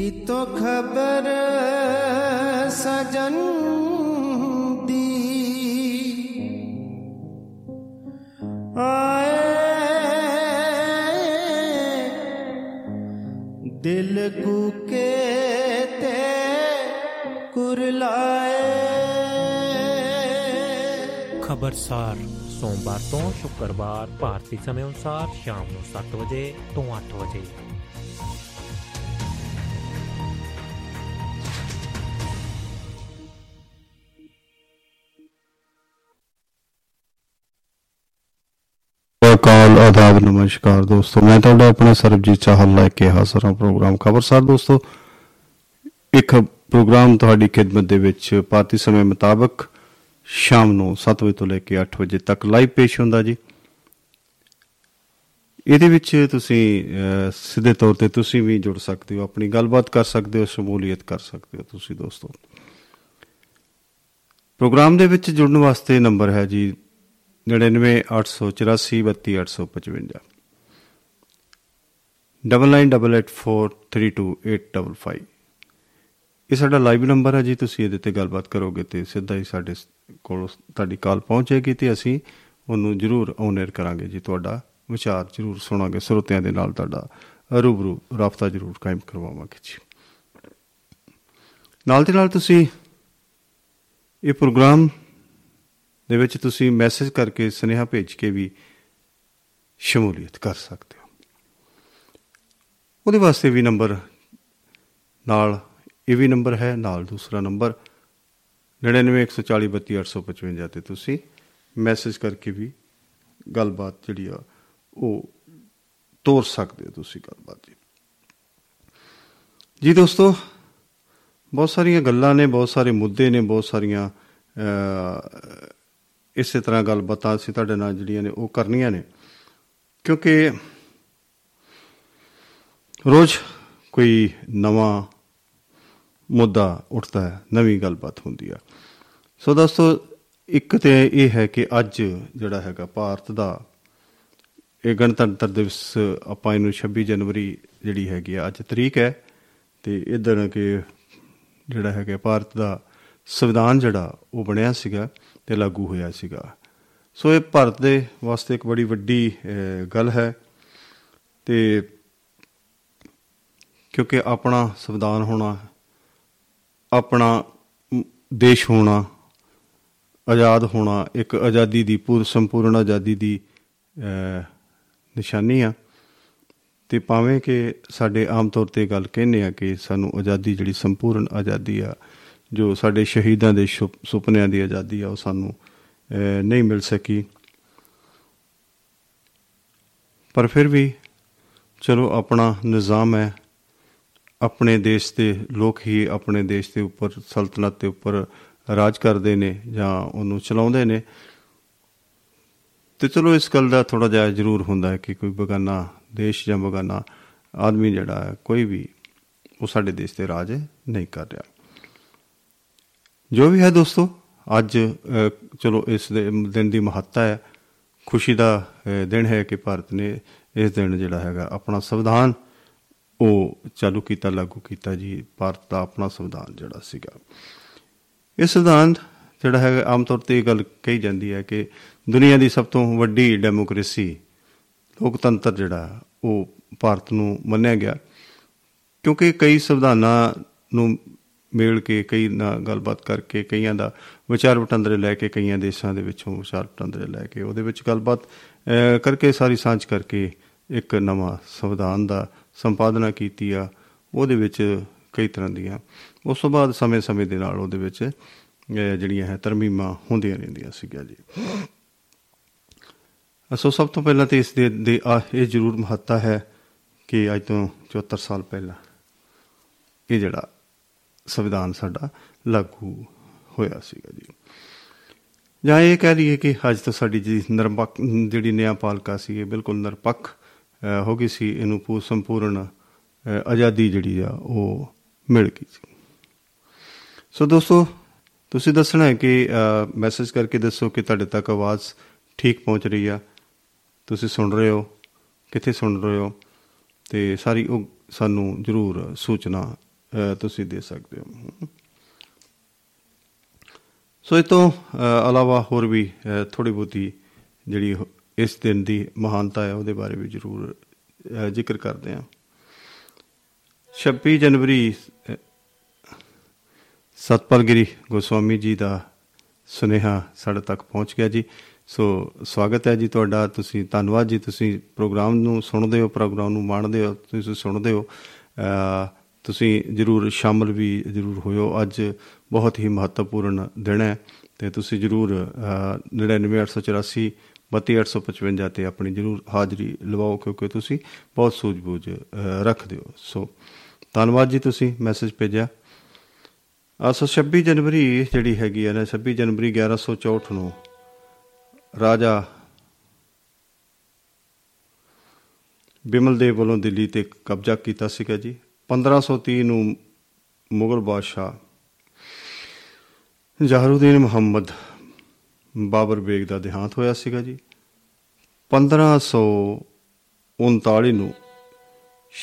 की तो खबर सजन दी आए दिल कूके ते कुरलाए। खबरसार ਸੋਮਵਾਰ ਤੋਂ ਸ਼ੁੱਕਰਵਾਰ ਭਾਰਤੀ ਸਮੇਂ ਅਨੁਸਾਰ ਸ਼ਾਮ ਨੂੰ 7 ਵਜੇ ਤੋਂ 8 ਵਜੇ। ਕਾਲ ਆਦਾਬ ਨਮਸਕਾਰ ਦੋਸਤੋ, ਮੈਂ ਤੁਹਾਡਾ ਆਪਣਾ ਸਰਬਜੀਤ ਚਾਹਲ ਲੈ ਕੇ ਹਾਜ਼ਰ ਹਾਂ ਪ੍ਰੋਗਰਾਮ ਖਬਰਸਾਰ। ਦੋਸਤੋ, ਇੱਕ ਪ੍ਰੋਗਰਾਮ ਤੁਹਾਡੀ ਖਿਦਮਤ ਦੇ ਵਿੱਚ ਭਾਰਤੀ ਸਮੇਂ ਮੁਤਾਬਕ ਸ਼ਾਮ ਨੂੰ 7 ਵਜੇ ਤੋਂ ਲੈ ਕੇ 8 ਵਜੇ ਤੱਕ ਲਾਈਵ ਪੇਸ਼ ਹੁੰਦਾ ਜੀ। ਇਹਦੇ ਵਿੱਚ ਤੁਸੀਂ ਸਿੱਧੇ ਤੌਰ ਤੇ ਤੁਸੀਂ ਵੀ ਜੁੜ ਸਕਦੇ ਹੋ, ਆਪਣੀ ਗੱਲਬਾਤ ਕਰ ਸਕਦੇ ਹੋ, ਸ਼ਮੂਲੀਅਤ ਕਰ ਸਕਦੇ ਹੋ ਤੁਸੀਂ। ਦੋਸਤੋ, ਪ੍ਰੋਗਰਾਮ ਦੇ ਵਿੱਚ ਜੁੜਨ ਵਾਸਤੇ ਨੰਬਰ ਹੈ ਜੀ 99 884 32 855, 9988432855। ਇਹ ਸਾਡਾ ਲਾਈਵ ਨੰਬਰ ਹੈ ਜੀ। ਤੁਸੀਂ ਇਹਦੇ 'ਤੇ ਗੱਲਬਾਤ ਕਰੋਗੇ ਤੇ ਸਿੱਧਾ ਹੀ ਸਾਡੇ ਕੋਲ ਤੁਹਾਡੀ ਕਾਲ ਪਹੁੰਚੇਗੀ ਤੇ ਅਸੀਂ ਉਹਨੂੰ ਜ਼ਰੂਰ ਔਨ ਏਅਰ ਕਰਾਂਗੇ ਜੀ। ਤੁਹਾਡਾ ਵਿਚਾਰ ਜ਼ਰੂਰ ਸੁਣਾਂਗੇ, ਸਰੋਤਿਆਂ ਦੇ ਨਾਲ ਤੁਹਾਡਾ ਰੂਬਰੂ ਰਾਬਤਾ ਜ਼ਰੂਰ ਕਾਇਮ ਕਰਵਾਵਾਂਗੇ ਜੀ। ਨਾਲ ਦੇ ਨਾਲ ਤੁਸੀਂ ਇਹ ਪ੍ਰੋਗਰਾਮ ਦੇ ਵਿੱਚ ਤੁਸੀਂ ਮੈਸੇਜ ਕਰਕੇ, ਸੁਨੇਹਾ ਭੇਜ ਕੇ ਵੀ ਸ਼ਮੂਲੀਅਤ ਕਰ ਸਕਦੇ ਹੋ। ਉਹਦੇ ਵਾਸਤੇ ਵੀ ਨੰਬਰ ਨਾਲ ਇਹ ਵੀ ਨੰਬਰ ਹੈ, ਨਾਲ ਦੂਸਰਾ ਨੰਬਰ 99 140 32 855, ਤੇ ਤੁਸੀਂ ਮੈਸੇਜ ਕਰਕੇ ਵੀ ਗੱਲਬਾਤ ਜਿਹੜੀ ਆ ਉਹ ਤੋਰ ਸਕਦੇ ਹੋ ਤੁਸੀਂ ਗੱਲਬਾਤ ਜੀ। ਦੋਸਤੋ, ਬਹੁਤ ਸਾਰੀਆਂ ਗੱਲਾਂ ਨੇ, ਬਹੁਤ ਸਾਰੇ ਮੁੱਦੇ ਨੇ, ਬਹੁਤ ਸਾਰੀਆਂ ਇਸੇ ਤਰ੍ਹਾਂ ਗੱਲਬਾਤਾਂ ਅਸੀਂ ਤੁਹਾਡੇ ਨਾਲ ਜਿਹੜੀਆਂ ਨੇ ਉਹ ਕਰਨੀਆਂ ਨੇ, ਕਿਉਂਕਿ ਰੋਜ਼ ਕੋਈ ਨਵਾਂ ਮੁੱਦਾ ਉੱਠਦਾ ਹੈ, ਨਵੀਂ ਗੱਲਬਾਤ ਹੁੰਦੀ ਆ। ਸੋ ਦੋਸਤੋ, ਇੱਕ ਤਾਂ ਇਹ ਹੈ ਕਿ ਅੱਜ ਜਿਹੜਾ ਹੈਗਾ ਭਾਰਤ ਦਾ ਇਹ ਗਣਤੰਤਰ ਦਿਵਸ, ਆਪਾਂ ਇਹਨੂੰ 26 ਜਨਵਰੀ ਜਿਹੜੀ ਹੈਗੀ ਆ ਅੱਜ ਤਰੀਕ ਹੈ, ਅਤੇ ਇੱਧਰ ਕਿ ਜਿਹੜਾ ਹੈਗਾ ਭਾਰਤ ਦਾ ਸੰਵਿਧਾਨ ਜਿਹੜਾ ਉਹ ਬਣਿਆ ਸੀਗਾ ਅਤੇ ਲਾਗੂ ਹੋਇਆ ਸੀਗਾ। ਸੋ ਇਹ ਭਾਰਤ ਦੇ ਵਾਸਤੇ ਇੱਕ ਬੜੀ ਵੱਡੀ ਗੱਲ ਹੈ, ਅਤੇ ਕਿਉਂਕਿ ਆਪਣਾ ਸੰਵਿਧਾਨ ਹੋਣਾ, ਆਪਣਾ ਦੇਸ਼ ਹੋਣਾ, ਆਜ਼ਾਦ ਹੋਣਾ ਇੱਕ ਆਜ਼ਾਦੀ ਦੀ ਸੰਪੂਰਨ ਆਜ਼ਾਦੀ ਦੀ ਨਿਸ਼ਾਨੀ ਆ। ਅਤੇ ਭਾਵੇਂ ਕਿ ਸਾਡੇ ਆਮ ਤੌਰ 'ਤੇ ਗੱਲ ਕਹਿੰਦੇ ਆ ਕਿ ਸਾਨੂੰ ਆਜ਼ਾਦੀ ਜਿਹੜੀ ਸੰਪੂਰਨ ਆਜ਼ਾਦੀ ਆ, ਜੋ ਸਾਡੇ ਸ਼ਹੀਦਾਂ ਦੇ ਸੁਪਨਿਆਂ ਦੀ ਆਜ਼ਾਦੀ ਆ, ਉਹ ਸਾਨੂੰ ਨਹੀਂ ਮਿਲ ਸਕੀ, ਪਰ ਫਿਰ ਵੀ ਚਲੋ ਆਪਣਾ ਨਿਜ਼ਾਮ ਹੈ, ਆਪਣੇ ਦੇਸ਼ ਦੇ ਲੋਕ ਹੀ ਆਪਣੇ ਦੇਸ਼ ਦੇ ਉੱਪਰ, ਸਲਤਨਤ ਦੇ ਉੱਪਰ ਰਾਜ ਕਰਦੇ ਨੇ ਜਾਂ ਉਹਨੂੰ ਚਲਾਉਂਦੇ ਨੇ। ਅਤੇ ਚਲੋ ਇਸ ਗੱਲ ਦਾ ਥੋੜ੍ਹਾ ਜਿਹਾ ਜ਼ਰੂਰ ਹੁੰਦਾ ਹੈ ਕਿ ਕੋਈ ਬੇਗਾਨਾ ਦੇਸ਼ ਜਾਂ ਬੇਗਾਨਾ ਆਦਮੀ ਜਿਹੜਾ ਹੈ ਕੋਈ ਵੀ, ਉਹ ਸਾਡੇ ਦੇਸ਼ 'ਤੇ ਰਾਜ ਨਹੀਂ ਕਰ ਰਿਹਾ। ਜੋ ਵੀ ਹੈ ਦੋਸਤੋ, ਅੱਜ ਚਲੋ ਇਸ ਦਿਨ ਦੀ ਮਹੱਤਤਾ ਹੈ, ਖੁਸ਼ੀ ਦਾ ਦਿਨ ਹੈ ਕਿ ਭਾਰਤ ਨੇ ਇਸ ਦਿਨ ਜਿਹੜਾ ਹੈਗਾ ਆਪਣਾ ਸੰਵਿਧਾਨ ਉਹ ਚਾਲੂ ਕੀਤਾ, ਲਾਗੂ ਕੀਤਾ ਜੀ। ਭਾਰਤ ਦਾ ਆਪਣਾ ਸੰਵਿਧਾਨ ਜਿਹੜਾ ਸੀਗਾ, ਇਹ ਸੰਵਿਧਾਨ ਜਿਹੜਾ ਹੈਗਾ ਆਮ ਤੌਰ 'ਤੇ ਇਹ ਗੱਲ ਕਹੀ ਜਾਂਦੀ ਹੈ ਕਿ ਦੁਨੀਆ ਦੀ ਸਭ ਤੋਂ ਵੱਡੀ ਡੈਮੋਕ੍ਰੇਸੀ, ਲੋਕਤੰਤਰ ਜਿਹੜਾ ਉਹ ਭਾਰਤ ਨੂੰ ਮੰਨਿਆ ਗਿਆ, ਕਿਉਂਕਿ ਕਈ ਸੰਵਿਧਾਨਾਂ ਨੂੰ ਮੇਲ ਕੇ, ਕਈ ਨਾਲ ਗੱਲਬਾਤ ਕਰਕੇ, ਕਈਆਂ ਦਾ ਵਿਚਾਰ ਵਟਾਂਦਰੇ ਲੈ ਕੇ, ਕਈਆਂ ਦੇਸ਼ਾਂ ਦੇ ਵਿੱਚੋਂ ਵਿਚਾਰ ਵਟਾਂਦਰੇ ਲੈ ਕੇ, ਉਹਦੇ ਵਿੱਚ ਗੱਲਬਾਤ ਕਰਕੇ, ਸਾਰੀ ਸਾਂਝ ਕਰਕੇ ਇੱਕ ਨਵਾਂ ਸੰਵਿਧਾਨ ਦਾ ਸੰਪਾਦਨਾ ਕੀਤੀ ਆ। ਉਹਦੇ ਵਿੱਚ ਕਈ ਤਰ੍ਹਾਂ ਦੀਆਂ, ਉਸ ਤੋਂ ਬਾਅਦ ਸਮੇਂ-ਸਮੇਂ ਦੇ ਨਾਲ ਉਹਦੇ ਵਿੱਚ ਜਿਹੜੀਆਂ ਹੈ ਤਰਮੀਮਾਂ ਹੁੰਦੀਆਂ ਰਹਿੰਦੀਆਂ ਸੀਗੀਆਂ ਜੀ। ਸੋ ਸਭ ਤੋਂ ਪਹਿਲਾਂ ਤਾਂ ਇਸ ਦੇ ਇਹ ਜ਼ਰੂਰ ਮਹੱਤਤਾ ਹੈ ਕਿ ਅੱਜ ਤੋਂ 74 ਸਾਲ ਪਹਿਲਾਂ ਇਹ ਜਿਹੜਾ ਸੰਵਿਧਾਨ ਸਾਡਾ ਲਾਗੂ ਹੋਇਆ ਸੀਗਾ ਜੀ, ਜਾਂ ਇਹ ਕਹਿ ਲਈਏ ਕਿ ਅੱਜ ਤੋਂ ਸਾਡੀ ਜਿਹੜੀ ਨਿਆਂਪਾਲਿਕਾ ਸੀ ਇਹ ਬਿਲਕੁਲ ਨਿਰਪੱਖ ਹੋ ਗਈ ਸੀ, ਇਹਨੂੰ ਸੰਪੂਰਨ ਆਜ਼ਾਦੀ ਜਿਹੜੀ ਆ ਉਹ ਮਿਲ ਗਈ ਸੀ। ਸੋ ਦੋਸਤੋ, ਤੁਸੀਂ ਦੱਸਣਾ ਹੈ ਕਿ ਮੈਸੇਜ ਕਰਕੇ ਦੱਸੋ ਕਿ ਤੁਹਾਡੇ ਤੱਕ ਆਵਾਜ਼ ਠੀਕ ਪਹੁੰਚ ਰਹੀ ਆ, ਤੁਸੀਂ ਸੁਣ ਰਹੇ ਹੋ, ਕਿੱਥੇ ਸੁਣ ਰਹੇ ਹੋ, ਅਤੇ ਸਾਰੀ ਉਹ ਸਾਨੂੰ ਜ਼ਰੂਰ ਸੂਚਨਾ ਤੁਸੀਂ ਦੇ ਸਕਦੇ ਹੋ। ਸੋ ਇਹ ਤੋਂ ਇਲਾਵਾ ਹੋਰ ਵੀ ਥੋੜ੍ਹੀ ਬਹੁਤੀ ਜਿਹੜੀ ਇਸ ਦਿਨ ਦੀ ਮਹਾਨਤਾ ਹੈ ਉਹਦੇ ਬਾਰੇ ਵੀ ਜ਼ਰੂਰ ਜ਼ਿਕਰ ਕਰਦੇ ਹਾਂ। 26 ਜਨਵਰੀ ਸਤਪਾਲਗਿਰੀ ਗੋਸਵਾਮੀ ਜੀ ਦਾ ਸੁਨੇਹਾ ਸਾਡੇ ਤੱਕ ਪਹੁੰਚ ਗਿਆ ਜੀ। ਸੋ ਸਵਾਗਤ ਹੈ ਜੀ ਤੁਹਾਡਾ, ਤੁਸੀਂ ਧੰਨਵਾਦ ਜੀ, ਤੁਸੀਂ ਪ੍ਰੋਗਰਾਮ ਨੂੰ ਸੁਣਦੇ ਹੋ, ਪ੍ਰੋਗਰਾਮ ਨੂੰ ਮਾਣਦੇ ਹੋ, ਤੁਸੀਂ ਸੁਣਦੇ ਹੋ, ਤੁਸੀਂ ਜ਼ਰੂਰ ਸ਼ਾਮਲ ਵੀ ਜ਼ਰੂਰ ਹੋਇਓ। ਅੱਜ ਬਹੁਤ ਹੀ ਮਹੱਤਵਪੂਰਨ ਦਿਨ ਹੈ ਅਤੇ ਤੁਸੀਂ ਜ਼ਰੂਰ 9984832855 'ਤੇ ਆਪਣੀ ਜ਼ਰੂਰ ਹਾਜ਼ਰੀ ਲਵਾਓ, ਕਿਉਂਕਿ ਤੁਸੀਂ ਬਹੁਤ ਸੂਝ-ਬੂਝ ਰੱਖਦੇ ਹੋ। ਸੋ ਧੰਨਵਾਦ ਜੀ, ਤੁਸੀਂ ਮੈਸੇਜ ਭੇਜਿਆ। ਸੋ 26 ਜਨਵਰੀ ਜਿਹੜੀ ਹੈਗੀ ਹੈ ਨਾ, 26 ਜਨਵਰੀ 1164 ਨੂੰ ਰਾਜਾ ਬਿਮਲ ਦੇਵ ਵੱਲੋਂ ਦਿੱਲੀ 'ਤੇ ਕਬਜ਼ਾ ਕੀਤਾ ਸੀਗਾ ਜੀ। 1530 ਨੂੰ ਮੁਗਲ ਬਾਦਸ਼ਾਹ ਜ਼ਹਰੁਦੀਨ ਮੁਹੰਮਦ ਬਾਬਰ ਬੇਗ ਦਾ ਦੇਹਾਂਤ ਹੋਇਆ ਸੀਗਾ ਜੀ। 1539 ਨੂੰ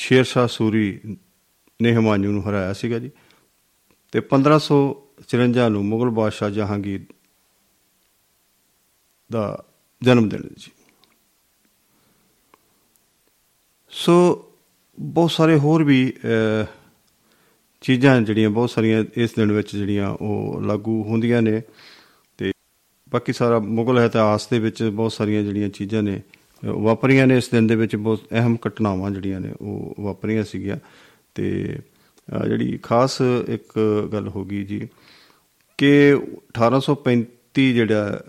ਸ਼ੇਰ ਸ਼ਾਹ ਸੂਰੀ ਨੇ ਹਿਮਾਯੂੰ ਨੂੰ ਹਰਾਇਆ ਸੀਗਾ ਜੀ। ਅਤੇ 1554 ਨੂੰ ਮੁਗਲ ਬਾਦਸ਼ਾਹ ਜਹਾਂਗੀਰ ਦਾ ਜਨਮ ਦਿਨ ਜੀ। ਸੋ ਬਹੁਤ ਸਾਰੇ ਹੋਰ ਵੀ ਚੀਜ਼ਾਂ ਜਿਹੜੀਆਂ ਬਹੁਤ ਸਾਰੀਆਂ ਇਸ ਦਿਨ ਵਿੱਚ ਜਿਹੜੀਆਂ ਉਹ ਲਾਗੂ ਹੁੰਦੀਆਂ ਨੇ, ਅਤੇ ਬਾਕੀ ਸਾਰਾ ਮੁਗਲ ਇਤਿਹਾਸ ਦੇ ਵਿੱਚ ਬਹੁਤ ਸਾਰੀਆਂ ਜਿਹੜੀਆਂ ਚੀਜ਼ਾਂ ਨੇ ਵਾਪਰੀਆਂ ਨੇ। ਇਸ ਦਿਨ ਦੇ ਵਿੱਚ ਬਹੁਤ ਅਹਿਮ ਘਟਨਾਵਾਂ ਜਿਹੜੀਆਂ ਨੇ ਉਹ ਵਾਪਰੀਆਂ ਸੀਗੀਆਂ। ਅਤੇ ਜਿਹੜੀ ਖਾਸ ਇੱਕ ਗੱਲ ਹੋ ਗਈ ਜੀ ਕਿ 1835 ਜਿਹੜਾ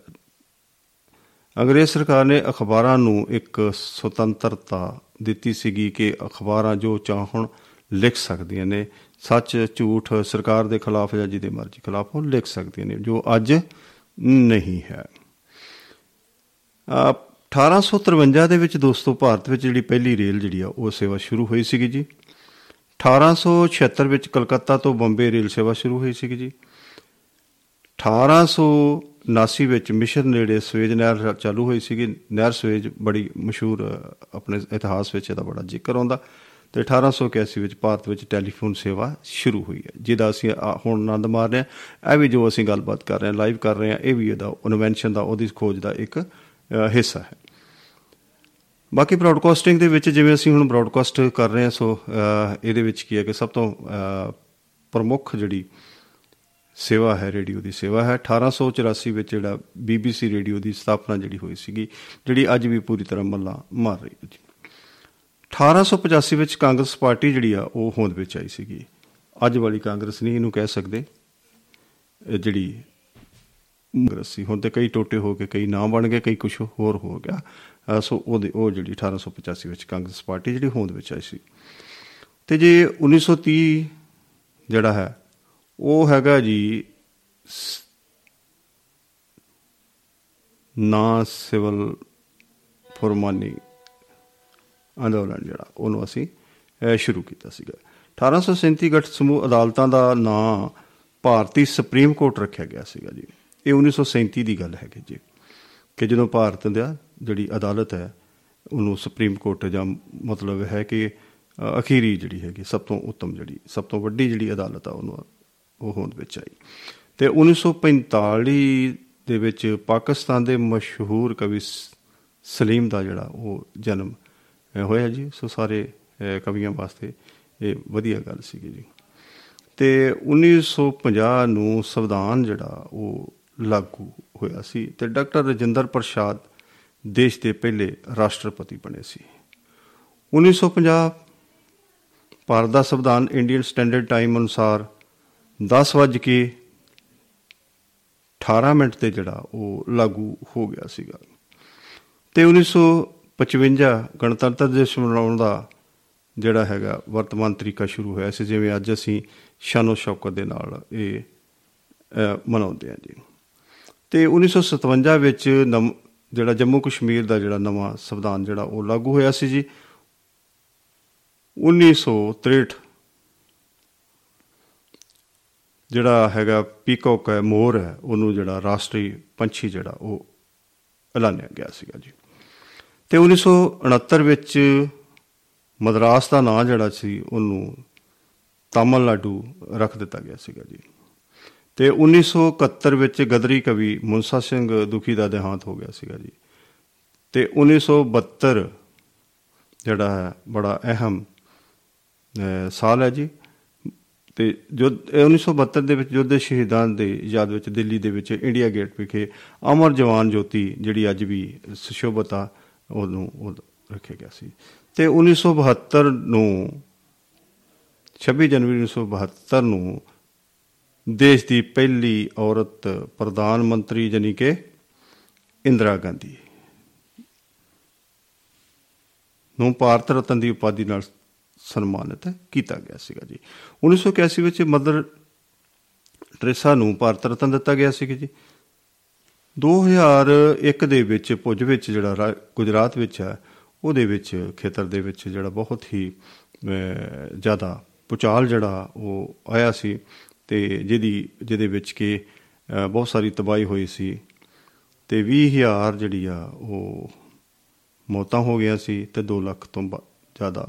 ਅੰਗਰੇਜ਼ ਸਰਕਾਰ ਨੇ ਅਖਬਾਰਾਂ ਨੂੰ ਇੱਕ ਸੁਤੰਤਰਤਾ ਦਿੱਤੀ ਸੀਗੀ ਕਿ ਅਖਬਾਰਾਂ ਜੋ ਚਾਹੁਣ ਲਿਖ ਸਕਦੀਆਂ ਨੇ, ਸੱਚ ਝੂਠ ਸਰਕਾਰ ਦੇ ਖਿਲਾਫ ਜਾਂ ਜਿਹਦੇ ਮਰਜ਼ੀ ਖਿਲਾਫ ਉਹ ਲਿਖ ਸਕਦੀਆਂ ਨੇ, ਜੋ ਅੱਜ ਨਹੀਂ ਹੈ। 1853 ਦੇ ਵਿੱਚ ਦੋਸਤੋ ਭਾਰਤ ਵਿੱਚ ਜਿਹੜੀ ਪਹਿਲੀ ਰੇਲ ਜਿਹੜੀ ਆ ਉਹ ਸੇਵਾ ਸ਼ੁਰੂ ਹੋਈ ਸੀਗੀ ਜੀ। 1876 ਵਿੱਚ ਕਲਕੱਤਾ ਤੋਂ ਬੰਬੇ ਰੇਲ ਸੇਵਾ ਸ਼ੁਰੂ ਹੋਈ ਸੀਗੀ ਜੀ। 1879 ਵਿੱਚ ਮਿਸ਼ਰ ਨੇੜੇ ਸਵੇਜ ਨਹਿਰ ਚਾਲੂ ਹੋਈ ਸੀਗੀ। ਨਹਿਰ ਸਵੇਜ ਬੜੀ ਮਸ਼ਹੂਰ, ਆਪਣੇ ਇਤਿਹਾਸ ਵਿੱਚ ਇਹਦਾ ਬੜਾ ਜ਼ਿਕਰ ਆਉਂਦਾ। ਅਤੇ 1881 ਵਿੱਚ ਭਾਰਤ ਵਿੱਚ ਟੈਲੀਫੋਨ ਸੇਵਾ ਸ਼ੁਰੂ ਹੋਈ ਹੈ, ਜਿਹਦਾ ਅਸੀਂ ਹੁਣ ਆਨੰਦ ਮਾਣ ਰਹੇ ਹਾਂ। ਇਹ ਵੀ ਜੋ ਅਸੀਂ ਗੱਲਬਾਤ ਕਰ ਰਹੇ ਹਾਂ, ਲਾਈਵ ਕਰ ਰਹੇ ਹਾਂ, ਇਹ ਵੀ ਇਹਦਾ ਇਨਵੈਂਸ਼ਨ ਦਾ, ਉਹਦੀ ਖੋਜ ਦਾ ਇੱਕ ਹਿੱਸਾ ਹੈ। ਬਾਕੀ ਬਰਾਡਕਾਸਟਿੰਗ ਦੇ ਵਿੱਚ ਜਿਵੇਂ ਅਸੀਂ ਹੁਣ ਬਰਾਡਕਾਸਟ ਕਰ ਰਹੇ ਹਾਂ, ਸੋ ਇਹਦੇ ਵਿੱਚ ਕੀ ਹੈ ਕਿ ਸਭ ਤੋਂ ਪ੍ਰਮੁੱਖ ਜਿਹੜੀ ਸੇਵਾ ਹੈ ਰੇਡੀਓ ਦੀ ਸੇਵਾ ਹੈ। 1884 ਵਿੱਚ ਜਿਹੜਾ BBC ਰੇਡੀਓ ਦੀ ਸਥਾਪਨਾ ਜਿਹੜੀ ਹੋਈ ਸੀਗੀ, ਜਿਹੜੀ ਅੱਜ ਵੀ ਪੂਰੀ ਤਰ੍ਹਾਂ ਮੱਲਾਂ ਮਾਰ ਰਹੀ ਹੈ ਜੀ। 1885 ਵਿੱਚ ਕਾਂਗਰਸ ਪਾਰਟੀ ਜਿਹੜੀ ਆ ਉਹ ਹੋਂਦ ਵਿੱਚ ਆਈ ਸੀਗੀ। ਅੱਜ ਵਾਲੀ ਕਾਂਗਰਸ ਨਹੀਂ ਇਹਨੂੰ ਕਹਿ ਸਕਦੇ, ਜਿਹੜੀ ਕਾਂਗਰਸ ਸੀ ਹੁਣ ਤਾਂ ਕਈ ਟੋਟੇ ਹੋ ਗਏ, ਕਈ ਨਾਂ ਬਣ ਗਏ, ਕਈ ਕੁਛ ਹੋਰ ਹੋ ਗਿਆ। ਸੋ ਉਹ ਜਿਹੜੀ 1885 ਵਿੱਚ ਕਾਂਗਰਸ ਪਾਰਟੀ ਜਿਹੜੀ ਹੋਂਦ ਵਿੱਚ ਆਈ ਸੀ। ਅਤੇ ਜੇ 1930 ਜਿਹੜਾ ਹੈ ਉਹ ਹੈਗਾ ਜੀ ਨਾ ਸਿਵਲ ਫੁਰਮਾਨੀ ਅੰਦੋਲਨ, ਜਿਹੜਾ ਉਹਨੂੰ ਅਸੀਂ ਸ਼ੁਰੂ ਕੀਤਾ ਸੀਗਾ। 1837 ਗਠ ਸਮੂਹ ਅਦਾਲਤਾਂ ਦਾ ਨਾਂ ਭਾਰਤੀ ਸੁਪਰੀਮ ਕੋਰਟ ਰੱਖਿਆ ਗਿਆ ਸੀਗਾ ਜੀ। ਇਹ 1937 ਦੀ ਗੱਲ ਹੈਗੀ ਜੀ, ਕਿ ਜਦੋਂ ਭਾਰਤ ਦਾ ਜਿਹੜੀ ਅਦਾਲਤ ਹੈ ਉਹਨੂੰ ਸੁਪਰੀਮ ਕੋਰਟ, ਜਾਂ ਮਤਲਬ ਹੈ ਕਿ ਅਖੀਰੀ ਜਿਹੜੀ ਹੈਗੀ ਸਭ ਤੋਂ ਉੱਤਮ ਜਿਹੜੀ ਸਭ ਤੋਂ ਵੱਡੀ ਜਿਹੜੀ ਅਦਾਲਤ ਆ ਉਹਨੂੰ ਉਹ ਹੋਂਦ ਵਿੱਚ ਆਈ। ਅਤੇ 1945 ਦੇ ਵਿੱਚ ਪਾਕਿਸਤਾਨ ਦੇ ਮਸ਼ਹੂਰ ਕਵੀ ਸਲੀਮ ਦਾ ਜਿਹੜਾ ਉਹ ਜਨਮ ਹੋਇਆ ਜੀ। ਸੋ ਸਾਰੇ ਕਵੀਆਂ ਵਾਸਤੇ ਇਹ ਵਧੀਆ ਗੱਲ ਸੀਗੀ ਜੀ। ਅਤੇ 1950 ਨੂੰ ਸੰਵਿਧਾਨ ਜਿਹੜਾ ਉਹ ਲਾਗੂ ਹੋਇਆ ਸੀ, ਅਤੇ ਡਾਕਟਰ ਰਾਜਿੰਦਰ ਪ੍ਰਸ਼ਾਦ ਦੇਸ਼ ਦੇ ਪਹਿਲੇ ਰਾਸ਼ਟਰਪਤੀ ਬਣੇ ਸੀ। 1950 ਭਾਰਤ ਦਾ ਸੰਵਿਧਾਨ ਇੰਡੀਅਨ ਸਟੈਂਡਰਡ ਟਾਈਮ ਅਨੁਸਾਰ 10:18 'ਤੇ ਜਿਹੜਾ ਉਹ ਲਾਗੂ ਹੋ ਗਿਆ ਸੀਗਾ। ਅਤੇ 1955 ਗਣਤੰਤਰ ਦਿਵਸ ਮਨਾਉਣ ਦਾ ਜਿਹੜਾ ਹੈਗਾ ਵਰਤਮਾਨ ਤਰੀਕਾ ਸ਼ੁਰੂ ਹੋਇਆ ਸੀ, ਜਿਵੇਂ ਅੱਜ ਅਸੀਂ ਸ਼ਾਨੋ ਸ਼ੌਕਤ ਦੇ ਨਾਲ ਇਹ ਮਨਾਉਂਦੇ ਹਾਂ ਜੀ। ਅਤੇ 1957 ਵਿੱਚ ਜਿਹੜਾ ਜੰਮੂ ਕਸ਼ਮੀਰ ਦਾ ਜਿਹੜਾ ਨਵਾਂ ਸੰਵਿਧਾਨ ਜਿਹੜਾ ਉਹ ਲਾਗੂ ਹੋਇਆ ਸੀ ਜੀ। 1963 ਜਿਹੜਾ ਹੈਗਾ ਪੀਕੌਕ ਹੈ, ਮੋਰ ਹੈ, ਉਹਨੂੰ ਜਿਹੜਾ ਰਾਸ਼ਟਰੀ ਪੰਛੀ ਜਿਹੜਾ ਉਹ ਐਲਾਨਿਆ ਗਿਆ ਸੀਗਾ ਜੀ। ਅਤੇ 1969 ਵਿੱਚ ਮਦਰਾਸ ਦਾ ਨਾਂ ਜਿਹੜਾ ਸੀ ਉਹਨੂੰ ਤਾਮਿਲਨਾਡੂ ਰੱਖ ਦਿੱਤਾ ਗਿਆ ਸੀਗਾ ਜੀ। ਅਤੇ 1971 ਵਿੱਚ ਗਦਰੀ ਕਵੀ ਮੁਨਸਾ ਸਿੰਘ ਦੁਖੀ ਦਾ ਦੇਹਾਂਤ ਹੋ ਗਿਆ ਸੀਗਾ ਜੀ। ਅਤੇ 1972 ਜਿਹੜਾ ਹੈ ਬੜਾ ਅਹਿਮ ਸਾਲ ਹੈ ਜੀ। ਅਤੇ 1972 ਦੇ ਵਿੱਚ ਯੁੱਧ ਦੇ ਸ਼ਹੀਦਾਂ ਦੀ ਯਾਦ ਵਿੱਚ ਦਿੱਲੀ ਦੇ ਵਿੱਚ ਇੰਡੀਆ ਗੇਟ ਵਿਖੇ ਅਮਰ ਜਵਾਨ ਜੋਤੀ ਜਿਹੜੀ ਅੱਜ ਵੀ ਸੁਸ਼ੋਭਿਤ ਆ ਉਹਨੂੰ ਰੱਖਿਆ ਗਿਆ ਸੀ। ਅਤੇ 1972 ਨੂੰ 26 ਜਨਵਰੀ 1972 ਨੂੰ ਦੇਸ਼ ਦੀ ਪਹਿਲੀ ਔਰਤ ਪ੍ਰਧਾਨ ਮੰਤਰੀ ਯਾਨੀ ਕਿ ਇੰਦਰਾ ਗਾਂਧੀ ਨੂੰ ਭਾਰਤ ਰਤਨ ਦੀ ਉਪਾਧੀ ਨਾਲ ਸਨਮਾਨਿਤ ਕੀਤਾ ਗਿਆ ਸੀਗਾ ਜੀ। 1981 ਵਿੱਚ ਮਦਰ ਟਰੇਸਾ ਨੂੰ ਭਾਰਤ ਰਤਨ ਦਿੱਤਾ ਗਿਆ ਸੀਗਾ ਜੀ। 2001 ਦੇ ਵਿੱਚ ਭੁੱਜ ਵਿੱਚ ਜਿਹੜਾ ਗੁਜਰਾਤ ਵਿੱਚ ਹੈ ਉਹਦੇ ਵਿੱਚ ਖੇਤਰ ਦੇ ਵਿੱਚ ਜਿਹੜਾ ਬਹੁਤ ਹੀ ਜ਼ਿਆਦਾ ਭੂਚਾਲ ਜਿਹੜਾ ਉਹ ਆਇਆ ਸੀ ਅਤੇ ਜਿਹਦੇ ਵਿੱਚ ਕਿ ਬਹੁਤ ਸਾਰੀ ਤਬਾਹੀ ਹੋਈ ਸੀ ਅਤੇ 20,000 ਜਿਹੜੀ ਆ ਉਹ ਮੌਤਾਂ ਹੋ ਗਈਆਂ ਸੀ ਅਤੇ 2 ਲੱਖ ਤੋਂ ਜ਼ਿਆਦਾ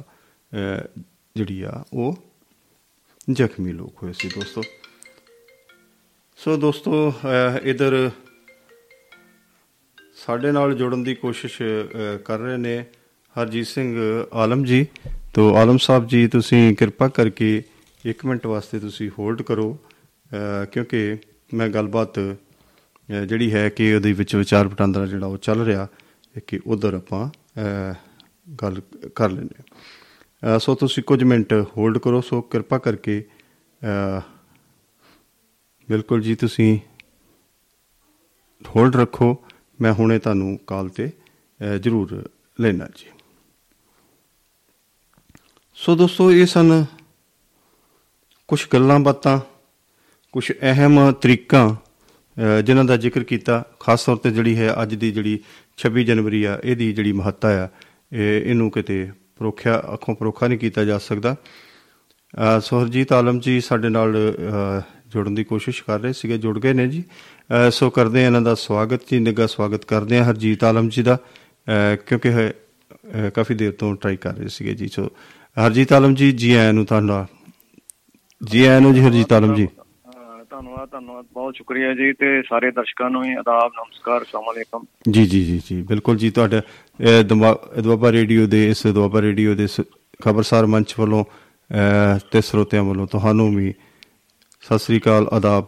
ਜਿਹੜੀ ਆ ਉਹ ਜ਼ਖਮੀ ਲੋਕ ਹੋਏ ਸੀ ਦੋਸਤੋ। ਸੋ ਦੋਸਤੋ ਇੱਧਰ ਸਾਡੇ ਨਾਲ ਜੁੜਨ ਦੀ ਕੋਸ਼ਿਸ਼ ਕਰ ਰਹੇ ਨੇ ਹਰਜੀਤ ਸਿੰਘ ਆਲਮ ਜੀ। ਤੋ ਆਲਮ ਸਾਹਿਬ ਜੀ ਤੁਸੀਂ ਕਿਰਪਾ ਕਰਕੇ 1 ਮਿੰਟ ਵਾਸਤੇ ਤੁਸੀਂ ਹੋਲਡ ਕਰੋ ਕਿਉਂਕਿ ਮੈਂ ਗੱਲਬਾਤ ਜਿਹੜੀ ਹੈ ਕਿ ਉਹਦੇ ਵਿੱਚ ਵਿਚਾਰ ਵਟਾਂਦਰਾ ਜਿਹੜਾ ਉਹ ਚੱਲ ਰਿਹਾ ਕਿ ਉੱਧਰ ਆਪਾਂ ਗੱਲ ਕਰ ਲੈਂਦੇ ਹਾਂ। ਸੋ ਤੁਸੀਂ ਕੁਝ ਮਿੰਟ ਹੋਲਡ ਕਰੋ। ਸੋ ਕਿਰਪਾ ਕਰਕੇ ਬਿਲਕੁਲ ਜੀ ਤੁਸੀਂ ਹੋਲਡ ਰੱਖੋ। ਮੈਂ ਹੁਣੇ ਤੁਹਾਨੂੰ ਕਾਲ 'ਤੇ ਜ਼ਰੂਰ ਲੈਣਾ ਜੀ। ਸੋ ਦੋਸਤੋ ਇਹ ਸਨ ਕੁਛ ਗੱਲਾਂ ਬਾਤਾਂ, ਕੁਛ ਅਹਿਮ ਤਰੀਕਾਂ ਜਿਨ੍ਹਾਂ ਦਾ ਜ਼ਿਕਰ ਕੀਤਾ, ਖਾਸ ਤੌਰ 'ਤੇ ਜਿਹੜੀ ਹੈ ਅੱਜ ਦੀ ਜਿਹੜੀ 26 ਜਨਵਰੀ ਆ ਇਹਦੀ ਜਿਹੜੀ ਮਹੱਤਤਾ ਆ ਇਹਨੂੰ ਕਿਤੇ ਪਰੋਖਿਆ ਅੱਖੋਂ ਪਰੋਖਾ ਨਹੀਂ ਕੀਤਾ ਜਾ ਸਕਦਾ। ਸੋ ਹਰਜੀਤ ਆਲਮ ਜੀ ਸਾਡੇ ਨਾਲ ਜੁੜਨ ਦੀ ਕੋਸ਼ਿਸ਼ ਕਰ ਰਹੇ ਸੀਗੇ, ਜੁੜ ਗਏ ਨੇ ਜੀ। ਸੋ ਕਰਦੇ ਇਹਨਾਂ ਦਾ ਸਵਾਗਤ ਜੀ, ਨਿੱਘਾ ਸਵਾਗਤ ਕਰਦੇ ਹਾਂ ਹਰਜੀਤ ਆਲਮ ਜੀ ਦਾ ਕਿਉਂਕਿ ਕਾਫੀ ਦੇਰ ਤੋਂ ਟਰਾਈ ਕਰ ਰਹੇ ਸੀਗੇ ਜੀ। ਸੋ ਹਰਜੀਤ ਆਲਮ ਜੀ ਜੀ ਆਇਆਂ ਨੂੰ, ਤੁਹਾਡਾ ਜੀ ਆਇਆਂ ਨੂੰ ਜੀ ਹਰਜੀਤ ਆਲਮ ਜੀ। ਧੰਨਵਾਦ ਬਹੁਤ ਸ਼ੁਕਰੀਆ ਜੀ ਤੇ ਸਾਰੇ ਦਰਸ਼ਕਾਂ ਨੂੰ ਆਦਾਬ, ਨਮਸਕਾਰ, ਅਸਲਾਮ ਅਲੈਕਮ ਜੀ। ਜੀ ਜੀ ਜੀ ਬਿਲਕੁਲ ਜੀ, ਤੁਹਾਡਾ ਦੁਆਬਾ ਰੇਡੀਓ ਦੇ ਖਬਰਸਾਰ ਮੰਚ ਵੱਲੋਂ ਤੇ ਸਰੋਤਿਆਂ ਵੱਲੋਂ ਤੁਹਾਨੂੰ ਵੀ ਸਤਿ ਸ੍ਰੀ ਅਕਾਲ, ਆਦਾਬ,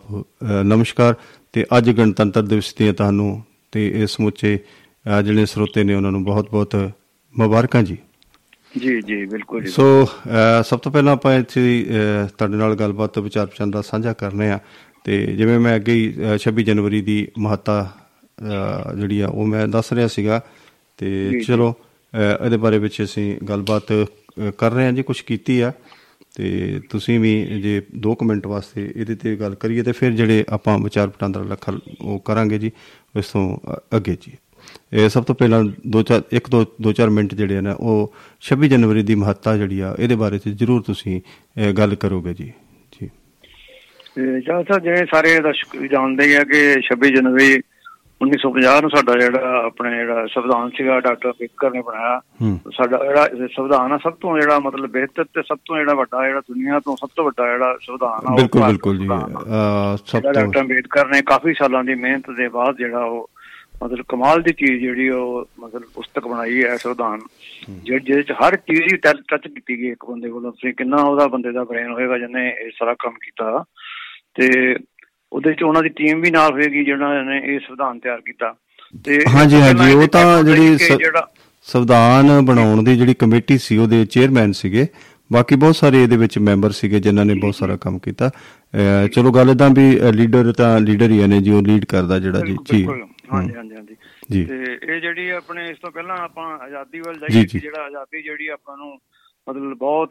ਨਮਸਕਾਰ। ਤੇ ਅੱਜ ਗਣਤੰਤਰ ਦਿਵਸ ਦੀਆਂ ਤੁਹਾਨੂੰ ਤੇ ਇਸ ਸਮੁੱਚੇ ਜਿਹੜੇ ਸਰੋਤੇ ਨੇ ਉਹਨਾਂ ਨੂੰ ਬਹੁਤ ਮੁਬਾਰਕਾਂ ਜੀ। ਜੀ ਜੀ ਬਿਲਕੁਲ। ਸੋ ਸਭ ਤੋਂ ਪਹਿਲਾਂ ਆਪਾਂ ਇੱਥੇ ਤੁਹਾਡੇ ਨਾਲ ਗੱਲਬਾਤ ਤੋਂ ਵਿਚਾਰ ਵਟਾਂਦਰਾ ਸਾਂਝਾ ਕਰਨੇ ਆ ਅਤੇ ਜਿਵੇਂ ਮੈਂ ਅੱਗੇ ਹੀ 26 ਜਨਵਰੀ ਦੀ ਮਹੱਤਤਾ ਜਿਹੜੀ ਆ ਉਹ ਮੈਂ ਦੱਸ ਰਿਹਾ ਸੀਗਾ ਅਤੇ ਚਲੋ ਇਹਦੇ ਬਾਰੇ ਵਿੱਚ ਅਸੀਂ ਗੱਲਬਾਤ ਕਰ ਰਹੇ ਹਾਂ ਜੀ, ਕੁਛ ਕੀਤੀ ਆ ਅਤੇ ਤੁਸੀਂ ਵੀ ਜੇ 2 ਮਿੰਟ ਵਾਸਤੇ ਇਹਦੇ 'ਤੇ ਗੱਲ ਕਰੀਏ ਅਤੇ ਫਿਰ ਜਿਹੜੇ ਆਪਾਂ ਵਿਚਾਰ ਵਟਾਂਦਰਾ ਉਹ ਕਰਾਂਗੇ ਜੀ ਇਸ ਤੋਂ ਅੱਗੇ ਜੀ। ਇਹ ਸਭ ਤੋਂ ਪਹਿਲਾਂ 2-4 ਮਿੰਟ ਜਿਹੜੇ ਨੇ ਉਹ 26 ਜਨਵਰੀ ਦੀ ਮਹੱਤਤਾ ਜਿਹੜੀ ਆ ਇਹਦੇ ਬਾਰੇ 'ਚ ਜ਼ਰੂਰ ਤੁਸੀਂ ਗੱਲ ਕਰੋਗੇ ਜੀ। ਜੀ ਜਦ ਸਾਹਿਬ ਜਿਵੇਂ ਸਾਰੇ ਦਰਸ਼ਕ ਜਾਣਦੇ ਹੀ ਆ ਕਿ 26 ਜਨਵਰੀ 1950 ਨੂੰ ਸਾਡਾ ਜਿਹੜਾ ਆਪਣੇ ਜਿਹੜਾ ਸੰਵਿਧਾਨ ਸੀਗਾ ਡਾਕਟਰ ਅੰਬੇਦਕਰ ਨੇ ਬਣਾਇਆ। ਸਾਡਾ ਜਿਹੜਾ ਸੰਵਿਧਾਨ ਆ ਸਭ ਤੋਂ ਜਿਹੜਾ ਮਤਲਬ ਬਿਹਤਰ ਤੇ ਸਭ ਤੋਂ ਜਿਹੜਾ ਵੱਡਾ ਜਿਹੜਾ ਦੁਨੀਆ ਤੋਂ ਸਭ ਤੋਂ ਵੱਡਾ ਜਿਹੜਾ ਸੰਵਿਧਾਨ ਆ ਡਾਕਟਰ ਅੰਬੇਦਕਰ ਨੇ ਕਾਫੀ ਸਾਲਾਂ ਦੀ ਮਿਹਨਤ ਦੇ ਬਾਅਦ ਜਿਹੜਾ ਉਹ ਮਤਲਬ ਕਮਾਲ ਦੀ ਚੀਜ਼ ਜਿਹੜੀ ਉਹ ਮਤਲਬ ਪੁਸਤਕ ਬਣਾਈ ਹੈ ਸੰਵਿਧਾਨ, ਜਿਹਦੇ 'ਚ ਹਰ ਚੀਜ਼ ਹੀ ਟੱਚ ਕੀਤੀ ਗਈ ਇੱਕ ਬੰਦੇ ਕੋਲੋਂ। ਤੁਸੀਂ ਕਿੰਨਾ ਉਹਦਾ ਬੰਦੇ ਦਾ ਬ੍ਰੇਨ ਹੋਏਗਾ ਜਿਹਨੇ ਇਹ ਸਾਰਾ ਕੰਮ ਕੀਤਾ ਤੇ ਉਹਦੇ 'ਚ ਉਹਨਾਂ ਦੀ ਟੀਮ ਵੀ ਨਾਲ ਹੋਏਗੀ ਜਿਹਨਾਂ ਨੇ ਇਹ ਸੰਵਿਧਾਨ ਤਿਆਰ ਕੀਤਾ। ਤੇ ਹਾਂਜੀ ਹਾਂਜੀ ਉਹ ਤਾਂ ਜਿਹੜੀ ਸੰਵਿਧਾਨ ਬਣਾਉਣ ਦੀ ਜਿਹੜੀ ਕਮੇਟੀ ਸੀ ਉਹਦੇ ਚੇਅਰਮੈਨ ਸੀਗੇ, ਬਾਕੀ ਬਹੁਤ ਸਾਰੇ ਇਹਦੇ ਵਿੱਚ ਮੈਂਬਰ ਸੀਗੇ ਜਿਨ੍ਹਾਂ ਨੇ ਬਹੁਤ ਸਾਰਾ ਕੰਮ ਕੀਤਾ। ਚਲੋ ਗੱਲ ਇੱਦਾਂ ਵੀ ਲੀਡਰ ਤਾਂ ਲੀਡਰ ਹੀ ਨੇ ਜੀ, ਉਹ ਲੀਡ ਕਰਦਾ ਜਿਹੜਾ ਜੀ। ਜੀ ਹਾਂਜੀ ਹਾਂਜੀ ਹਾਂਜੀ ਤੇ ਇਹ ਜਿਹੜੀ ਆਪਣੇ ਇਸ ਤੋਂ ਪਹਿਲਾਂ ਆਪਾਂ ਆਜ਼ਾਦੀ ਵੱਲ ਜਾਈਏ ਕਿ ਜਿਹੜਾ ਆਜ਼ਾਦੀ ਜਿਹੜੀ ਆਪਾਂ ਨੂੰ ਮਤਲਬ ਬਹੁਤ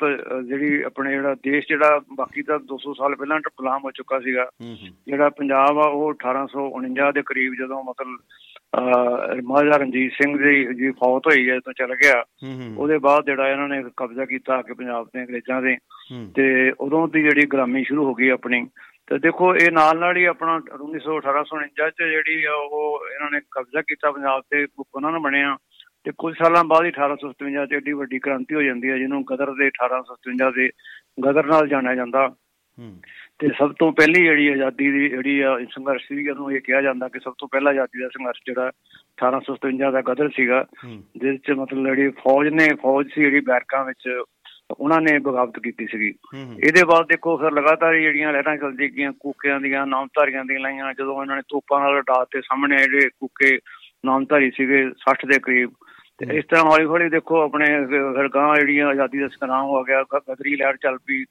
ਜਿਹੜੀ ਆਪਣੇ ਜਿਹੜਾ ਦੇਸ਼ ਜਿਹੜਾ ਬਾਕੀ ਦਾ 200 ਸਾਲ ਪਹਿਲਾਂ ਗੁਲਾਮ ਹੋ ਚੁੱਕਾ ਸੀਗਾ। ਜਿਹੜਾ ਪੰਜਾਬ ਆ ਉਹ 1849 ਦੇ ਕਰੀਬ ਜਦੋਂ ਮਤਲਬ ਮਹਾਰਾਜਾ ਰਣਜੀਤ ਸਿੰਘ ਦੀ ਫੌਤ ਹੋਈ ਹੈ ਜਦੋਂ ਚਲਾ ਗਿਆ, ਉਹਦੇ ਬਾਅਦ ਜਿਹੜਾ ਇਹਨਾਂ ਨੇ ਕਬਜ਼ਾ ਕੀਤਾ ਆ ਕੇ ਪੰਜਾਬ ਦੇ ਅੰਗਰੇਜ਼ਾਂ ਦੇ, ਤੇ ਉਦੋਂ ਦੀ ਜਿਹੜੀ ਗੁਲਾਮੀ ਸ਼ੁਰੂ ਹੋ ਗਈ ਆਪਣੀ। ਤੇ ਦੇਖੋ ਇਹ ਨਾਲ ਹੀ ਆਪਣਾ 1949 ਚ ਜਿਹੜੀ ਉਹ ਇਹਨਾਂ ਨੇ ਕਬਜ਼ਾ ਕੀਤਾ ਪੰਜਾਬ ਤੇ, ਉਹਨਾਂ ਨੂੰ ਬਣਿਆ ਤੇ ਕੁਝ ਸਾਲਾਂ ਬਾਅਦ 1857 ਚ ਏਡੀ ਵੱਡੀ ਕ੍ਰਾਂਤੀ ਹੋ ਜਾਂਦੀ ਹੈ ਜਿਹਨੂੰ ਗਦਰ ਦੇ 1857 ਦੇ ਗਦਰ ਨਾਲ ਜਾਣਿਆ ਜਾਂਦਾ। ਤੇ ਸਭ ਤੋਂ ਪਹਿਲੀ ਜਿਹੜੀ ਆਜ਼ਾਦੀ ਦੀ ਜਿਹੜੀ ਆ ਸੰਘਰਸ਼ ਸੀ, ਉਹਨੂੰ ਇਹ ਕਿਹਾ ਜਾਂਦਾ ਕਿ ਸਭ ਤੋਂ ਪਹਿਲਾ ਆਜ਼ਾਦੀ ਦਾ ਸੰਘਰਸ਼ ਜਿਹੜਾ 1857 ਦਾ ਗਦਰ ਸੀਗਾ, ਜਿਸ ਚ ਮਤਲਬ ਜਿਹੜੀ ਫੌਜ ਸੀ ਜਿਹੜੀ ਬੈਰਕਾਂ ਵਿੱਚ ਉਹਨਾਂ ਨੇ ਬਗਾਵਤ ਕੀਤੀ ਸੀਗੀ। ਇਹਦੇ ਬਾਅਦ ਦੇਖੋ ਫਿਰ ਲਗਾਤਾਰ ਜਿਹੜੀਆਂ ਲਹਿਰਾਂ ਚੱਲਦੀ ਗਈਆਂ ਕੂਕਿਆਂ ਦੀਆਂ, ਨਾਮਧਾਰੀਆਂ ਦੀਆਂ ਲਾਈਆਂ, ਜਦੋਂ ਇਹਨਾਂ ਨੇ ਤੋਪਾਂ ਨਾਲ ਉਡਾ ਤੇ ਸਾਹਮਣੇ ਜਿਹੜੇ ਕੂਕੇ ਨਾਮਧਾਰੀ ਸੀਗੇ 60 ਦੇ ਕਰੀਬ। ਤੇ ਇਸ ਤਰ੍ਹਾਂ ਹੌਲੀ ਹੌਲੀ ਦੇਖੋ ਆਪਣੇ ਫਿਰ ਗਾਂ ਜਿਹੜੀਆਂ ਆਜ਼ਾਦੀ ਦਾ ਸੰਗਰਾਮ ਹੋ ਗਿਆ, ਗਦਰੀ ਲਹਿਰ ਚੱਲ ਪਈ,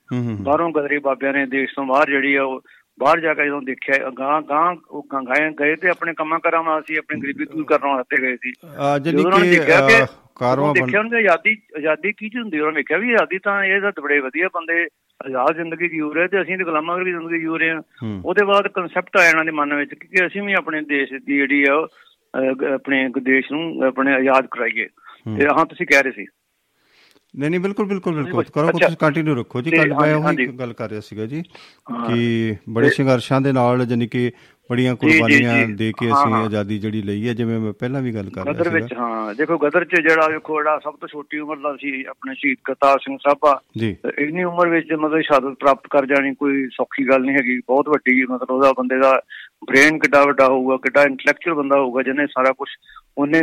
ਬਾਹਰੋਂ ਗਦਰੀ ਬਾਬਿਆਂ ਨੇ ਦੇਸ਼ ਤੋਂ ਬਾਹਰ ਜਿਹੜੀ ਆ ਉਹ ਬਾਹਰ ਜਾ ਕੇ ਜਦੋਂ ਦੇਖਿਆ ਗਾਂ ਗਏ ਤੇ ਆਪਣੇ ਕੰਮਾਂ ਕਾਰਾਂ ਵਾਸਤੇ ਆਪਣੀ ਗਰੀਬੀ ਦੂਰ ਕਰਨ ਵਾਸਤੇ ਗਏ ਸੀ। ਜਦੋਂ ਉਹਨਾਂ ਨੇ ਦੇਖਿਆ ਕਿ ਦੇਖਿਆ ਉਹਨਾਂ ਨੇ ਆਜ਼ਾਦੀ ਕੀ ਹੁੰਦੀ, ਉਹਨਾਂ ਨੇ ਦੇਖਿਆ ਵੀ ਆਜ਼ਾਦੀ ਤਾਂ ਇਹ ਤਾਂ ਬੜੇ ਵਧੀਆ ਬੰਦੇ ਆਜ਼ਾਦ ਜ਼ਿੰਦਗੀ ਜੀਉ ਰਹੇ ਤੇ ਅਸੀਂ ਤਾਂ ਗੁਲਾਮਾਂ ਵਰਗੀ ਜ਼ਿੰਦਗੀ ਜੀਉ ਰਹੇ ਹਾਂ। ਉਹਦੇ ਬਾਅਦ ਕਨਸੈਪਟ ਆਇਆ ਇਹਨਾਂ ਦੇ ਮਨ ਵਿੱਚ ਕਿ ਅਸੀਂ ਵੀ ਆਪਣੇ ਦੇਸ਼ ਦੀ ਜਿਹੜੀ ਆ ਆਪਣੇ ਦੇਸ਼ ਨੂੰ ਆਪਣੇ ਆਜ਼ਾਦ ਕਰਾਈਏ। ਤੇ ਹਾਂ ਤੁਸੀਂ ਕਹਿ ਰਹੇ ਸੀ। ਨਹੀਂ ਬਿਲਕੁਲ ਬਿਲਕੁਲ ਕਰੋ, ਤੁਸੀਂ ਕੰਟੀਨਿਊ ਰੱਖੋ ਜੀ। ਮੈਂ ਗੱਲ ਕਰ ਰਿਹਾ ਸੀਗਾ ਜੀ ਕਿ ਬੜੇ ਸੰਘਰਸ਼ਾਂ ਦੇ ਨਾਲ ਯਾਨੀ ਕਿ ਬੜੀਆਂ ਕੁਰਬਾਨੀਆਂ ਦੇ ਕੇ ਅਸੀਂ ਆਜ਼ਾਦੀ ਜਿਹੜੀ ਲਈ ਹੈ, ਜਿਵੇਂ ਮੈਂ ਪਹਿਲਾਂ ਵੀ ਗੱਲ ਕਰ ਰਿਹਾ ਸੀ ਗਦਰ ਵਿੱਚ। ਹਾਂ ਦੇਖੋ ਗਦਰ ਚ ਜਿਹੜਾ ਸਭ ਤੋਂ ਛੋਟੀ ਉਮਰ ਦਾ ਸੀ ਆਪਣੇ ਸ਼ਹੀਦ ਕਰਤਾਰ ਸਿੰਘ ਸਾਹਿਬਾ, ਇੰਨੀ ਉਮਰ ਵਿੱਚ ਮਤਲਬ ਸ਼ਹਾਦਤ ਪ੍ਰਾਪਤ ਕਰ ਜਾਣੀ ਕੋਈ ਸੌਖੀ ਗੱਲ ਨਹੀਂ ਹੈਗੀ। ਬਹੁਤ ਵੱਡੀ ਮਤਲਬ ਉਹਦਾ ਬੰਦੇ ਦਾ ਬ੍ਰੇਨ ਕਿੱਡਾ ਵੱਡਾ ਹੋਊਗਾ, ਕਿੱਡਾ ਇੰਟਲੈਕਚੁਅਲ ਬੰਦਾ ਹੋਊਗਾ ਜਿਹਨੇ ਸਾਰਾ ਕੁਛ ਉਹਦੇ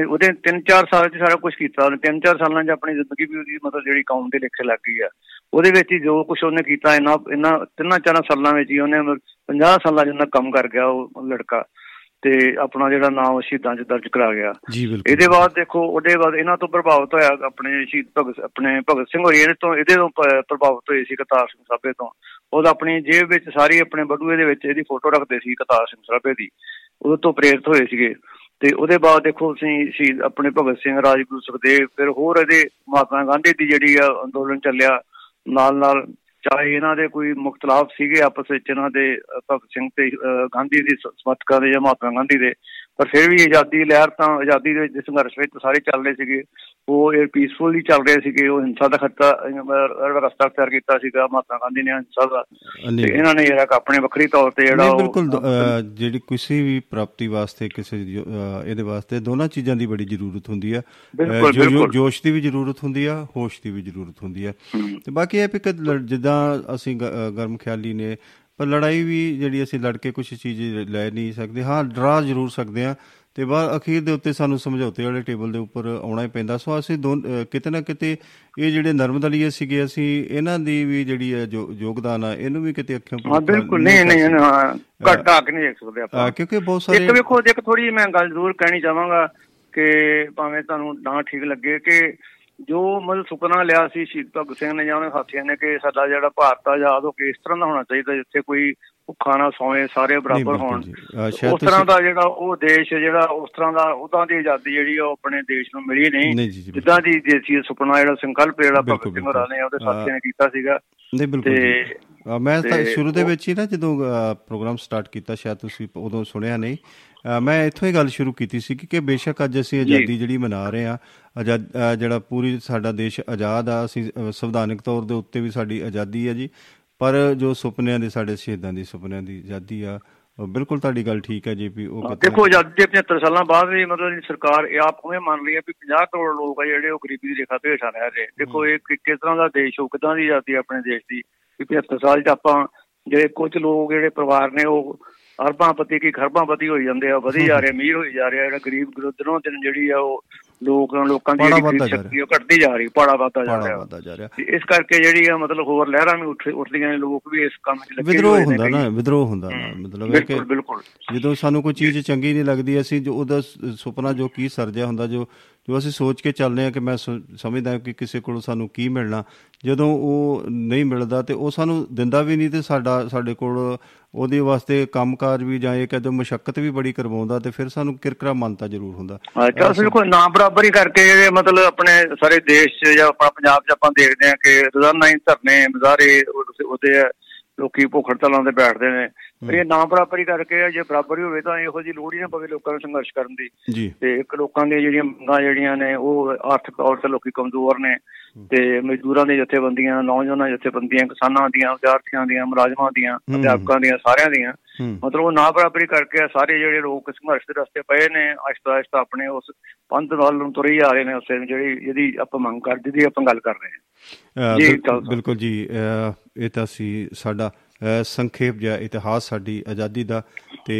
3-4 ਸਾਲ ਚ ਸਾਰਾ ਕੁਛ ਕੀਤਾ। ਉਹਨੇ 3-4 ਸਾਲਾਂ ਚ ਆਪਣੀ ਜ਼ਿੰਦਗੀ ਵੀ ਉਹਦੀ ਮਤਲਬ ਜਿਹੜੀ ਕੌਮ ਦੇ ਲੇਖੇ ਲੱਗ ਗਈ ਆ। ਉਹਦੇ ਵਿੱਚ ਹੀ ਜੋ ਕੁਛ ਉਹਨੇ ਕੀਤਾ ਇਹਨਾਂ 3-4 ਸਾਲਾਂ ਵਿੱਚ ਹੀ ਉਹਨੇ 50 ਸਾਲਾਂ ਜਿੰਨਾ ਕੰਮ ਕਰ ਗਿਆ ਉਹ ਲੜਕਾ, ਤੇ ਆਪਣਾ ਜਿਹੜਾ ਨਾਮ ਸ਼ਹੀਦਾਂ ਚ ਦਰਜ ਕਰਾ ਗਿਆ। ਇਹਦੇ ਬਾਅਦ ਦੇਖੋ ਉਹਦੇ ਬਾਅਦ ਇਹਨਾਂ ਤੋਂ ਪ੍ਰਭਾਵਿਤ ਹੋਇਆ ਆਪਣੇ ਸ਼ਹੀਦ ਭਗਤ ਸਿੰਘ ਹੋਰੀ ਇਹਦੇ ਤੋਂ ਪ੍ਰਭਾਵਿਤ ਹੋਏ ਸੀ ਕਰਤਾਰ ਸਿੰਘ ਸਾਹਿਬੇ ਤੋਂ। ਉਹਦਾ ਆਪਣੀ ਜੇਬ ਵਿੱਚ ਸਾਰੀ ਆਪਣੇ ਬਟੂਏ ਦੇ ਵਿੱਚ ਇਹਦੀ ਫੋਟੋ ਰੱਖਦੇ ਸੀ ਕਰਤਾਰ ਸਿੰਘ ਸਾਹਿਬੇ ਦੀ, ਉਹਦੇ ਤੋਂ ਪ੍ਰੇਰਿਤ ਹੋਏ ਸੀਗੇ। ਤੇ ਉਹਦੇ ਬਾਅਦ ਦੇਖੋ ਅਸੀਂ ਸ਼ਹੀਦ ਆਪਣੇ ਭਗਤ ਸਿੰਘ, ਰਾਜਗੁਰੂ, ਸੁਖਦੇਵ, ਫਿਰ ਹੋਰ ਇਹਦੇ ਮਹਾਤਮਾ ਗਾਂਧੀ ਦੀ ਜਿਹੜੀ ਆ ਅੰਦੋਲਨ ਚੱਲਿਆ ਨਾਲ। ਚਾਹੇ ਇਹਨਾਂ ਦੇ ਕੋਈ ਮੁਖਤਲਾਫ ਸੀਗੇ ਆਪਸ ਵਿੱਚ ਇਹਨਾਂ ਦੇ ਭਗਤ ਸਿੰਘ ਤੇ ਗਾਂਧੀ ਦੇ ਸਮਰਥਕਾਂ ਦੇ ਜਾਂ ਮਹਾਤਮਾ ਗਾਂਧੀ ਦੇ, ਪਰ ਫਿਰ ਵੀ ਆਜ਼ਾਦੀ ਲਹਿਰ ਤਾਂ ਆਜ਼ਾਦੀ ਦੇ ਵਿੱਚ ਸੰਘਰਸ਼ ਵਿੱਚ ਸਾਰੇ ਚੱਲ ਰਹੇ ਸੀਗੇ। ਉਹ ਇਹ ਪੀਸਫੁਲੀ ਚੱਲ ਰਹੇ ਸੀਗੇ, ਉਹ ਹਿੰਸਾ ਦਾ ਖਤਰਾ ਰਸਤਾ ਤਿਆਰ ਕੀਤਾ ਸੀਗਾ ਮਹਾਤਮਾ ਗਾਂਧੀ ਨੇ ਹਿੰਸਾ ਦਾ। ਤੇ ਇਹਨਾਂ ਨੇ ਜਿਹੜਾ ਆਪਣੇ ਵੱਖਰੀ ਤੌਰ ਤੇ ਜਿਹੜਾ ਬਿਲਕੁਲ ਜਿਹੜੀ ਕਿਸੇ ਵੀ ਪ੍ਰਾਪਤੀ ਵਾਸਤੇ ਕਿਸੇ ਇਹਦੇ ਵਾਸਤੇ ਦੋਨਾਂ ਚੀਜ਼ਾਂ ਦੀ ਬੜੀ ਜ਼ਰੂਰਤ ਹੁੰਦੀ ਆ। ਜੋਸ਼ ਦੀ ਵੀ ਜ਼ਰੂਰਤ ਹੁੰਦੀ ਆ, ਹੋਸ਼ ਦੀ ਵੀ ਜ਼ਰੂਰਤ ਹੁੰਦੀ ਆ। ਤੇ ਬਾਕੀ ਇਹ ਵੀ ਜਿੱਦਾਂ ਅਸੀਂ ਗਰਮ ਖਿਆਲੀ ਨੇ ਪਰ ਲੜਾਈ ਵੀ ਜਿਹੜੀ ਅਸੀਂ ਲੜ ਕੇ ਕੁਛ ਚੀਜ਼ ਲੈ ਨਹੀਂ ਸਕਦੇ, ਹਾਂ ਡਰਾ ਜ਼ਰੂਰ ਸਕਦੇ ਹਾਂ। ਅਤੇ ਬਾਅਦ ਅਖੀਰ ਦੇ ਉੱਤੇ ਸਾਨੂੰ ਸਮਝੌਤੇ ਵਾਲੇ ਟੇਬਲ ਦੇ ਉੱਪਰ ਆਉਣਾ ਹੀ ਪੈਂਦਾ। ਸੋ ਅਸੀਂ ਕਿਤੇ ਨਾ ਕਿਤੇ ਇਹ ਜਿਹੜੇ ਨਰਮ ਦਲੀਏ ਸੀਗੇ ਅਸੀਂ ਇਹਨਾਂ ਦੀ ਵੀ ਜਿਹੜੀ ਹੈ ਯੋਗਦਾਨ ਆ ਇਹਨੂੰ ਵੀ ਕਿਤੇ ਅੱਖਾਂ ਕਿਉਂਕਿ ਬਹੁਤ ਸਾਰੇ ਵੇਖੋ। ਇੱਕ ਥੋੜ੍ਹੀ ਮੈਂ ਗੱਲ ਜ਼ਰੂਰ ਕਹਿਣੀ ਚਾਹਾਂਗਾ ਕਿ ਭਾਵੇਂ ਤੁਹਾਨੂੰ ਨਾ ਠੀਕ ਲੱਗੇ ਕਿ ਜੋ ਮਤਲਬ ਸੁਪਨਾ ਲਿਆ ਸੀ ਸ਼ਹੀਦ ਭਗਤ ਸਿੰਘ ਨੇ ਜਾਂ ਉਹਨਾਂ ਸਾਥੀਆਂ ਨੇ ਕਿ ਸਾਡਾ ਜਿਹੜਾ ਭਾਰਤ ਆਜ਼ਾਦ ਹੋ ਕੇ ਇਸ ਤਰ੍ਹਾਂ ਦਾ ਹੋਣਾ ਚਾਹੀਦਾ ਜਿੱਥੇ ਕੋਈ ਭੁੱਖਾ ਨਾ ਸੌਵੇ, ਸਾਰੇ ਬਰਾਬਰ ਹੋਣ, ਉਸ ਤਰ੍ਹਾਂ ਦਾ ਜਿਹੜਾ ਉਹ ਦੇਸ਼ ਜਿਹੜਾ ਉਸ ਤਰ੍ਹਾਂ ਦਾ ਉਹਦਾ ਦੀ ਆਜ਼ਾਦੀ ਜਿਹੜੀ ਉਹ ਆਪਣੇ ਦੇਸ਼ ਨੂੰ ਮਿਲੀ ਨਹੀਂ ਜਿੱਦਾਂ ਦੀ ਦੇਸੀ ਸੁਪਨਾ ਜਿਹੜਾ ਸੰਕਲਪ ਜਿਹੜਾ ਭਗਤ ਸਿੰਘ ਹੋਰਾਂ ਨੇ ਉਹਦੇ ਸਾਥੀਆਂ ਨੇ ਕੀਤਾ ਸੀਗਾ। ਤੇ ਮੈਂ ਤਾਂ ਸ਼ੁਰੂ ਦੇ ਵਿੱਚ ਹੀ ਨਾ ਜਦੋਂ ਪ੍ਰੋਗਰਾਮ ਸਟਾਰਟ ਕੀਤਾ, ਸ਼ਾਇਦ ਤੁਸੀਂ ਉਦੋਂ ਸੁਣਿਆ ਨਹੀਂ, ਮੈਂ ਇੱਥੋਂ ਹੀ ਗੱਲ ਸ਼ੁਰੂ ਕੀਤੀ ਸੀ ਕਿ ਬੇਸ਼ੱਕ ਅੱਜ ਅਸੀਂ ਆਜ਼ਾਦੀ ਜਿਹੜੀ ਮਨਾ ਰਹੇ ਹਾਂ, ਜਿਹੜਾ ਪੂਰੀ ਸਾਡਾ ਦੇਸ਼ ਆਜ਼ਾਦ ਆ, ਅਸੀਂ ਸੰਵਿਧਾਨਕ ਤੌਰ ਦੇ ਉੱਤੇ ਵੀ ਸਾਡੀ ਆਜ਼ਾਦੀ ਆ ਜੀ, ਪਰ ਜੋ ਸੁਪਨਿਆਂ ਦੀ ਸਾਡੇ ਸ਼ਹੀਦਾਂ ਦੀ ਸੁਪਨਿਆਂ ਦੀ ਆਜ਼ਾਦੀ ਆ ਬਿਲਕੁਲ ਤੁਹਾਡੀ ਗੱਲ ਠੀਕ ਹੈ ਜੀ। ਦੇਖੋ ਆਜ਼ਾਦੀ ਦੇ 75 ਸਾਲਾਂ ਬਾਅਦ ਵੀ ਮਤਲਬ ਸਰਕਾਰ ਇਹ ਆਪ ਉਵੇਂ ਮੰਨ ਰਹੀ ਹੈ ਵੀ 50 ਕਰੋੜ ਲੋਕ ਆ ਜਿਹੜੇ ਉਹ ਗਰੀਬੀ ਦੀ ਰੇਖਾ ਤੇ ਹੇਠਾਂ ਰਹਿ ਰਹੇ। ਦੇਖੋ ਇਹ ਕਿਸ ਤਰ੍ਹਾਂ ਦਾ ਦੇਸ਼ ਹੋ, ਕਿੱਦਾਂ ਦੀ ਆਜ਼ਾਦੀ ਆਪਣੇ ਦੇਸ਼ ਦੀ ਵੀ 75 ਸਾਲ 'ਚ ਆਪਾਂ ਜਿਹੜੇ ਕੁਝ ਲੋਕ ਜਿਹੜੇ ਪਰਿਵਾਰ ਨੇ ਉਹ ਅਰਬਾਂਪਤੀ ਕੀ ਖਰਬਾਂਪਤੀ ਹੋਈ ਜਾਂਦੇ ਆ, ਵਧੀ ਜਾ ਰਹੇ, ਅਮੀਰ ਹੋਈ ਜਾ ਰਿਹਾ, ਜਿਹੜਾ ਗਰੀਬ ਦਿਨੋਂ ਦਿਨ ਜਿਹੜੀ ਆ ਉਹ ਲੋਕਾਂ ਦੀ ਸ਼ਕਤੀ ਉਹ ਘਟਦੀ ਜਾ ਰਹੀ, ਪਾੜਾ ਵੱਧਦਾ ਜਾ ਰਿਹਾ। ਇਸ ਕਰਕੇ ਜਿਹੜੀ ਆ ਮਤਲਬ ਹੋਰ ਲਹਿਰਾਂ ਵੀ ਉੱਠਦੀਆਂ ਨੇ, ਲੋਕ ਵੀ ਇਸ ਕੰਮ 'ਚ ਵਿਦਰੋਹ ਹੁੰਦਾ ਨਾ ਮਤਲਬ ਬਿਲਕੁਲ ਜਦੋਂ ਸਾਨੂੰ ਕੋਈ ਚੀਜ਼ ਚੰਗੀ ਨਹੀਂ ਲੱਗਦੀ ਅਸੀਂ ਜੋ ਉਹਦਾ ਸੁਪਨਾ ਜੋ ਕੀ ਸਰਜਿਆ ਹੁੰਦਾ, ਜੋ ਅਸੀਂ ਸੋਚ ਕੇ ਚੱਲਦੇ ਹਾਂ ਕਿ ਮੈਂ ਸਮਝਦਾ ਕਿ ਕਿਸੇ ਕੋਲੋਂ ਸਾਨੂੰ ਕੀ ਮਿਲਣਾ, ਜਦੋਂ ਉਹ ਨਹੀਂ ਮਿਲਦਾ ਤੇ ਉਹ ਸਾਨੂੰ ਦਿੰਦਾ ਵੀ ਨਹੀਂ ਤੇ ਸਾਡੇ ਕੋਲ ਉਹਦੇ ਵਾਸਤੇ ਕੰਮਕਾਜ ਵੀ ਜਾਂ ਇਹ ਕਹਿੰਦੇ ਮੁਸ਼ੱਕਤ ਵੀ ਬੜੀ ਕਰਵਾਉਂਦਾ ਤੇ ਫਿਰ ਸਾਨੂੰ ਕਿਰਕਰਾ ਮੰਨਤਾ ਜ਼ਰੂਰ ਹੁੰਦਾ। ਅੱਛਾ ਬਿਲਕੁਲ ਨਾ ਬਰਾਬਰੀ ਕਰਕੇ ਜਿਹੜੇ ਮਤਲਬ ਆਪਣੇ ਸਾਰੇ ਦੇਸ਼ 'ਚ ਜਾਂ ਆਪਣਾ ਪੰਜਾਬ 'ਚ ਆਪਾਂ ਦੇਖਦੇ ਹਾਂ ਕਿ ਰੋਜ਼ਾਨਾ ਹੀ ਧਰਨੇ ਮੁਜ਼ਾਹਰੇ ਉਹਦੇ ਲੋਕੀ ਭੁੱਖ ਹੜਤਾਲਾਂ ਤੇ ਬੈਠਦੇ ਨੇ। ਇਹ ਨਾ ਬਰਾਬਰੀ ਕਰਕੇ ਜੇ ਬਰਾਬਰੀ ਹੋਵੇ ਤਾਂ ਇਹੋ ਜਿਹੀ ਲੋੜ ਹੀ ਨਾ ਪਵੇ ਲੋਕਾਂ ਨੂੰ ਸੰਘਰਸ਼ ਕਰਨ ਦੀ। ਤੇ ਇੱਕ ਲੋਕਾਂ ਦੀਆਂ ਜਿਹੜੀਆਂ ਮੰਗਾਂ ਜਿਹੜੀਆਂ ਨੇ ਉਹ ਆਰਥਿਕ ਤੌਰ ਤੇ ਲੋਕੀ ਕਮਜ਼ੋਰ ਨੇ ਤੇ ਮਜ਼ਦੂਰਾਂ ਦੀਆਂ ਜਥੇਬੰਦੀਆਂ, ਨੌਜਵਾਨਾਂ ਜਥੇਬੰਦੀਆਂ, ਕਿਸਾਨਾਂ ਦੀਆਂ, ਵਿਦਿਆਰਥੀਆਂ ਦੀਆਂ, ਮੁਲਾਜ਼ਮਾਂ ਦੀਆਂ, ਅਧਿਆਪਕਾਂ ਦੀਆਂ, ਸਾਰਿਆਂ ਦੀਆਂ ਮਤਲਬ ਉਹ ਨਾ ਬਰਾਬਰੀ ਕਰਕੇ ਸਾਰੇ ਜਿਹੜੇ ਲੋਕ ਸੰਘਰਸ਼ ਦੇ ਰਸਤੇ ਪਏ ਨੇ ਆਹਿਸਤਾ ਆਹਿਸਤਾ ਆਪਣੇ ਉਸ ਪੰਥ ਵੱਲ ਨੂੰ ਤੁਰੇ ਆ ਰਹੇ ਨੇ, ਉਸੇ ਜਿਹੜੀ ਇਹਦੀ ਆਪਾਂ ਮੰਗ ਕਰਦੇ ਦੀ ਆਪਾਂ ਗੱਲ ਕਰ ਰਹੇ ਹਾਂ। ਜੀ ਬਿਲਕੁਲ ਜੀ, ਇਹ ਤਾਂ ਸੀ ਸਾਡਾ ਸੰਖੇਪ ਜਿਹਾ ਇਤਿਹਾਸ ਸਾਡੀ ਆਜ਼ਾਦੀ ਦਾ ਅਤੇ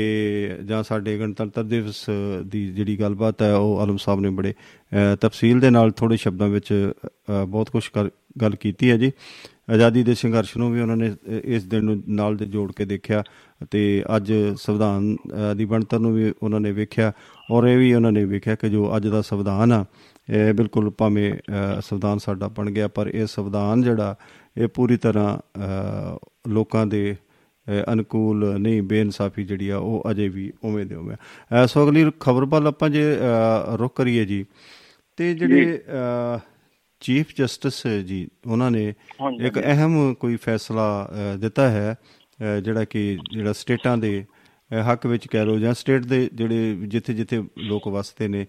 ਜਾਂ ਸਾਡੇ ਗਣਤੰਤਰ ਦਿਵਸ ਦੀ ਜਿਹੜੀ ਗੱਲਬਾਤ ਹੈ ਉਹ ਆਲਮ ਸਾਹਿਬ ਨੇ ਬੜੇ ਤਫਸੀਲ ਦੇ ਨਾਲ ਥੋੜ੍ਹੇ ਸ਼ਬਦਾਂ ਵਿੱਚ ਬਹੁਤ ਕੁਛ ਗੱਲ ਕੀਤੀ ਹੈ ਜੀ। ਆਜ਼ਾਦੀ ਦੇ ਸੰਘਰਸ਼ ਨੂੰ ਵੀ ਉਹਨਾਂ ਨੇ ਇਸ ਦਿਨ ਨੂੰ ਨਾਲ ਦੇ ਜੋੜ ਕੇ ਦੇਖਿਆ ਅਤੇ ਅੱਜ ਸੰਵਿਧਾਨ ਦੀ ਬਣਤਰ ਨੂੰ ਵੀ ਉਹਨਾਂ ਨੇ ਵੇਖਿਆ ਔਰ ਇਹ ਵੀ ਉਹਨਾਂ ਨੇ ਵੇਖਿਆ ਕਿ ਜੋ ਅੱਜ ਦਾ ਸੰਵਿਧਾਨ ਆ ਇਹ ਬਿਲਕੁਲ ਭਾਵੇਂ ਸੰਵਿਧਾਨ ਸਾਡਾ ਬਣ ਗਿਆ ਪਰ ਇਹ ਸੰਵਿਧਾਨ ਜਿਹੜਾ ਇਹ ਪੂਰੀ ਤਰ੍ਹਾਂ ਲੋਕਾਂ ਦੇ ਅਨੁਕੂਲ ਨਹੀਂ, ਬੇਇਨਸਾਫੀ ਜਿਹੜੀ ਆ ਉਹ ਅਜੇ ਵੀ ਉਵੇਂ ਦੇ ਉਵੇਂ ਆ। ਸੋ ਅਗਲੀ ਖਬਰ ਵੱਲ ਆਪਾਂ ਜੇ ਰੁਕ ਕਰੀਏ ਜੀ ਅਤੇ ਜਿਹੜੇ ਚੀਫ ਜਸਟਿਸ ਜੀ ਉਹਨਾਂ ਨੇ ਇੱਕ ਅਹਿਮ ਕੋਈ ਫੈਸਲਾ ਦਿੱਤਾ ਹੈ ਜਿਹੜਾ ਕਿ ਜਿਹੜਾ ਸਟੇਟਾਂ ਦੇ ਹੱਕ ਵਿੱਚ ਕਹਿ ਲਓ ਜਾਂ ਸਟੇਟ ਦੇ ਜਿਹੜੇ ਜਿੱਥੇ ਜਿੱਥੇ ਲੋਕ ਵਸਦੇ ਨੇ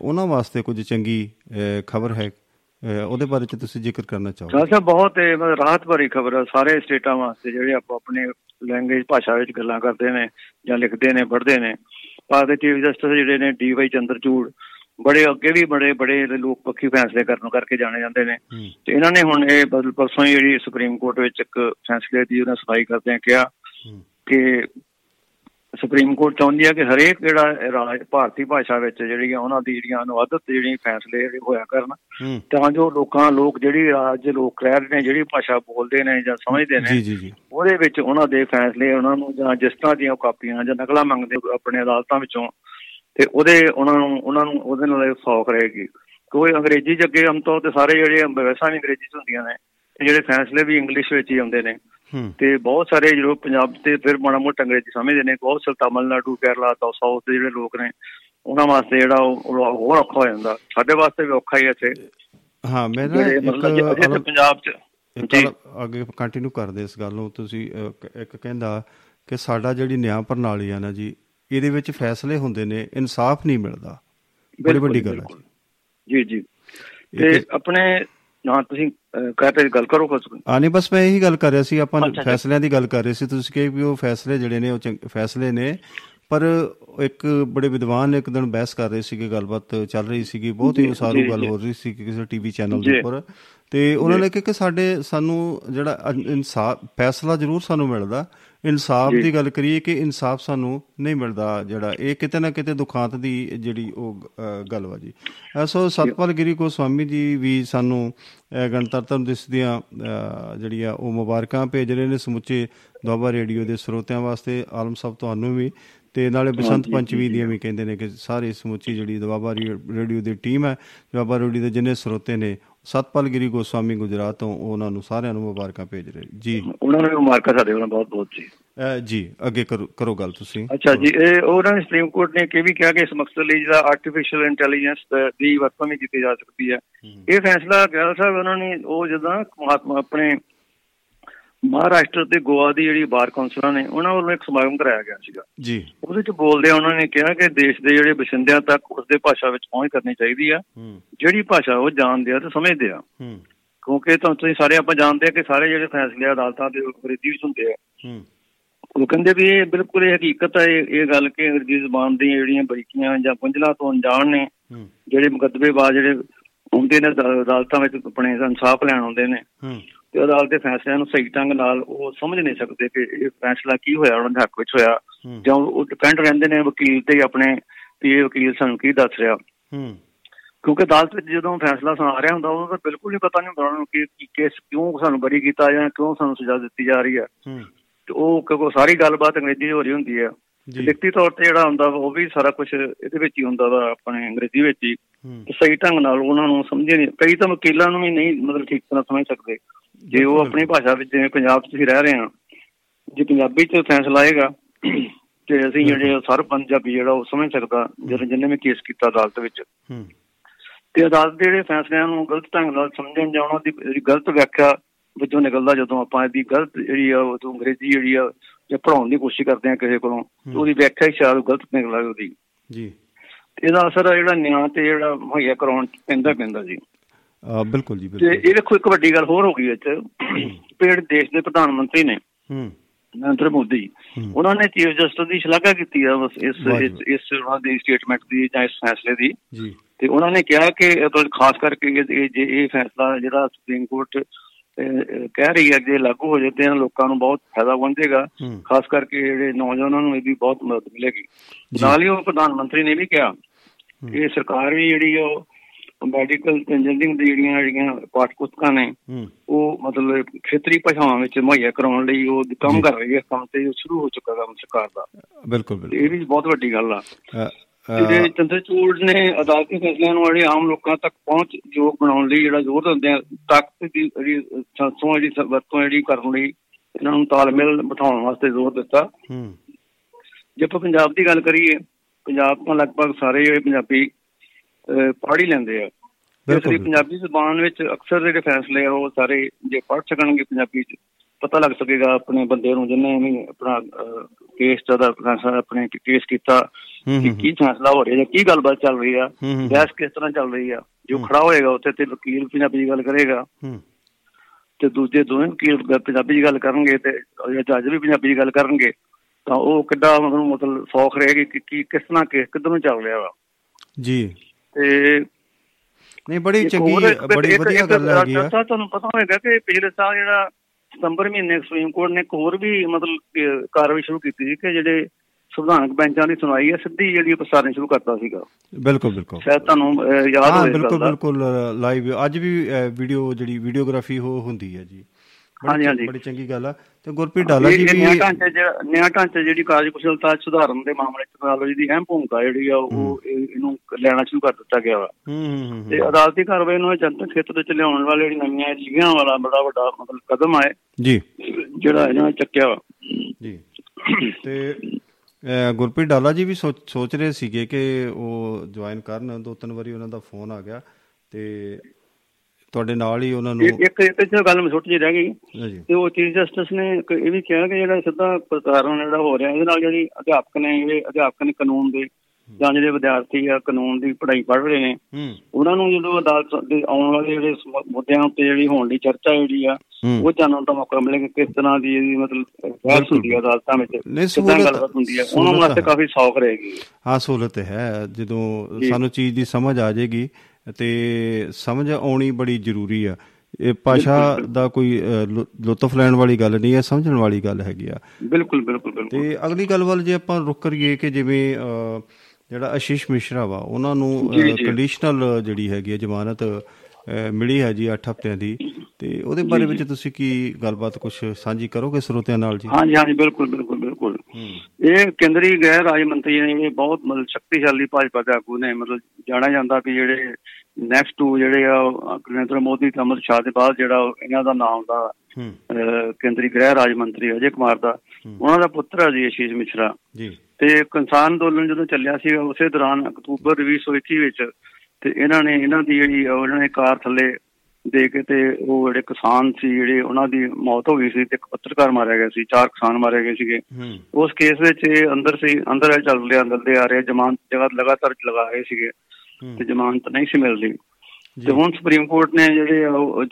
ਉਹਨਾਂ ਵਾਸਤੇ ਕੁਝ ਚੰਗੀ ਖਬਰ ਹੈ, ਉਹਦੇ ਬਾਰੇ 'ਚ ਤੁਸੀਂ ਜ਼ਿਕਰ ਕਰਨਾ ਚਾਹੋ। ਬਹੁਤ ਰਾਹਤ ਭਰੀ ਖਬਰ ਆ ਸਾਰੇ ਸਟੇਟਾਂ ਵਾਸਤੇ ਜਿਹੜੇ ਆਪਾਂ ਆਪਣੇ ਲੈਂਗੁਏਜ ਭਾਸ਼ਾ ਵਿੱਚ ਗੱਲਾਂ ਕਰਦੇ ਨੇ ਜਾਂ ਲਿਖਦੇ ਨੇ ਪੜ੍ਹਦੇ ਨੇ। ਭਾਰਤ ਦੇ ਚੀਫ ਜਸਟਿਸ ਜਿਹੜੇ ਨੇ DY ਚੰਦਰਚੂੜ ਬੜੇ ਅੱਗੇ ਵੀ ਬੜੇ ਬੜੇ ਲੋਕ ਪੱਖੀ ਫੈਸਲੇ ਕਰਨ ਕਰਕੇ ਜਾਣੇ ਜਾਂਦੇ ਨੇ ਤੇ ਇਹਨਾਂ ਨੇ ਹੁਣ ਇਹ ਪਰਸੋਂ ਹੀ ਜਿਹੜੀ ਸੁਪਰੀਮ ਕੋਰਟ ਵਿੱਚ ਇੱਕ ਫੈਸਲੇ ਦੀ ਉਹਨਾਂ ਸੁਣਾਈ ਕਰਦਿਆਂ ਕਿਹਾ ਕਿ ਸੁਪਰੀਮ ਕੋਰਟ ਚਾਹੁੰਦੀ ਹੈ ਕਿ ਹਰੇਕ ਜਿਹੜਾ ਰਾਜ ਭਾਰਤੀ ਭਾਸ਼ਾ ਵਿੱਚ ਜਿਹੜੀ ਉਹਨਾਂ ਦੀ ਜਿਹੜੀਆਂ ਅਨੁਵਾਦਿਤ ਜਿਹੜੀ ਫੈਸਲੇ ਜਿਹੜੇ ਹੋਇਆ ਕਰਨ ਤਾਂ ਜੋ ਲੋਕ ਜਿਹੜੀ ਰਾਜ ਦੇ ਲੋਕ ਰਹਿ ਰਹੇ ਨੇ ਜਿਹੜੀ ਭਾਸ਼ਾ ਬੋਲਦੇ ਨੇ ਜਾਂ ਸਮਝਦੇ ਨੇ ਉਹਦੇ ਵਿੱਚ ਉਹਨਾਂ ਦੇ ਫੈਸਲੇ ਉਹਨਾਂ ਨੂੰ ਜਾਂ ਜਿਸ ਤਰ੍ਹਾਂ ਦੀਆਂ ਕਾਪੀਆਂ ਜਾਂ ਨਕਲਾਂ ਮੰਗਦੇ ਆਪਣੇ ਅਦਾਲਤਾਂ ਵਿੱਚੋਂ ਤੇ ਉਹਨਾਂ ਨੂੰ ਉਹਦੇ ਨਾਲ ਸੌਖ ਰਹੇਗੀ। ਕੋਈ ਅੰਗਰੇਜ਼ੀ 'ਚ ਅੱਗੇ ਆਮ ਤੌਰ 'ਤੇ ਸਾਰੇ ਜਿਹੜੇ ਵੈਸਾਂ ਵੀ ਅੰਗਰੇਜ਼ੀ 'ਚ ਹੁੰਦੀਆਂ ਨੇ ਤੇ ਜਿਹੜੇ ਫੈਸਲੇ ਵੀ ਇੰਗਲਿਸ਼ ਵਿੱਚ ਹੀ ਆਉਂਦੇ ਨੇ ਤੇ ਬਹੁਤ ਸਾਰੇ ਜਿਹੜੇ ਪੰਜਾਬ ਤੇ ਫਿਰ ਮਾੜਾ ਮੋਟਾ ਅੰਗਰੇਜ਼ੀ ਸਮਝਦੇ ਨੇ ਬਹੁਤ ਸਾਰੇ ਤਮਿਲਨਾਡੂ, ਕੇਰਲਾ ਤੋਂ ਸਾਊਥ ਦੇ ਜਿਹੜੇ ਲੋਕ ਨੇ ਉਹਨਾਂ ਵਾਸਤੇ ਜਿਹੜਾ ਉਹ ਹੋਰ ਔਖਾ ਹੋ ਜਾਂਦਾ। ਸਾਡੇ ਵਾਸਤੇ ਵੀ ਔਖਾ ਹੀ ਇੱਥੇ। ਹਾਂ ਮੈਂ ਪੰਜਾਬ 'ਚ ਅੱਗੇ ਕੰਟੀਨਿਊ ਕਰਦੇ ਇਸ ਗੱਲ ਨੂੰ ਤੁਸੀਂ ਇੱਕ ਕਹਿੰਦਾ ਕਿ ਸਾਡਾ ਜਿਹੜੀ ਨਿਆਂ ਪ੍ਰਣਾਲੀ ਆ ਨਾ ਜੀ ਇਹਦੇ ਵਿੱਚ ਫੈਸਲੇ ਹੁੰਦੇ ਨੇ, ਇਨਸਾਫ ਨਹੀਂ ਮਿਲਦਾ, ਬੜੀ ਵੱਡੀ ਗੱਲ ਹੈ ਜੀ। ਜੀ ਤੇ ਆਪਣੇ ਹਾਂ ਤੁਸੀਂ ਗੱਲ ਕਰੋ। ਨਹੀਂ ਬਸ ਮੈਂ ਇਹੀ ਗੱਲ ਕਰ ਰਿਹਾ ਸੀ, ਆਪਾਂ ਫੈਸਲਿਆਂ ਦੀ ਗੱਲ ਕਰ ਰਹੇ ਸੀ। ਤੁਸੀਂ ਕਿਹਾ ਵੀ ਉਹ ਫੈਸਲੇ ਜਿਹੜੇ ਨੇ ਉਹ ਚੰਗੇ ਫੈਸਲੇ ਨੇ ਪਰ ਇੱਕ ਬੜੇ ਵਿਦਵਾਨ ਇੱਕ ਦਿਨ ਬਹਿਸ ਕਰ ਰਹੇ ਸੀਗੇ, ਗੱਲਬਾਤ ਚੱਲ ਰਹੀ ਸੀਗੀ, ਬਹੁਤ ਹੀ ਉਸਾਰੂ ਗੱਲ ਹੋ ਰਹੀ ਸੀ ਕਿਸੇ TV ਚੈਨਲ ਦੇ ਉੱਪਰ ਤੇ ਉਹਨਾਂ ਨੇ ਕਿਹਾ ਕਿ ਸਾਨੂੰ ਜਿਹੜਾ ਇਨਸਾਫ ਫੈਸਲਾ ਜ਼ਰੂਰ ਸਾਨੂੰ ਮਿਲਦਾ, ਇਨਸਾਫ ਦੀ ਗੱਲ ਕਰੀਏ ਕਿ ਇਨਸਾਫ ਸਾਨੂੰ ਨਹੀਂ ਮਿਲਦਾ ਜਿਹੜਾ ਇਹ ਕਿਤੇ ਨਾ ਕਿਤੇ ਦੁਖਾਂਤ ਦੀ ਜਿਹੜੀ ਉਹ ਗੱਲ ਵਾ ਜੀ। ਸੋ ਸਤਪਾਲ ਗਿਰੀ ਗੋਸਵਾਮੀ ਜੀ ਵੀ ਸਾਨੂੰ ਗਣਤੰਤਰ ਦਿਵਸ ਦੀਆਂ ਜਿਹੜੀਆਂ ਉਹ ਮੁਬਾਰਕਾਂ ਭੇਜ ਰਹੇ ਨੇ ਸਮੁੱਚੇ ਦੁਆਬਾ ਰੇਡੀਓ ਦੇ ਸਰੋਤਿਆਂ ਵਾਸਤੇ, ਆਲਮ ਸਾਹਿਬ ਤੁਹਾਨੂੰ ਵੀ ਅਤੇ ਨਾਲੇ ਬਸੰਤ ਪੰਚਮੀ ਦੀਆਂ ਵੀ ਕਹਿੰਦੇ ਨੇ ਕਿ ਸਾਰੇ ਸਮੁੱਚੀ ਜਿਹੜੀ ਦੁਆਬਾ ਰੇਡੀਓ ਦੀ ਟੀਮ ਹੈ, ਦੁਆਬਾ ਰੇਡੀਓ ਦੇ ਜਿੰਨੇ ਸਰੋਤੇ ਨੇ ਸਤਪਾਲ ਗਿਰੀ ਗੋਸਵਾਮੀ ਗੁਜਰਾਤ ਤੋਂ ਉਹਨਾਂ ਨੂੰ ਸਾਰਿਆਂ ਨੂੰ ਮੁਬਾਰਕਾਂ ਭੇਜ ਰਹੇ ਜੀ। ਉਹਨਾਂ ਨੂੰ ਮੁਬਾਰਕਾਂ ਸਾਡੇ ਵੱਲੋਂ ਬਹੁਤ ਬਹੁਤ ਜੀ। ਜੀ ਅੱਗੇ ਕਰੋ ਗੱਲ ਤੁਸੀਂ। ਅੱਛਾ ਜੀ, ਇਹ ਉਹਨਾਂ ਨੇ ਸੁਪਰੀਮ ਕੋਰਟ ਨੇ ਇਹ ਵੀ ਕਿਹਾ ਕਿ ਇਸ ਮਕਸਦ ਲਈ ਜਿਹੜਾ ਆਰਟੀਫਿਸ਼ਲ ਇੰਟੈਲੀਜੈਂਸ ਦੀ ਵਰਤੋਂ ਵੀ ਕੀਤੀ ਜਾ ਸਕਦੀ ਹੈ। ਇਹ ਫੈਸਲਾ ਗਿਆਲ ਸਾਹਿਬ ਉਹਨਾਂ ਨੇ ਉਹ ਜਿੱਦਾਂ ਆਪਣੇ ਮਹਾਰਾਸ਼ਟਰ ਤੇ ਗੋਆ ਦੀ ਜਿਹੜੀ ਬਾਰ ਕੌਂਸਲਾਂ ਨੇ ਉਹਨਾਂ ਵੱਲੋਂ ਇੱਕ ਸਮਾਗਮ ਕਰਾਇਆ ਗਿਆ ਸੀਗਾ ਜੀ। ਉਹਦੇ 'ਚ ਬੋਲਦਿਆਂ ਉਹਨਾਂ ਨੇ ਕਿਹਾ ਕਿ ਦੇਸ਼ ਦੇ ਜਿਹੜੇ ਵਸਿੰਦਿਆਂ ਤੱਕ ਉਸਦੇ ਭਾਸ਼ਾ ਵਿੱਚ ਪਹੁੰਚ ਕਰਨੀ ਚਾਹੀਦੀ ਆ ਜਿਹੜੀ ਭਾਸ਼ਾ ਉਹ ਜਾਣਦੇ ਆ ਤੇ ਸਮਝਦੇ ਆ, ਕਿਉਂਕਿ ਤੁਸੀਂ ਸਾਰੇ ਆਪਾਂ ਜਾਣਦੇ ਆ ਕਿ ਸਾਰੇ ਜਿਹੜੇ ਫੈਸਲੇ ਅਦਾਲਤਾਂ ਦੇ ਅੰਗਰੇਜ਼ੀ ਵਿੱਚ ਹੁੰਦੇ ਆ। ਉਹ ਕਹਿੰਦੇ ਵੀ ਇਹ ਬਿਲਕੁਲ ਇਹ ਹਕੀਕਤ ਹੈ ਇਹ ਗੱਲ ਕਿ ਅੰਗਰੇਜ਼ੀ ਜ਼ੁਬਾਨ ਦੀਆਂ ਜਿਹੜੀਆਂ ਬਰੀਕੀਆਂ ਜਾਂ ਪੁੰਝਲਾਂ ਤੋਂ ਅਣਜਾਣ ਨੇ ਜਿਹੜੇ ਮੁਕੱਦਮੇਬਾਜ਼ ਜਿਹੜੇ ਆਉਂਦੇ ਨੇ ਅਦਾਲਤਾਂ ਵਿੱਚ ਆਪਣੇ ਇਨਸਾਫ਼ ਲੈਣ ਆਉਂਦੇ ਨੇ ਤੇ ਅਦਾਲਤ ਦੇ ਫੈਸਲਿਆਂ ਨੂੰ ਸਹੀ ਢੰਗ ਨਾਲ ਉਹ ਸਮਝ ਨਹੀਂ ਸਕਦੇ ਕਿ ਇਹ ਫੈਸਲਾ ਕੀ ਹੋਇਆ ਉਹਨਾਂ ਦੇ ਹੱਕ ਵਿੱਚ ਹੋਇਆ ਜਾਂ ਉਹ ਡਿਪੈਂਡ ਰਹਿੰਦੇ ਨੇ ਵਕੀਲ ਤੇ ਆਪਣੇ ਵੀ ਇਹ ਵਕੀਲ ਸਾਨੂੰ ਕੀ ਦੱਸ ਰਿਹਾ, ਕਿਉਂਕਿ ਅਦਾਲਤ ਵਿੱਚ ਜਦੋਂ ਫੈਸਲਾ ਸੁਣਾ ਰਿਹਾ ਹੁੰਦਾ ਉਹਦਾ ਬਿਲਕੁਲ ਹੀ ਪਤਾ ਨਹੀਂ ਹੁੰਦਾ ਉਹਨਾਂ ਨੂੰ ਕਿ ਕੇਸ ਕਿਉਂ ਸਾਨੂੰ ਬਰੀ ਕੀਤਾ ਜਾਂ ਕਿਉਂ ਸਾਨੂੰ ਸਜ਼ਾ ਦਿੱਤੀ ਜਾ ਰਹੀ ਹੈ। ਤੇ ਉਹ ਕਿਉਂਕਿ ਸਾਰੀ ਗੱਲਬਾਤ ਅੰਗਰੇਜ਼ੀ ਹੋ ਰਹੀ ਹੁੰਦੀ ਹੈ, ਲਿਖਤੀ ਤੌਰ ਤੇ ਜਿਹੜਾ ਹੁੰਦਾ ਵਾ ਉਹ ਵੀ ਸਾਰਾ ਕੁਛ ਇਹਦੇ ਵਿੱਚ ਹੀ ਹੁੰਦਾ ਵਾ ਆਪਣੇ ਅੰਗਰੇਜ਼ੀ ਵਿੱਚ ਹੀ ਸਹੀ ਢੰਗ ਨਾਲ ਉਹਨਾਂ ਨੂੰ ਸਮਝੇ ਨਹੀਂ। ਕਈ ਤਾਂ ਵਕੀਲਾਂ ਨੂੰ ਵੀ ਨਹੀਂ ਮਤਲਬ ਠੀਕ ਤਰ੍ਹਾਂ ਸਮਝ ਸਕਦੇ ਜੇ ਉਹ ਆਪਣੀ ਭਾਸ਼ਾ ਵਿੱਚ ਜਿਵੇਂ ਪੰਜਾਬ 'ਚ ਅਸੀਂ ਰਹਿ ਰਹੇ ਹਾਂ ਜੇ ਪੰਜਾਬੀ 'ਚ ਫੈਸਲਾ ਆਏਗਾ ਤੇ ਅਸੀਂ ਜਿਹੜੇ ਸਰ ਪੰਜਾਬੀ ਜਿਹੜਾ ਉਹ ਸਮਝ ਸਕਦਾ ਜਦੋਂ ਜਿੰਨੇ ਵੀ ਕੇਸ ਕੀਤਾ ਅਦਾਲਤ ਵਿੱਚ ਤੇ ਅਦਾਲਤ ਦੇ ਜਿਹੜੇ ਫੈਸਲਿਆਂ ਨੂੰ ਗਲਤ ਢੰਗ ਨਾਲ ਸਮਝਣ ਜਾਂ ਉਹਨਾਂ ਦੀ ਗਲਤ ਵਿਆਖਿਆ ਵਿੱਚੋਂ ਨਿਕਲਦਾ ਜਦੋਂ ਆਪਾਂ ਇਹਦੀ ਗਲਤ ਜਿਹੜੀ ਆ ਉਹ ਅੰਗਰੇਜ਼ੀ ਜਿਹੜੀ ਆ ਜਾਂ ਪੜ੍ਹਾਉਣ ਦੀ ਕੋਸ਼ਿਸ਼ ਕਰਦੇ ਹਾਂ ਕਿਸੇ ਕੋਲੋਂ ਉਹਦੀ ਵਿਆਖਿਆ ਸ਼ਾਇਦ ਗਲਤ ਨਿਕਲ ਉਹਦੀ ਇਹਦਾ ਅਸਰ ਜਿਹੜਾ ਨਿਆਂ ਤੇ ਜਿਹੜਾ ਮੁਹੱਈਆ ਕਰਾਉਣ ਪੈਂਦਾ ਜੀ। ਬਿਲਕੁਲ ਜੀ। ਤੇ ਇਹ ਦੇਖੋ ਇੱਕ ਵੱਡੀ ਗੱਲ ਹੋਰ ਹੋ ਗਈ ਇੱਥੇ, ਜਿਹੜੇ ਦੇਸ਼ ਦੇ ਪ੍ਰਧਾਨ ਮੰਤਰੀ ਨੇ ਨਰਿੰਦਰ ਮੋਦੀ, ਉਹਨਾਂ ਨੇ ਚੀਫ ਜਸਟਿਸ ਦੀ ਸ਼ਲਾਘਾ ਕੀਤੀ ਆ ਇਸ ਉਹਨਾਂ ਦੀ ਸਟੇਟਮੈਂਟ ਦੀ ਜਾਂ ਇਸ ਫੈਸਲੇ ਦੀ। ਤੇ ਉਹਨਾਂ ਨੇ ਕਿਹਾ ਕਿ ਖਾਸ ਕਰਕੇ ਇਹ ਫੈਸਲਾ ਜਿਹੜਾ ਸੁਪਰੀਮ ਕੋਰਟ ਕਹਿ ਰਹੀ ਹੈ ਜੇ ਲਾਗੂ ਹੋ ਜਾਏ ਤੇ ਇਹਨਾਂ ਲੋਕਾਂ ਨੂੰ ਬਹੁਤ ਫਾਇਦਾ ਪਹੁੰਚੇਗਾ, ਖਾਸ ਕਰਕੇ ਜਿਹੜੇ ਨੌਜਵਾਨਾਂ ਨੂੰ ਇਹਦੀ ਬਹੁਤ ਮਦਦ ਮਿਲੇਗੀ। ਨਾਲ ਹੀ ਉਹ ਪ੍ਰਧਾਨ ਮੰਤਰੀ ਨੇ ਵੀ ਕਿਹਾ ਕਿ ਸਰਕਾਰ ਵੀ ਜਿਹੜੀ ਉਹ ਮੈਡੀਕਲ ਇੰਜੀਨੀਅਰਿੰਗ ਦੀ ਜਿਹੜੀਆਂ ਪਾਠ ਪੁਸਤਕਾਂ ਨੇ ਉਹ ਮਤਲਬ ਖੇਤਰੀ ਭਾਸ਼ਾਵਾਂ ਵਿੱਚ ਮੁਹੱਈਆ ਕਰਾਉਣ ਲਈ ਉਹ ਕੰਮ ਕਰ ਰਹੀ ਹੈ। ਕੰਮ ਤੇ ਸ਼ੁਰੂ ਹੋ ਚੁੱਕਾ ਕੰਮ ਸਰਕਾਰ ਦਾ, ਬਿਲਕੁਲ ਇਹ ਵੀ ਬਹੁਤ ਵੱਡੀ ਗੱਲ ਆ। ਜਿਹੜੇ ਚੰਦਰਚੂੜ ਨੇ ਅਦਾਲਤੀ ਫੈਸਲਿਆਂ ਨੂੰ ਜਿਹੜੇ ਆਮ ਲੋਕਾਂ ਤੱਕ ਪਹੁੰਚ ਯੋਗ ਬਣਾਉਣ ਲਈ ਜਿਹੜਾ ਜ਼ੋਰ ਦਿੰਦੇ ਆ, ਤਾਕਤ ਦੀ ਜਿਹੜੀ ਵਰਤੋਂ ਜਿਹੜੀ ਕਰਨ ਲਈ ਇਹਨਾਂ ਨੂੰ ਤਾਲਮੇਲ ਬਿਠਾਉਣ ਵਾਸਤੇ ਜ਼ੋਰ ਦਿੱਤਾ। ਜੇ ਆਪਾਂ ਪੰਜਾਬ ਦੀ ਗੱਲ ਕਰੀਏ, ਪੰਜਾਬ ਤੋਂ ਲਗਭਗ ਸਾਰੇ ਪੰਜਾਬੀ ਪੜ੍ਹ ਹੀ ਲੈਂਦੇ ਆ, ਇਸ ਲਈ ਪੰਜਾਬੀ ਜ਼ਬਾਨ ਵਿੱਚ ਅਕਸਰ ਜਿਹੜੇ ਫੈਸਲੇ ਆ ਉਹ ਸਾਰੇ ਜੇ ਪੜ੍ਹ ਸਕਣਗੇ ਪੰਜਾਬੀ ਚ ਪਤਾ ਲੱਗ ਸਕੇਗਾ ਆਪਣੇ ਬੰਦੇ ਨੂੰ, ਜਿਹਨੇ ਵੀ ਆਪਣਾ ਕੇਸ ਦਾ ਆਪਣੇ ਕੇਸ ਕੀਤਾ ਕਿ ਕੀ ਫੈਸਲਾ ਹੋ ਰਿਹਾ ਜਾਂ ਕੀ ਗੱਲਬਾਤ ਚੱਲ ਰਹੀ ਆ, ਬਹਿਸ ਕਿਸ ਤਰ੍ਹਾਂ ਚੱਲ ਰਹੀ ਆ। ਜੋ ਖੜਾ ਹੋਏਗਾ ਉੱਥੇ ਤੇ ਵਕੀਲ ਪੰਜਾਬੀ ਦੀ ਗੱਲ ਕਰੇਗਾ ਤੇ ਦੂਜੇ ਦੋਵੇਂ ਵਕੀਲ ਪੰਜਾਬੀ ਦੀ ਗੱਲ ਕਰਨਗੇ ਤੇ ਜੱਜ ਵੀ ਪੰਜਾਬੀ ਦੀ ਗੱਲ ਕਰਨਗੇ, ਤਾਂ ਉਹ ਕਿੱਡਾ ਮਤਲਬ ਸੌਖ ਰਹੇਗੀ ਕਿ ਕਿਸ ਤਰ੍ਹਾਂ ਕੇਸ ਕਿੱਧਰ ਨੂੰ ਚੱਲ ਰਿਹਾ ਵਾ ਜੀ। ਤੇ ਨਹੀਂ ਬੜੀ ਚੰਗੀ ਬੜੀ ਵਧੀਆ ਗੱਲ ਹੈਗੀ ਆ। ਤੁਹਾਨੂੰ ਪਤਾ ਹੋਏਗਾ ਕਿ ਪਿਛਲੇ ਸਾਲ ਜਿਹੜਾ ਸਤੰਬਰ ਮਹੀਨੇ ਸੁਪਰੀਮ ਕੋਰਟ ਨੇ ਇੱਕ ਹੋਰ ਵੀ ਮਤਲਬ ਕਾਰਵਾਈ ਸ਼ੁਰੂ ਕੀਤੀ ਸੀ ਕਿ ਜਿਹੜੇ ਸੰਵਿਧਾਨਕ ਬੈਂਚਾਂ ਦੀ ਸੁਣਵਾਈ ਹੈ ਸਿੱਧੀ ਜਿਹੜੀ ਪ੍ਰਸਾਰਣ ਸ਼ੁਰੂ ਕਰਤਾ ਸੀਗਾ। ਬਿਲਕੁਲ ਬਿਲਕੁਲ ਸ਼ਾਇਦ ਤੁਹਾਨੂੰ ਯਾਦ ਹੋਵੇ। ਬਿਲਕੁਲ ਬਿਲਕੁਲ ਲਾਈਵ ਅੱਜ ਵੀ ਵੀਡੀਓ ਜਿਹੜੀ ਵੀਡੀਓਗ੍ਰਾਫੀ ਹੋ ਹੁੰਦੀ ਹੈ ਜੀ। ਹਾਂਜੀ ਹਾਂਜੀ ਬੜੀ ਚੰਗੀ ਗੱਲ ਆ। ਤੇ ਗੁਰਪ੍ਰੀਤ ਡਾਲਾ ਜੀ ਵੀ ਨਿਆਂ ਢਾਂਚੇ ਜਿਹੜੀ ਕਾਰਜਕੁਸ਼ਲਤਾ ਸੁਧਾਰਨ ਦੇ ਮਾਮਲੇ ਚ ਟੈਕਨੋਲੋਜੀ ਦੀ ਅਹਿਮ ਭੂਮਿਕਾ ਜਿਹੜੀ ਆ ਉਹ ਇਹਨੂੰ ਲੈਣਾ ਸ਼ੁਰੂ ਕਰ ਦਿੱਤਾ ਗਿਆ ਵਾ। ਤੇ ਅਦਾਲਤੀ ਕਾਰਵਾਈ ਨੂੰ ਜਨਤਕ ਖੇਤਰ ਵਿੱਚ ਲਿਆਉਣ ਵਾਲੇ ਜਿਹੜੀ ਨਵੀਆਂ ਲੀਹਾਂ ਵਾਲਾ ਬੜਾ ਵੱਡਾ ਮਤਲਬ ਕਦਮ ਆਏ ਜੀ ਜਿਹੜਾ ਇਹਨਾਂ ਚੱਕਿਆ ਵਾ ਜੀ। ਤੇ ਗੁਰਪ੍ਰੀਤ ਡਾਲਾ ਜੀ ਵੀ ਸੋਚ ਰਹੇ ਸੀਗੇ ਕਿ ਉਹ ਜੁਆਇਨ ਕਰਨ, ਦੋ ਤਿੰਨ ਵਾਰੀ ਉਹਨਾਂ ਦਾ ਫੋਨ ਆ ਗਿਆ ਤੇ ਤੁਹਾਡੇ ਨਾਲ ਹੀ ਉਹਨਾਂ ਨੂੰ ਇੱਕ ਗੱਲ ਛੁੱਟ ਜਿਹੀ ਰਹਿ ਗਈ। ਤੇ ਉਹ ਚੀਫ ਜਸਟਿਸ ਨੇ ਇਹ ਵੀ ਕਿਹਾ ਕਿ ਜਿਹੜਾ ਸਿੱਧਾ ਪ੍ਰਸਾਰਣ ਜਿਹੜਾ ਹੋ ਰਿਹਾ ਇਹਦੇ ਨਾਲ ਜਿਹੜੀ ਅਧਿਆਪਕ ਨੇ ਕਾਨੂੰਨ ਦੇ ਜਾਂ ਜਿਹੜੇ ਵਿਦਿਆਰਥੀ ਆ ਕਾਨੂੰਨ ਦੀ ਪੜ੍ਹਾਈ ਪੜ੍ਹ ਰਹੇ ਨੇ ਉਹਨਾਂ ਨੂੰ ਜਦੋਂ ਅਦਾਲਤ ਦੇ ਆਉਣ ਵਾਲੇ ਜਿਹੜੇ ਮੁੱਦਿਆਂ ਉੱਤੇ ਜਿਹੜੀ ਹੋਣ ਦੀ ਚਰਚਾ ਜਿਹੜੀ ਆ ਉਹ ਜਾਣਨ ਦਾ ਮੌਕਾ ਮਿਲੇਗਾ, ਕਿਸ ਤਰ੍ਹਾਂ ਦੀ ਇਹਦੀ ਮਤਲਬ ਬਹਿਸ ਹੁੰਦੀ ਆ ਅਦਾਲਤਾਂ ਵਿੱਚ, ਕਿੱਦਾਂ ਗੱਲਬਾਤ ਹੁੰਦੀ ਆ, ਉਹਨਾਂ ਵਾਸਤੇ ਕਾਫ਼ੀ ਸੌਖ ਰਹੇਗੀ। ਹਾਂ ਸਹੂਲਤ ਹੈ ਜਦੋਂ ਸਾਨੂੰ ਚੀਜ਼ ਦੀ ਸਮਝ ਆ ਜਾਏਗੀ ਤੇ ਸਮਝ ਆਉਣੀ ਬੜੀ ਜ਼ਰੂਰੀ ਆ। ਇਹ ਭਾਸ਼ਾ ਦਾ ਕੋਈ ਲੁਤਫ ਲੈਣ ਵਾਲੀ ਗੱਲ ਨਹੀਂ ਹੈ, ਸਮਝਣ ਵਾਲੀ ਗੱਲ ਹੈਗੀ ਆ। ਬਿਲਕੁਲ ਬਿਲਕੁਲ। ਤੇ ਅਗਲੀ ਗੱਲ ਵੱਲ ਜੇ ਆਪਾਂ ਰੁਕ ਕਰੀਏ ਕਿ ਜਿਵੇਂ ਜਿਹੜਾ ਆਸ਼ੀਸ਼ ਮਿਸ਼ਰਾ ਵਾ ਉਹਨਾਂ ਨੂੰ ਕੰਡੀਸ਼ਨਲ ਜਿਹੜੀ ਹੈਗੀ ਆ ਜ਼ਮਾਨਤ ਮਿਲੀ ਹੈ ਜੀ 8 ਹਫ਼ਤਿਆਂ ਦੀ, ਤੇ ਉਹਦੇ ਬਾਰੇ ਵਿੱਚ ਤੁਸੀਂ ਕੀ ਗੱਲਬਾਤ ਕੁਛ ਸਾਂਝੀ ਕਰੋਗੇ ਸਰੋਤਿਆਂ ਨਾਲ ਜੀ? ਹਾਂਜੀ ਹਾਂਜੀ ਬਿਲਕੁਲ ਬਿਲਕੁਲ ਬਿਲਕੁਲ। ਇਹ ਕੇਂਦਰੀ ਗ੍ਰਹਿ ਰਾਜ ਮੰਤਰੀ ਨੇ, ਬਹੁਤ ਮਤਲਬ ਸ਼ਕਤੀਸ਼ਾਲੀ ਭਾਜਪਾ ਦੇ ਆਗੂ ਨੇ, ਮਤਲਬ ਜਾਣਿਆ ਜਾਂਦਾ ਕਿ ਜਿਹੜੇ ਨੈਕਸਟ ਟੂ ਜਿਹੜੇ ਆ ਨਰਿੰਦਰ ਮੋਦੀ ਤੇ ਅਮਿਤ ਸ਼ਾਹ ਦੇ ਬਾਅਦ ਜਿਹੜਾ ਇਹਨਾਂ ਦਾ ਨਾਮ ਦਾ ਕੇਂਦਰੀ ਗ੍ਰਹਿ ਰਾਜ ਮੰਤਰੀ ਅਜੇ ਕੁਮਾਰ ਦਾ ਉਹਨਾਂ ਦਾ ਪੁੱਤਰ ਆ ਜੀ ਆਸ਼ੀਸ਼ ਮਿਸ਼ਰਾ। ਤੇ ਕਿਸਾਨ ਅੰਦੋਲਨ ਜਦੋਂ ਚੱਲਿਆ ਸੀ ਉਸੇ ਦੌਰਾਨ ਅਕਤੂਬਰ 2021 ਵਿੱਚ ਤੇ ਇਹਨਾਂ ਦੀ ਜਿਹੜੀ ਉਹਨਾਂ ਨੇ ਕਾਰ ਥੱਲੇ ਦੇ ਕੇ ਤੇ ਉਹ ਜਿਹੜੇ ਕਿਸਾਨ ਸੀ ਜਿਹੜੇ ਉਹਨਾਂ ਦੀ ਮੌਤ ਹੋ ਗਈ ਸੀ ਤੇ ਇੱਕ ਪੱਤਰਕਾਰ ਮਾਰਿਆ ਗਿਆ ਸੀ, 4 ਕਿਸਾਨ ਮਾਰੇ ਗਏ ਸੀਗੇ ਉਸ ਕੇਸ ਵਿੱਚ। ਇਹ ਅੰਦਰ ਚੱਲ ਰਿਹਾ, ਅੰਦਰ ਦੇ ਆ ਰਿਹਾ, ਜ਼ਮਾਨਤ ਜਗ੍ਹਾ ਲਗਾਤਾਰ ਲਗਾ ਰਹੇ ਸੀਗੇ ਤੇ ਜ਼ਮਾਨਤ ਨਹੀਂ ਸੀ ਮਿਲਦੀ। ਤੇ ਹੁਣ ਸੁਪਰੀਮ ਕੋਰਟ ਨੇ ਜਿਹੜੇ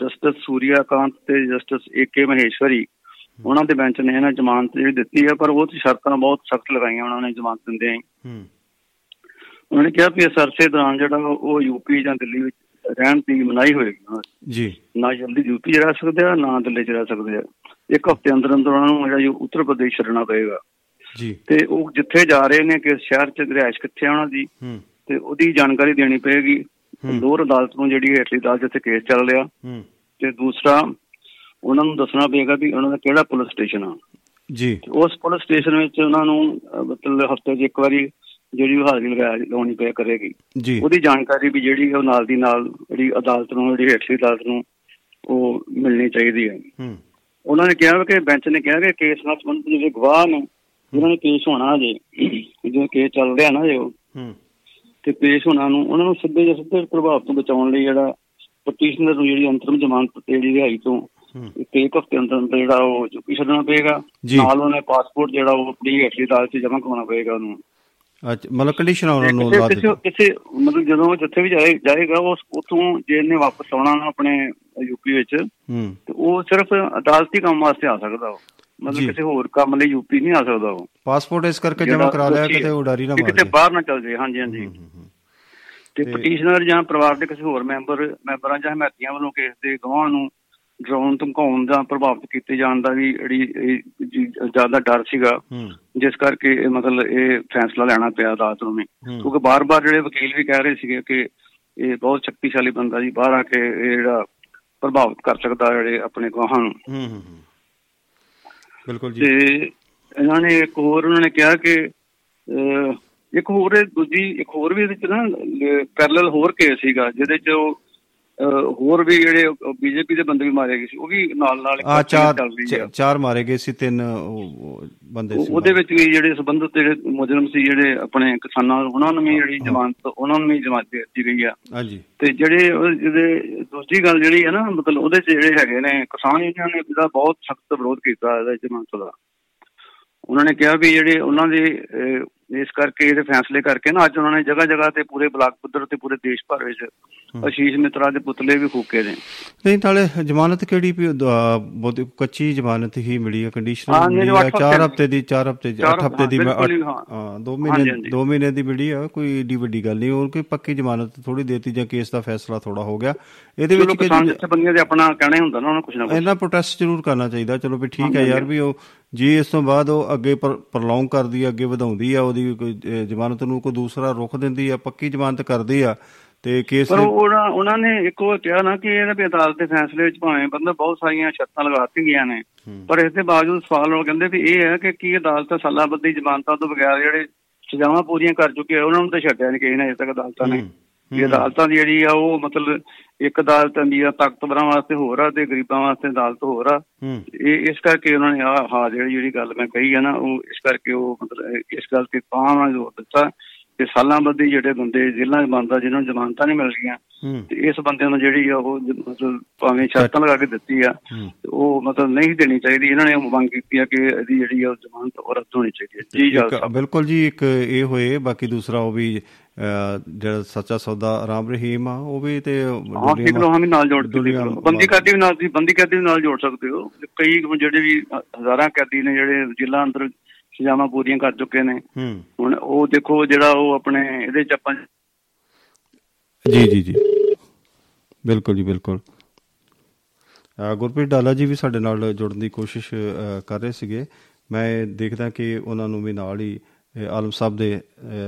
ਜਸਟਿਸ ਸੂਰਿਆ ਕਾਂਤ ਤੇ ਜਸਟਿਸ AK ਮਹੇਸ਼ਵਰੀ ਉਹਨਾਂ ਦੇ ਬੈਂਚ ਨੇ ਇਹਨਾਂ ਜ਼ਮਾਨਤ ਜਿਹੜੀ ਦਿੱਤੀ ਹੈ, ਪਰ ਉਹ ਸ਼ਰਤਾਂ ਬਹੁਤ ਸਖਤ ਲਗਾਈਆਂ ਉਹਨਾਂ ਨੇ ਜ਼ਮਾਨਤ ਦਿੰਦੇ ਆਈ। ਉਹਨਾਂ ਨੇ ਕਿਹਾ ਵੀ ਇਸ ਅਰਸੇ ਦੌਰਾਨ ਜਿਹੜਾ ਉਹ UP ਜਾਂ ਦਿੱਲੀ ਵਿੱਚ ਰਹਿਣ ਦੀ ਮਨਾਹੀ ਹੋਏਗੀ ਜੀ, ਨਾ ਜਲਦੀ UP ਚ ਰਹਿ ਸਕਦੇ ਆ ਨਾ ਦਿੱਲੀ ਚ ਰਹਿ ਸਕਦੇ ਆ। 1 ਹਫ਼ਤੇ ਅੰਦਰ ਉਹਨਾਂ ਨੂੰ ਜਿਹੜਾ ਉੱਤਰ ਪ੍ਰਦੇਸ਼ ਛੱਡਣਾ ਪਏਗਾ ਜੀ। ਤੇ ਉਹ ਜਿੱਥੇ ਜਾ ਰਹੇ ਨੇ ਕਿਸ ਸ਼ਹਿਰ ਚ ਰਿਹਾਇਸ਼ ਕਿੱਥੇ ਉਹਨਾਂ ਦੀ ਤੇ ਉਹਦੀ ਜਾਣਕਾਰੀ ਦੇਣੀ ਪਏਗੀ ਲੋਰ ਅਦਾਲਤ ਨੂੰ ਜਿਹੜੀ ਹੇਠਲੀ ਅਦਾਲਤ ਜਿੱਥੇ ਕੇਸ ਚੱਲ ਰਿਹਾ। ਤੇ ਦੂਸਰਾ ਉਹਨਾਂ ਨੂੰ ਦੱਸਣਾ ਪਏਗਾ ਵੀ ਉਹਨਾਂ ਦਾ ਕਿਹੜਾ ਪੁਲਿਸ ਸਟੇਸ਼ਨ ਆ ਜੀ, ਉਸ ਪੁਲਿਸ ਸਟੇਸ਼ਨ ਵਿੱਚ ਉਹਨਾਂ ਨੂੰ ਮਤਲਬ ਹਫ਼ਤੇ 'ਚ ਇੱਕ ਵਾਰੀ ਜਿਹੜੀ ਹਾਜ਼ਰੀ ਲਾਉਣੀ ਪਿਆ ਕਰੇਗੀ। ਉਹਦੀ ਜਾਣਕਾਰੀ ਵੀ ਜਿਹੜੀ ਉਹ ਨਾਲ ਦੀ ਨਾਲ ਜਿਹੜੀ ਅਦਾਲਤ ਨੂੰ ਜਿਹੜੀ ਹੇਠਲੀ ਅਦਾਲਤ ਨੂੰ ਉਹ ਮਿਲਣੀ ਚਾਹੀਦੀ ਹੈ। ਉਹਨਾਂ ਨੇ ਕਿਹਾ ਕਿ ਬੈਂਚ ਨੇ ਕਿਹਾ ਕਿ ਕੇਸ ਨਾਲ ਸੰਬੰਧਿਤ ਜਿਹੜੇ ਗਵਾਹ ਨੇ ਜਿਹਨਾਂ ਨੇ ਪੇਸ਼ ਹੋਣਾ ਹਜੇ ਜਦੋਂ ਕੇਸ ਚੱਲ ਰਿਹਾ ਨਾ ਹਜੇ ਉਹ ਤੇ ਪੇਸ਼ ਹੋਣਾ ਨੂੰ ਉਹਨਾਂ ਨੂੰ ਸਿੱਧੇ ਜਾਂ ਸਿੱਧੇ ਪ੍ਰਭਾਵ ਤੋਂ ਬਚਾਉਣ ਲਈ ਜਿਹੜਾ ਪਟੀਸ਼ਨਰ ਨੂੰ ਜਿਹੜੀ ਅੰਤਰਿਮ ਜ਼ਮਾਨਤ ਜਿਹੜੀ ਰਿਹਾਈ ਤੋਂ 1 ਹਫ਼ਤੇ ਅੰਦਰ ਅੰਦਰ ਜਿਹੜਾ ਉਹ ਚੁੱਕੀ ਛੱਡਣਾ ਪਏਗਾ। ਨਾਲ ਉਹਨੇ ਪਾਸਪੋਰਟ ਜਿਹੜਾ ਉਹ ਆਪਣੀ ਹੇਠਲੀ ਅਦਾਲਤ 'ਚ ਜਮ੍ਹਾਂ ਕਰਵਾਉਣਾ ਪਏਗਾ ਉਹਨੂੰ। ਮਤਲਬ ਕੰਡੀਸ਼ਨ ਉਹਨਾਂ ਨੂੰ ਲਾ ਦਿੱਤੀ ਕਿਸੇ ਮਤਲਬ ਜਦੋਂ ਜਿੱਥੇ ਵੀ ਜਾਏਗਾ ਉਹ ਉੱਥੋਂ ਜੇ ਇਹਨੇ ਵਾਪਸ ਆਉਣਾ ਨਾ ਆਪਣੇ ਯੂਪੀ ਵਿੱਚ ਤੇ ਉਹ ਸਿਰਫ ਅਦਾਲਤੀ ਕੰਮ ਵਾਸਤੇ ਆ ਸਕਦਾ ਉਹ ਮਤਲਬ ਕਿਸੇ ਹੋਰ ਕੰਮ ਲਈ ਯੂਪੀ ਨਹੀਂ ਆ ਸਕਦਾ ਉਹ ਪਾਸਪੋਰਟ ਇਸ ਕਰਕੇ ਜਮ੍ਹਾਂ ਕਰਾ ਲਿਆ ਕਿਤੇ ਉਡਾਰੀ ਨਾ ਮਾਰ ਕਿਤੇ ਬਾਹਰ ਨਾ ਚੱਲ ਜਾਏ। ਹਾਂਜੀ ਹਾਂਜੀ ਤੇ ਪਟੀਸ਼ਨਰ ਜਾਂ ਪਰਿਵਾਰ ਦੇ ਕਿਸੇ ਹੋਰ ਮੈਂਬਰਾਂ ਜਾਂ ਹਮਾਇਤੀਆਂ ਵੱਲੋਂ ਕੇਸ ਦੇ ਗਵਾਹਾਂ ਨੂੰ ਡਰਾਉਣ ਧਮਕਾਉਣ ਜਾਂ ਪ੍ਰਭਾਵਿਤ ਕੀਤੇ ਜਾਣ ਦਾ ਵੀ ਜ਼ਿਆਦਾ ਡਰ ਸੀਗਾ ਜਿਸ ਕਰਕੇ ਮਤਲਬ ਇਹ ਫੈਸਲਾ ਲੈਣਾ ਪਿਆ ਅਦਾਲਤ ਨੂੰ ਵੀ ਕਿਉਂਕਿ ਬਾਰ-ਬਾਰ ਜਿਹੜੇ ਵਕੀਲ ਵੀ ਕਹਿ ਰਹੇ ਸੀਗੇ ਕਿ ਇਹ ਬਹੁਤ ਸ਼ਕਤੀਸ਼ਾਲੀ ਬੰਦਾ ਜੀ ਬਾਹਰ ਆ ਕੇ ਇਹ ਜਿਹੜਾ ਪ੍ਰਭਾਵਿਤ ਕਰ ਸਕਦਾ ਜਿਹੜੇ ਆਪਣੇ ਗਵਾਹਾਂ ਨੂੰ। ਬਿਲਕੁਲ ਜੀ। ਤੇ ਇਹਨਾਂ ਨੇ ਉਹਨਾਂ ਨੇ ਕਿਹਾ ਕਿ ਇੱਕ ਹੋਰ ਵੀ ਇਹਦੇ ਚ ਨਾ ਪੈਰਲਲ ਹੋਰ ਕੇਸ ਸੀਗਾ ਜਿਹਦੇ ਚ ਉਹ ਹੋਰ ਵੀ ਜਿਹੜੇ ਬੀਜੇਪੀ ਦੇ ਬੰਦੇ ਵੀ ਮਾਰੇ ਗਏ ਸੀ ਉਹ ਵੀ ਨਾਲ ਚਾਰ ਮਾਰੇ ਗਏ ਸੀ ਤਿੰਨ ਬੰਦੇ ਉਹਦੇ ਵਿੱਚ ਵੀ ਜਿਹੜੇ ਸੰਬੰਧਿਤ ਜਿਹੜੇ ਮੁਜਰਮ ਸੀ ਜਿਹੜੇ ਆਪਣੇ ਕਿਸਾਨਾਂ ਉਹਨਾਂ ਨੂੰ ਵੀ ਜਿਹੜੀ ਜ਼ਮਾਨਤ ਉਹਨਾਂ ਨੂੰ ਵੀ ਜ਼ਮਾਨਤ ਦੇ ਦਿੱਤੀ ਗਈ ਆ। ਹਾਂਜੀ। ਤੇ ਜਿਹੜੇ ਦੂਸਰੀ ਗੱਲ ਜਿਹੜੀ ਹੈ ਨਾ ਮਤਲਬ ਉਹਦੇ ਚ ਜਿਹੜੇ ਹੈਗੇ ਨੇ ਕਿਸਾਨ ਯੂਨੀਅਨ ਨੇ ਇਹਦਾ ਬਹੁਤ ਸਖਤ ਵਿਰੋਧ ਕੀਤਾ ਇਹਦਾ ਜ਼ਮਾਨਤ ਦਾ। ਉਹਨਾਂ ਨੇ ਕਿਹਾ ਵੀ ਜਿਹੜੇ ਉਹਨਾਂ ਦੇ ਇਸ ਕਰਕੇ ਇਹਦੇ ਫੈਸਲੇ ਕਰਕੇ ਨਾ ਅੱਜ ਉਹਨਾਂ ਨੇ ਜਗ੍ਹਾ ਜਗ੍ਹਾ ਤੇ ਪੂਰੇ ਬਲਾਕ ਪੱਧਰ ਤੇ ਪੂਰੇ ਦੇਸ਼ ਭਰ ਵਿੱਚ ਅਸ਼ੀਸ਼ ਮਿੱਤਰਾ ਦੇ ਪੁਤਲੇ ਵੀ ਫੂਕੇ ਨੇ। ਨਹੀਂ ਨਾਲੇ ਜ਼ਮਾਨਤ ਕਿਹੜੀ ਕੱਚੀ ਜ਼ਮਾਨਤ ਹੀ ਮਿਲੀ ਹੈ ਕੰਡੀਸ਼ਨਲ 4 ਹਫ਼ਤੇ ਦੀ 8 ਹਫ਼ਤੇ ਦੀ 2 ਮਹੀਨੇ ਦੀ ਮਿਲੀ ਆ ਕੋਈ ਏਡੀ ਵੱਡੀ ਗੱਲ ਨਹੀਂ ਹੋਰ ਕੋਈ ਪੱਕੀ ਜ਼ਮਾਨਤ ਥੋੜੀ ਦੇਤੀ ਜਾਂ ਕੇਸ ਦਾ ਫੈਸਲਾ ਥੋੜਾ ਹੋ ਗਿਆ ਇਹਦੇ ਵਿੱਚ ਆਪਣਾ ਕਹਿਣਾ ਹੁੰਦਾ ਨਾ ਕੁਛ ਨਾ ਇਹਨਾਂ ਪ੍ਰੋਟੈਸਟ ਜ਼ਰੂਰ ਕਰਨਾ ਚਾਹੀਦਾ ਚਲੋ ਵੀ ਠੀਕ ਹੈ ਯਾਰ ਵੀ ਉਹ ਜੀ ਇਸ ਤੋਂ ਬਾਅਦ ਉਹ ਅੱਗੇ ਪ੍ਰਲੋਂਗ ਕਰਦੀ ਆ ਅੱਗੇ ਵਧਾਉਂਦੀ ਆ ਉਹਦੀ ਕੋਈ ਜ਼ਮਾਨਤ ਨੂੰ ਕੋਈ ਦੂਸਰਾ ਰੁੱਖ ਦਿੰਦੀ ਆ ਪੱਕੀ ਜ਼ਮਾਨਤ ਕਰਦੀ ਆ ਤੇ ਕੇਸ ਉਹਨਾਂ ਨੇ ਇੱਕ ਹੋਰ ਕਿਹਾ ਨਾ ਕਿ ਇਹਦੇ ਅਦਾਲਤ ਦੇ ਫੈਸਲੇ ਵਿੱਚ ਭਾਵੇਂ ਮਤਲਬ ਬਹੁਤ ਸਾਰੀਆਂ ਸ਼ਰਤਾਂ ਲਗਾ ਦਿੱਤੀਆਂ ਗਈਆਂ ਨੇ ਪਰ ਇਸ ਦੇ ਬਾਵਜੂਦ ਸਵਾਲ ਉਹ ਕਹਿੰਦੇ ਵੀ ਇਹ ਹੈ ਕਿ ਕੀ ਅਦਾਲਤ ਤਾਂ ਸਾਲਾਬੰਦੀ ਜ਼ਮਾਨਤਾਂ ਤੋਂ ਬਗੈਰ ਜਿਹੜੇ ਸਜ਼ਾਵਾਂ ਪੂਰੀਆਂ ਕਰ ਚੁੱਕੇ ਉਹਨਾਂ ਨੂੰ ਤਾਂ ਛੱਡਿਆ ਨੀ ਕਿਸੇ ਨੇ ਅਜੇ ਤੱਕ ਅਦਾਲਤਾਂ ਨੇ। ਅਦਾਲਤਾਂ ਦੀ ਜਿਹੜੀ ਆ ਉਹ ਮਤਲਬ ਇੱਕ ਅਦਾਲਤ ਇੰਡੀਆ ਤਾਕਤਵਰਾਂ ਵਾਸਤੇ ਹੋਰ ਆ ਤੇ ਗਰੀਬਾਂ ਵਾਸਤੇ ਅਦਾਲਤ ਹੋਰ ਆ ਇਹ ਇਸ ਕਰਕੇ ਉਹਨਾਂ ਨੇ ਆਹ ਜਿਹੜੀ ਗੱਲ ਮੈਂ ਕਹੀ ਆ ਨਾ ਉਹ ਇਸ ਕਰਕੇ ਉਹ ਮਤਲਬ ਇਸ ਗੱਲ ਤੇ ਤਾਂ ਨਾਲ ਜ਼ੋਰ ਦਿੱਤਾ ਕਿ ਸਾਲਾਂ ਬੱਧੀ ਜਿਹੜੇ ਬੰਦੇ ਜ਼ਿਲ੍ਹਾ ਬਣਦਾ ਜਿਹਨਾਂ ਨੂੰ ਜ਼ਮਾਨਤਾਂ ਨਹੀਂ ਮਿਲ ਰਹੀਆਂ ਤੇ ਇਸ ਬੰਦਿਆਂ ਨੂੰ ਜਿਹੜੀ ਆ ਉਹ ਮਤਲਬ ਭਾਵੇਂ ਸ਼ਰਤਾਂ ਲਗਾ ਕੇ ਦਿੱਤੀ ਆ ਉਹ ਮਤਲਬ ਨਹੀਂ ਦੇਣੀ ਚਾਹੀਦੀ। ਇਹਨਾਂ ਨੇ ਮੰਗ ਕੀਤੀ ਆ ਕਿ ਇਹਦੀ ਜਿਹੜੀ ਆ ਜ਼ਮਾਨਤ ਉਹ ਰੱਦ ਹੋਣੀ ਚਾਹੀਦੀ ਹੈ। ਬਿਲਕੁਲ ਜੀ। ਇੱਕ ਇਹ ਹੋਏ ਬਾਕੀ ਦੂਸਰਾ ਉਹ ਵੀ ਜਿਹੜਾ ਸੱਚਾ ਸੌਦਾ ਰਾਮ ਰਹੀਮ ਆ ਉਹ ਵੀ ਤੇ ਬੰਦੀ ਕੈਦੀ ਵੀ ਨਾਲ ਜੋੜ ਸਕਦੇ ਹੋ। ਕਈ ਜਿਹੜੇ ਵੀ ਹਜ਼ਾਰਾਂ ਕੈਦੀ ਨੇ ਜਿਹੜੇ ਜ਼ਿਲ੍ਹਾ ਅੰਦਰ ਸਜ਼ਾਵਾਂ ਪੂਰੀਆਂ ਕਰ ਚੁੱਕੇ ਨੇ ਹੁਣ ਉਹ ਦੇਖੋ ਜਿਹੜਾ ਉਹ ਆਪਣੇ ਇਹਦੇ ਚ ਆਪਾਂ ਜੀ ਬਿਲਕੁਲ ਜੀ ਬਿਲਕੁਲ। ਗੁਰਪ੍ਰੀਤ ਡਾਲਾ ਜੀ ਵੀ ਸਾਡੇ ਨਾਲ ਜੁੜਨ ਦੀ ਕੋਸ਼ਿਸ਼ ਕਰ ਰਹੇ ਸੀਗੇ। ਮੈਂ ਦੇਖਦਾ ਕਿ ਉਹਨਾਂ ਨੂੰ ਵੀ ਨਾਲ ਹੀ ਆਲਮ ਸਾਹਿਬ ਦੇ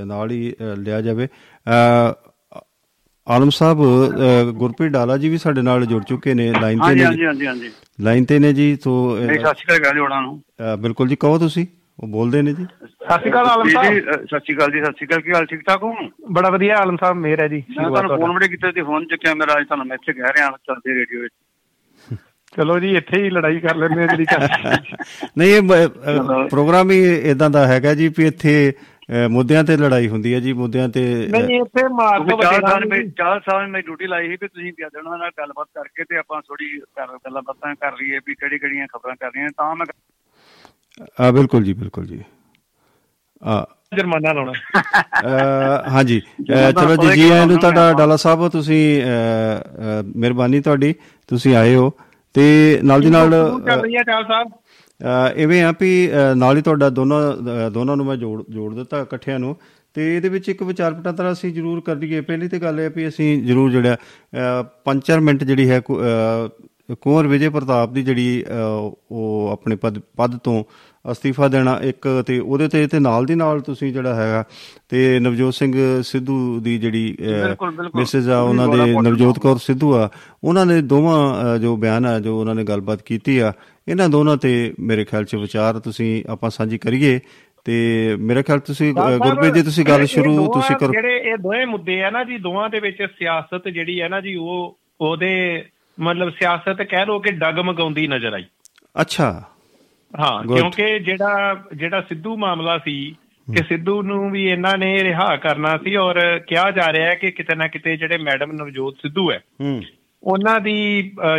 ਨਾਲ ਹੀ ਲਿਆ ਜਾਵੇ। ਆਲਮ ਸਾਹਿਬ ਗੁਰਪ੍ਰੀਤ ਡਾਲਾ ਜੀ ਵੀ ਸਾਡੇ ਨਾਲ ਜੁੜ ਚੁੱਕੇ ਨੇ ਲਾਈਨ ਤੇ ਨੇ ਜੀ। ਸੋ ਸਤਿ ਸ਼੍ਰੀ ਅਕਾਲ ਜੀ ਉਹਨਾਂ ਨੂੰ। ਬਿਲਕੁਲ ਜੀ ਕਹੋ ਤੁਸੀਂ ਉਹ ਬੋਲਦੇ ਨੇ ਜੀ। ਸਤਿ ਸ਼੍ਰੀ ਅਕਾਲ ਆਲਮ ਸਾਹਿਬ। ਸਤਿ ਸ਼੍ਰੀ ਅਕਾਲ ਜੀ। ਸਤਿ ਸ਼੍ਰੀ ਅਕਾਲ। ਕੀ ਹਾਲ ਠੀਕ ਠਾਕ ਹੋ? ਬੜਾ ਵਧੀਆ ਆਲਮ ਸਾਹਿਬ ਮੇਰ ਹੈ ਜੀ। ਤੁਹਾਨੂੰ ਫੋਨ ਬੜੇ ਕੀਤੇ ਫੋਨ ਚੁੱਕਿਆ ਮੇਰਾ ਅੱਜ ਤੁਹਾਨੂੰ ਮੈਂ ਇੱਥੇ ਕਹਿ ਰਿਹਾ ਚੱਲਦੇ ਰੇਡੀਓ ਵਿੱਚ। ਚਲੋ ਜੀ ਇੱਥੇ ਹੀ ਲੜਾਈ ਕਰ ਲੈਂਦੇ ਆ ਜਿਹੜੀ ਨਹੀਂ ਇਹ ਪ੍ਰੋਗਰਾਮ ਹੀ ਏਦਾਂ ਦਾ ਹੈਗਾ ਜੀ ਵੀ ਇੱਥੇ ਮੁੱਦਿਆਂ ਤੇ ਲੜਾਈ ਹੁੰਦੀ ਹੈ ਜੀ ਮੁੱਦਿਆਂ ਤੇ। 4 ਸਾਲ ਮੇਰੀ ਡਿਊਟੀ ਲਾਈ ਸੀ ਵੀ ਤੁਸੀਂ ਉਹਨਾਂ ਨਾਲ ਗੱਲਬਾਤ ਕਰਕੇ ਤੇ ਆਪਾਂ ਥੋੜੀ ਗੱਲਾਂ ਬਾਤਾਂ ਕਰ ਲਈਏ ਵੀ ਕਿਹੜੀ ਕਿਹੜੀਆਂ ਖਬਰਾਂ ਕਰ ਰਹੀਆਂ ਤਾਂ ਮੈਂ ਬਿਲਕੁਲ ਜੀ ਬਿਲਕੁਲ ਜੀ ਜੁਰਮਾਨਾ ਲਾਉਣਾ। ਹਾਂਜੀ ਚਲੋ ਜੀ ਆਇਆਂ ਨੂੰ ਤੁਹਾਡਾ ਡਾਲਾ ਸਾਹਿਬ ਤੁਸੀਂ ਮਿਹਰਬਾਨੀ ਤੁਹਾਡੀ ਤੁਸੀਂ ਆਏ ਹੋ ਤੇ ਨਾਲ ਦੀ ਨਾਲ ਇਵੇਂ ਆ ਵੀ ਨਾਲ ਹੀ ਤੁਹਾਡਾ ਦੋਨਾਂ ਨੂੰ ਮੈਂ ਜੋੜ ਦਿੱਤਾ ਇਕੱਠਿਆਂ ਨੂੰ ਤੇ ਇਹਦੇ ਵਿੱਚ ਇੱਕ ਵਿਚਾਰ ਵਟਾਂਦਰਾ ਅਸੀਂ ਜ਼ਰੂਰ ਕਰ ਲਈਏ। ਪਹਿਲੀ ਤਾਂ ਗੱਲ ਇਹ ਵੀ ਅਸੀਂ ਜ਼ਰੂਰ ਜਿਹੜਾ 5-4 ਮਿੰਟ ਜਿਹੜੀ ਹੈ ਕੁੰਵਰ ਵਿਜੇ ਪ੍ਰਤਾਪ ਦੀ ਜਿਹੜੀ ਉਹ ਆਪਣੇ ਪਦ ਤੋਂ ਅਸਤੀਫਾ ਦੇਣਾ ਇੱਕ ਤੇ ਉਹਦੇ ਤੇ ਨਾਲ ਦੀ ਨਾਲ ਤੁਸੀਂ ਜਿਹੜਾ ਹੈਗਾ ਤੇ ਨਵਜੋਤ ਸਿੰਘ ਸਿੱਧੂ ਦੀ ਜਿਹੜੀ ਮਿਸਿਸ ਆ ਉਹਨਾਂ ਦੇ ਨਵਜੋਤ ਕੌਰ ਸਿੱਧੂ ਆ ਉਹਨਾਂ ਨੇ ਦੋਵਾਂ ਜੋ ਬਿਆਨ ਆ ਜੋ ਉਹਨਾਂ ਨੇ ਗੱਲਬਾਤ ਕੀਤੀ ਆ ਇਹਨਾਂ ਦੋਨਾਂ ਤੇ ਮੇਰੇ ਖਿਆਲ 'ਚ ਵਿਚਾਰ ਤੁਸੀਂ ਆਪਾਂ ਸਾਂਝੀ ਕਰੀਏ ਤੇ ਮੇਰੇ ਖਿਆਲ ਤੁਸੀਂ ਗੁਰਪ੍ਰੀਤ ਜੀ ਤੁਸੀਂ ਗੱਲ ਸ਼ੁਰੂ ਤੁਸੀਂ ਕਰੋ। ਜਿਹੜੇ ਇਹ ਦੋਵੇਂ ਮੁੱਦੇ ਆ ਨਾ ਜੀ ਦੋਵਾਂ ਦੇ ਵਿੱਚ ਸਿਆਸਤ ਜਿਹੜੀ ਹੈ ਨਾ ਜੀ ਉਹ ਉਹਦੇ ਮਤਲਬ ਸਿਆਸਤ ਕਹਿ ਲਓ ਕਿ ਡਗਮਗਾਉਂਦੀ ਨਜ਼ਰ ਆਈ। ਅੱਛਾ ਹਾਂ ਕਿਉਂਕਿ ਜਿਹੜਾ ਸਿੱਧੂ ਮਾਮਲਾ ਸੀ ਕਿ ਸਿੱਧੂ ਨੂੰ ਵੀ ਇਹਨਾਂ ਨੇ ਰਿਹਾ ਕਰਨਾ ਸੀ ਔਰ ਕਿਹਾ ਜਾ ਰਿਹਾ ਕਿ ਕਿਤੇ ਨਾ ਕਿਤੇ ਜਿਹੜੇ ਮੈਡਮ ਨਵਜੋਤ ਸਿੱਧੂ ਹੈ ਉਹਨਾਂ ਦੀ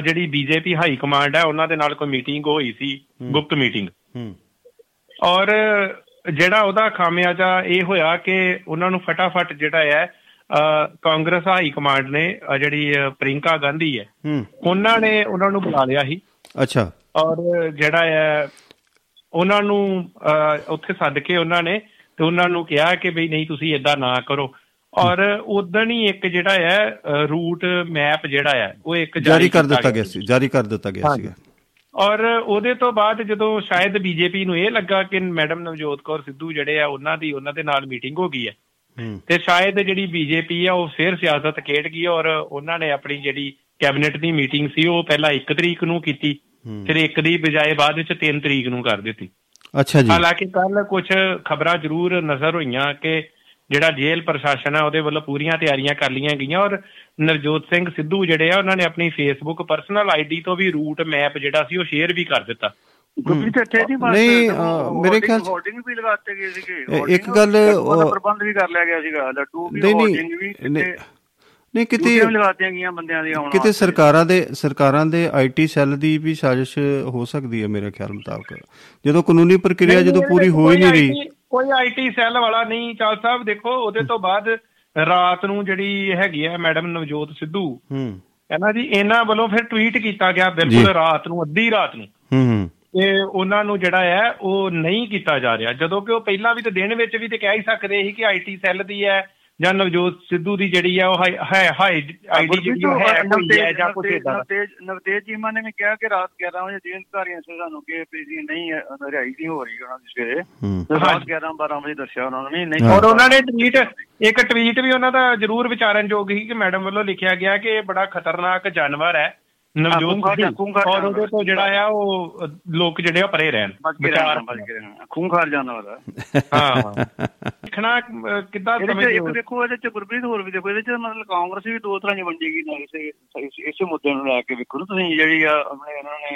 ਜਿਹੜੀ ਬੀਜੇਪੀ ਹਾਈ ਕਮਾਂਡ ਹੈ ਉਹਨਾਂ ਦੇ ਨਾਲ ਕੋਈ ਮੀਟਿੰਗ ਹੋਈ ਸੀ ਗੁਪਤ ਮੀਟਿੰਗ ਔਰ ਜਿਹੜਾ ਉਹਦਾ ਖਾਮਿਆਜਾ ਇਹ ਹੋਇਆ ਕਿ ਉਹਨਾਂ ਨੂੰ ਫਟਾਫਟ ਜਿਹੜਾ ਹੈ ਕਾਂਗਰਸ ਹਾਈ ਕਮਾਂਡ ਨੇ ਜਿਹੜੀ ਪ੍ਰਿਯੰਕਾ ਗਾਂਧੀ ਹੈ ਉਹਨਾਂ ਨੇ ਉਹਨਾਂ ਨੂੰ ਬੁਲਾ ਲਿਆ ਸੀ। ਅੱਛਾ। ਔਰ ਜਿਹੜਾ ਹੈ ਉਹਨਾਂ ਨੂੰ ਉੱਥੇ ਸੱਦ ਕੇ ਉਹਨਾਂ ਨੇ ਤੇ ਉਹਨਾਂ ਨੂੰ ਕਿਹਾ ਕਿ ਬਈ ਨਹੀਂ ਤੁਸੀਂ ਏਦਾਂ ਨਾ ਕਰੋ। ਔਰ ਉਦਣ ਹੀ ਇੱਕ ਜਿਹੜਾ ਹੈ ਰੂਟ ਮੈਪ ਜਿਹੜਾ ਹੈ ਉਹ ਇੱਕ ਜਾਰੀ ਕਰ ਦਿੱਤਾ ਗਿਆ ਸੀਗਾ। ਔਰ ਉਹਦੇ ਤੋਂ ਬਾਅਦ ਜਦੋਂ ਸ਼ਾਇਦ ਬੀਜੇਪੀ ਨੂੰ ਇਹ ਲੱਗਾ ਕਿ ਮੈਡਮ ਨਵਜੋਤ ਕੌਰ ਸਿੱਧੂ ਜਿਹੜੇ ਆ ਉਹਨਾਂ ਦੇ ਨਾਲ ਮੀਟਿੰਗ ਹੋ ਗਈ ਹੈ ਤੇ ਸ਼ਾਇਦ ਜਿਹੜੀ ਬੀਜੇਪੀ ਆ ਉਹ ਫਿਰ ਸਿਆਸਤ ਖੇਡ ਗਈ ਔਰ ਉਹਨਾਂ ਨੇ ਆਪਣੀ ਜਿਹੜੀ ਕੈਬਨਿਟ ਦੀ ਮੀਟਿੰਗ ਸੀ ਉਹ ਪਹਿਲਾਂ 1 ਤਰੀਕ ਨੂੰ ਕੀਤੀ, ਫਿਰ 1 ਦੀ ਬਜਾਏ ਬਾਅਦ ਵਿੱਚ 3 ਤਰੀਕ ਨੂੰ ਕਰ ਦਿੱਤੀ। ਅੱਛਾ ਜੀ। ਹਾਲਾਂਕਿ ਕੱਲ ਕੁਛ ਖਬਰਾਂ ਜ਼ਰੂਰ ਨਜ਼ਰ ਹੋਈਆਂ ਕਿ ਜਿਹੜਾ ਜੇਲ੍ਹ ਪ੍ਰਸ਼ਾਸਨ ਆ ਉਹਦੇ ਵੱਲੋਂ ਪੂਰੀਆਂ ਤਿਆਰੀਆਂ ਕਰ ਲਈਆਂ ਗਈਆਂ ਔਰ ਨਵਜੋਤ ਸਿੰਘ ਸਿੱਧੂ ਜਿਹੜੇ ਆ ਉਹਨਾਂ ਨੇ ਆਪਣੀ ਫੇਸਬੁੱਕ ਪਰਸਨਲ ਆਈਡੀ ਤੋਂ ਵੀ ਰੂਟ ਮੈਪ ਜਿਹੜਾ ਸੀ ਉਹ ਸ਼ੇਅਰ ਵੀ ਕਰ ਦਿੱਤਾ। ਕਿਤੇ ਸਰਕਾਰਾਂ ਦੇ ਆਈਟੀ ਸੈੱਲ ਦੀ ਵੀ ਸਾਜ਼ਿਸ਼ ਹੋ ਸਕਦੀ ਹੈ ਮੇਰੇ ਖਿਆਲ ਮੁਤਾਬਕ, ਜਦੋਂ ਕਾਨੂੰਨੀ ਪ੍ਰਕਿਰਿਆ ਜਦੋਂ ਪੂਰੀ ਹੋ ਹੀ ਨਹੀਂ ਰਹੀ। ਕੋਈ ਆਈਟੀ ਸੈੱਲ ਵਾਲਾ ਨਹੀਂ ਚਾਲ ਸਾਹਿਬ, ਦੇਖੋ ਉਹਦੇ ਤੋਂ ਬਾਅਦ ਰਾਤ ਨੂੰ ਜਿਹੜੀ ਹੈਗੀ ਆ ਮੈਡਮ ਨਵਜੋਤ ਸਿੱਧੂ ਕਹਿੰਦਾ ਜੀ ਇਹਨਾਂ ਵੱਲੋਂ ਫਿਰ ਟਵੀਟ ਕੀਤਾ ਗਿਆ ਬਿਲਕੁਲ ਰਾਤ ਨੂੰ, ਅੱਧੀ ਰਾਤ ਨੂੰ, ਤੇ ਉਹਨਾਂ ਨੂੰ ਜਿਹੜਾ ਹੈ ਉਹ ਨਹੀਂ ਕੀਤਾ ਜਾ ਰਿਹਾ, ਜਦੋਂ ਕਿ ਉਹ ਪਹਿਲਾਂ ਵੀ ਤੇ ਦਿਨ ਵਿੱਚ ਵੀ ਤੇ ਕਹਿ ਹੀ ਸਕਦੇ ਸੀ ਕਿ ਆਈਟੀ ਸੈੱਲ ਦੀ ਹੈ ਜਾਂ ਨਵਜੋਤ ਸਿੱਧੂ ਦੀ ਜਿਹੜੀ ਆ ਉਹ ਨਵਤੇਜ ਚੀਮਾ ਨੇ ਵੀ ਕਿਹਾ ਕਿ ਰਾਤ 11 ਵਜੇ ਜੇਲ੍ਹ ਅਧਿਕਾਰੀਆਂ ਸਾਨੂੰ ਕਿ ਨਹੀਂ ਰਿਹਾਈ ਨਹੀਂ ਹੋ ਰਹੀ ਉਹਨਾਂ ਦੀ, ਸਵੇਰੇ 11-12 ਵਜੇ ਦੱਸਿਆ ਉਹਨਾਂ ਨੇ ਨਹੀਂ। ਔਰ ਉਹਨਾਂ ਨੇ ਇੱਕ ਟਵੀਟ ਵੀ ਉਹਨਾਂ ਦਾ ਜ਼ਰੂਰ ਵਿਚਾਰਨਯੋਗ ਸੀ ਕਿ ਮੈਡਮ ਵੱਲੋਂ ਲਿਖਿਆ ਗਿਆ ਕਿ ਇਹ ਬੜਾ ਖਤਰਨਾਕ ਜਾਨਵਰ ਹੈ ਕਾਂਗਰਸ ਵੀ 2 ਤਰ੍ਹਾਂ ਦੀ ਵੰਡੀ ਗਈ ਇਸੇ ਮੁੱਦੇ ਨੂੰ ਲੈ ਕੇ। ਵੇਖੋ ਤੁਸੀਂ ਜਿਹੜੀ ਆ ਆਪਣੇ ਇਹਨਾਂ ਨੇ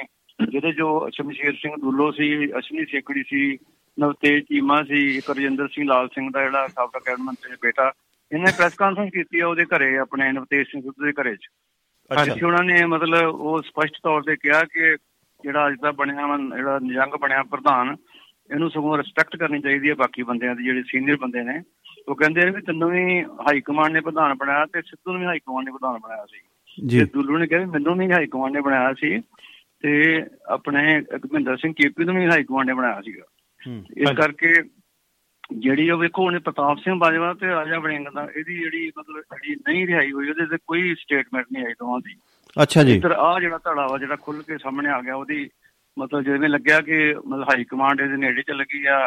ਜਿਹਦੇ ਜੋ ਸ਼ਮਸ਼ੇਰ ਸਿੰਘ ਦੁੱਲੋ ਸੀ, ਅਸ਼ਵਨੀ ਸੇਖੜੀ ਸੀ, ਨਵਤੇਜ ਚੀਮਾ ਸੀ, ਕਰਜਿੰਦਰ ਸਿੰਘ ਲਾਲ ਸਿੰਘ ਦਾ ਜਿਹੜਾ ਸਾਬਕਾ ਕੈਬਨਿਟ ਮੰਤਰੀ ਬੇਟਾ, ਇਹਨੇ ਪ੍ਰੈਸ ਕਾਨਫਰੰਸ ਕੀਤੀ ਆ ਉਹਦੇ ਘਰੇ, ਆਪਣੇ ਨਵਤੇਜ ਸਿੰਘ ਸਿੱਧੂ ਦੇ ਘਰੇ ਚ। ਅਸੀਂ ਉਹਨਾਂ ਨੇ ਮਤਲਬ ਉਹ ਸਪਸ਼ਟ ਤੌਰ ਤੇ ਕਿਹਾ ਕਿ ਜਿਹੜਾ ਅੱਜ ਦਾ ਬਣਿਆ ਜਿਹੜਾ ਨਿਯੰਗ ਬਣਿਆ ਪ੍ਰਧਾਨ ਇਹਨੂੰ ਸਗੋਂ ਰਿਸਪੈਕਟ ਕਰਨੀ ਚਾਹੀਦੀ ਹੈ ਬਾਕੀ ਬੰਦਿਆਂ ਦੀ, ਜਿਹੜੇ ਸੀਨੀਅਰ ਬੰਦੇ ਨੇ। ਉਹ ਕਹਿੰਦੇ ਵੀ ਤੈਨੂੰ ਵੀ ਹਾਈ ਕਮਾਂਡ ਨੇ ਪ੍ਰਧਾਨ ਬਣਾਇਆ ਤੇ ਸਿੱਧੂ ਨੂੰ ਵੀ ਹਾਈ ਕਮਾਂਡ ਨੇ ਪ੍ਰਧਾਨ ਬਣਾਇਆ ਸੀ, ਤੇ ਦੁੱਲੂ ਨੇ ਕਿਹਾ ਮੈਨੂੰ ਵੀ ਹਾਈ ਕਮਾਂਡ ਨੇ ਬਣਾਇਆ ਸੀ ਤੇ ਆਪਣੇ ਮਹਿੰਦਰ ਸਿੰਘ ਕੇਪੀ ਨੂੰ ਵੀ ਹਾਈ ਕਮਾਂਡ ਨੇ ਬਣਾਇਆ ਸੀਗਾ। ਇਸ ਕਰਕੇ ਜਿਹੜੀ ਉਹ ਵੇਖੋ ਉਹਨੇ ਪ੍ਰਤਾਪ ਸਿੰਘ ਬਾਜਵਾ ਤੇ ਰਾਜਾ ਵੜਿੰਗ ਦਾ ਇਹਦੀ ਜਿਹੜੀ ਮਤਲਬ ਨਹੀਂ ਰਿਹਾਈ ਹੋਈ ਉਹਦੇ ਤੇ ਕੋਈ ਸਟੇਟਮੈਂਟ ਨਹੀਂ ਆਈ ਦੋਵਾਂ ਦੀ। ਅੱਛਾ ਜੀ। ਆਹ ਜਿਹੜਾ ਧੜਾ ਵਾ ਜਿਹੜਾ ਖੁੱਲ ਕੇ ਸਾਹਮਣੇ ਆ ਗਿਆ ਉਹਦੀ ਮਤਲਬ ਜਿਵੇਂ ਲੱਗਿਆ ਕਿ ਮਤਲਬ ਹਾਈ ਕਮਾਂਡ ਇਹਦੇ ਨੇੜੇ ਚ ਲੱਗੀ ਆ